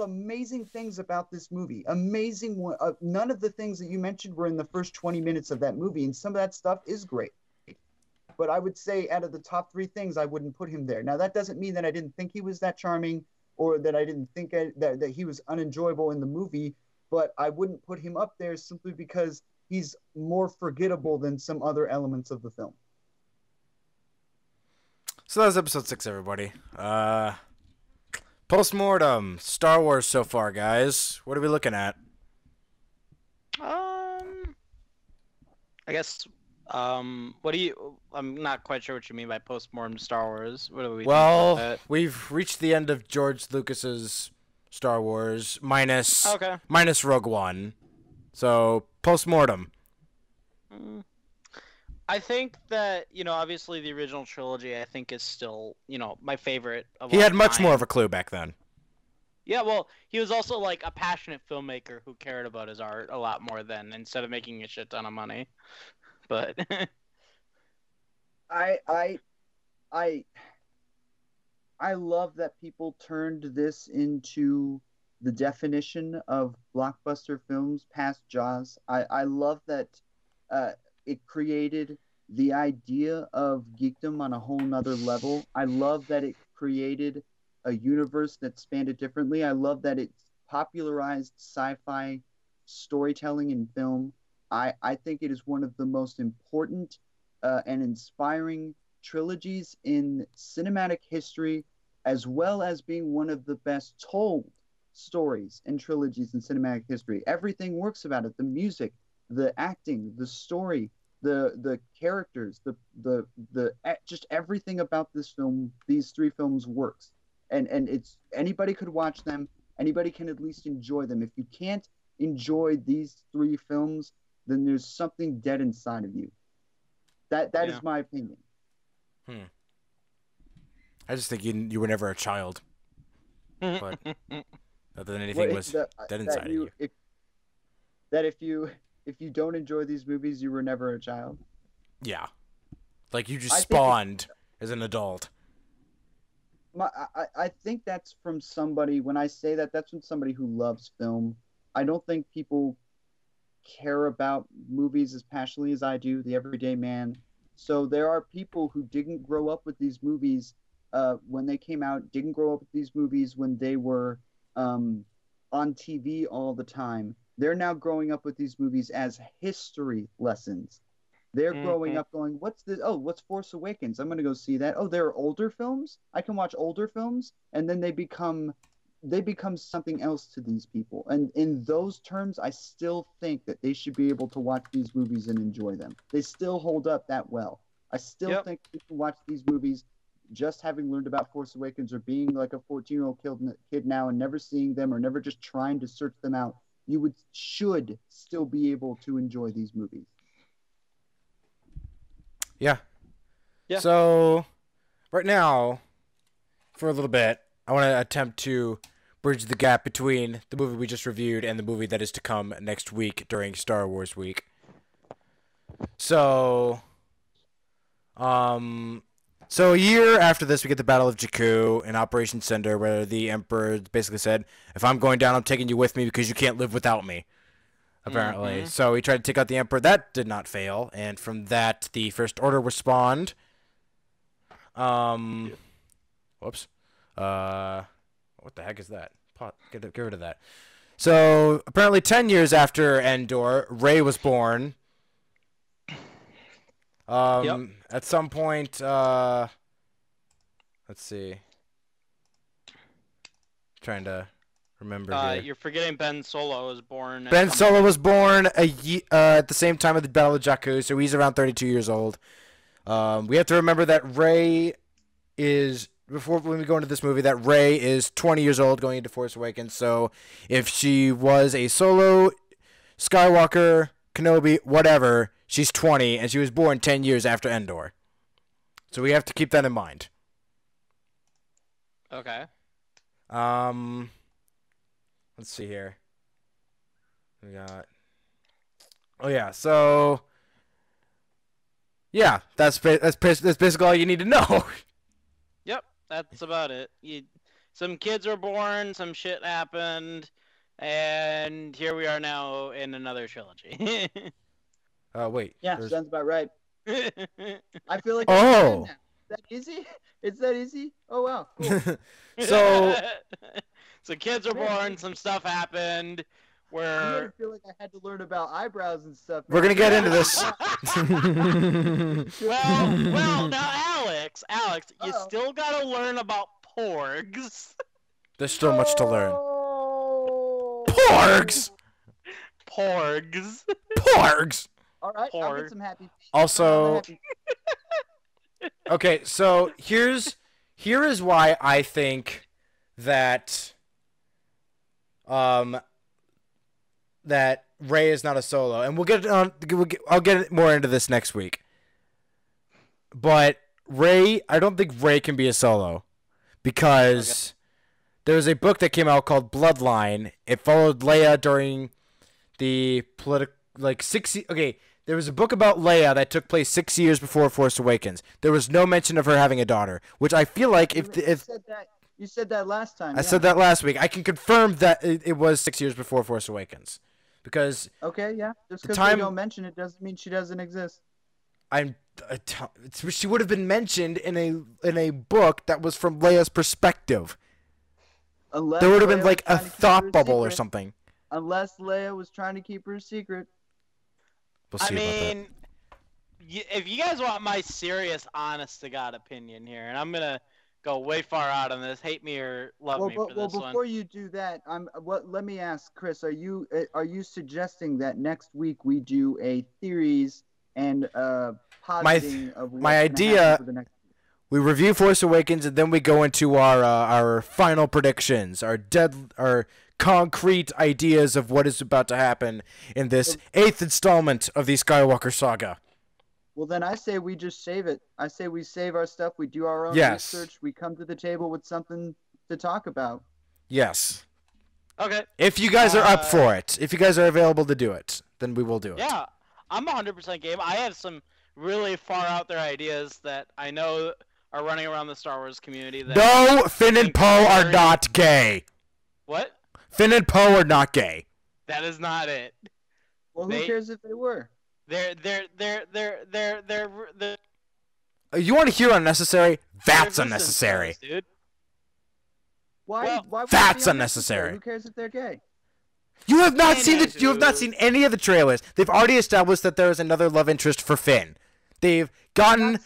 amazing things about this movie. None of the things that you mentioned were in the first 20 minutes of that movie, and some of that stuff is great. But I would say out of the top three things, I wouldn't put him there. Now, that doesn't mean that I didn't think he was that charming or that I didn't think that he was unenjoyable in the movie, but I wouldn't put him up there simply because he's more forgettable than some other elements of the film. So that was episode 6, everybody. Postmortem, Star Wars so far, guys. What are we looking at? I guess... I'm not quite sure what you mean by postmortem Star Wars. What do we? Well, we've reached the end of George Lucas's Star Wars minus Rogue One, so postmortem. I think that, you know, obviously the original trilogy I think is still, you know, my favorite of all. He had much more of a clue back then. Yeah, well, he was also like a passionate filmmaker who cared about his art a lot more then, instead of making a shit ton of money. But I love that people turned this into the definition of blockbuster films past Jaws. I love that it created the idea of geekdom on a whole nother level. I love that it created a universe that expanded differently. I love that it popularized sci-fi storytelling in film. I think it is one of the most important and inspiring trilogies in cinematic history, as well as being one of the best told stories and trilogies in cinematic history. Everything works about it. The music, the acting, the story, the characters, the just everything about this film, these three films works. And it's anybody could watch them. Anybody can at least enjoy them. If you can't enjoy these three films, then there's something dead inside of you. That is my opinion. I just think you were never a child. But other than anything was dead inside of you. If you don't enjoy these movies, you were never a child. Yeah, like you just spawned as an adult. I think that's from somebody, when I say that, that's from somebody who loves film. I don't think people care about movies as passionately as I do, the everyday man. So there are people who didn't grow up with these movies when they came out, didn't grow up with these movies when they were on TV all the time. They're now growing up with these movies as history lessons. They're growing up going, what's this? Oh, what's Force Awakens? I'm going to go see that. Oh, there are older films? I can watch older films. And then they become something else to these people. And in those terms, I still think that they should be able to watch these movies and enjoy them. They still hold up that well. I still think you can watch these movies just having learned about Force Awakens or being like a 14-year-old kid now and never seeing them or never just trying to search them out. You should still be able to enjoy these movies. Yeah. So right now, for a little bit, I want to attempt to bridge the gap between the movie we just reviewed and the movie that is to come next week during Star Wars week. So, so a year after this, we get the Battle of Jakku and Operation Cinder, where the Emperor basically said, if I'm going down, I'm taking you with me because you can't live without me, apparently. Mm-hmm. So he tried to take out the Emperor. That did not fail. And from that, the First Order was spawned. What the heck is that? Get rid of that. So apparently 10 years after Endor, Rey was born. At some point, let's see. Trying to remember here. You're forgetting Ben Solo was born. Ben Solo was born at the same time of the Battle of Jakku, so he's around 32 years old. We have to remember that Rey is, when we go into this movie, that Rey is 20 years old going into Force Awakens, so if she was a Solo, Skywalker, Kenobi, whatever, she's 20, and she was born 10 years after Endor. So we have to keep that in mind. Okay. Let's see here. We got... Oh, yeah, so... Yeah, that's basically all you need to know. Yep, that's about it. Some kids were born, some shit happened, and here we are now in another trilogy. Wait. Yeah, sounds about right. I feel like... Oh! Is that easy? Is that easy? Oh, wow. Cool. So kids are born, some stuff happened, I feel like I had to learn about eyebrows and stuff. We're going to get into this. well, now, Alex, you still got to learn about porgs. There's still much to learn. Porgs! All right, I'll get some happy. Also, okay, so here is why I think that that Rey is not a Solo, and I'll get more into this next week. But I don't think Rey can be a Solo because there was a book that came out called Bloodline. It followed Leia during the political, like 6. Okay. There was a book about Leia that took place 6 years before Force Awakens. There was no mention of her having a daughter, which I feel like you said that last time. I said that last week. I can confirm that it was 6 years before Force Awakens, because just because they don't mention it doesn't mean she doesn't exist. She would have been mentioned in a book that was from Leia's perspective. Unless there would have been like a thought bubble or something. Unless Leia was trying to keep her secret. We'll see about that. if you guys want my serious, honest to God opinion here, and I'm gonna go way far out on this. Hate me or love me for this one. Well, before you do that, let me ask Chris: Are you suggesting that next week we do a theories and positing of my idea? For the next we review Force Awakens, and then we go into our final predictions, our concrete ideas of what is about to happen in this 8th installment of the Skywalker saga. Well, then I say we just save it. I say we save our stuff. We do our own research. We come to the table with something to talk about. Yes. Okay. If you guys are up for it, if you guys are available to do it, then we will do it. Yeah, I'm 100% game. I have some really far out there ideas that I know are running around the Star Wars community. That no, Finn and Poe are not gay. What? Finn and Poe are not gay. That is not it. Well, who cares if they were? They're you want to hear unnecessary? That's unnecessary, dude. Why? That's unnecessary. Who cares if they're gay? You have not seen the. You have not seen any of the trailers. They've already established that there is another love interest for Finn. They've gotten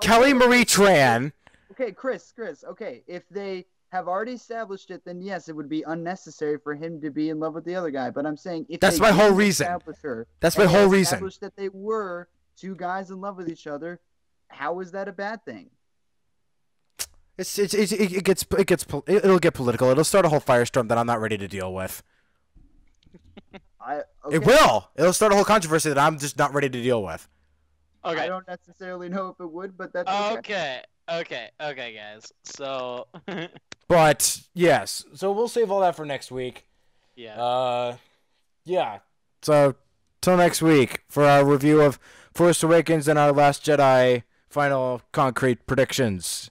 Kelly Marie Tran. Okay, Chris. Okay, if they have already established it, then yes, it would be unnecessary for him to be in love with the other guy. But I'm saying if that's my whole reason. That's my whole reason. Established that they were two guys in love with each other. How is that a bad thing? It'll get political. It'll start a whole firestorm that I'm not ready to deal with. It will. It'll start a whole controversy that I'm just not ready to deal with. Okay. I don't necessarily know if it would, but that's okay. Okay, guys. So. But yes, so we'll save all that for next week. Yeah. Yeah. So till next week for our review of Force Awakens and our Last Jedi final concrete predictions.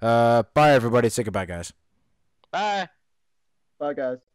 Bye, everybody. Say goodbye, guys. Bye. Bye, guys.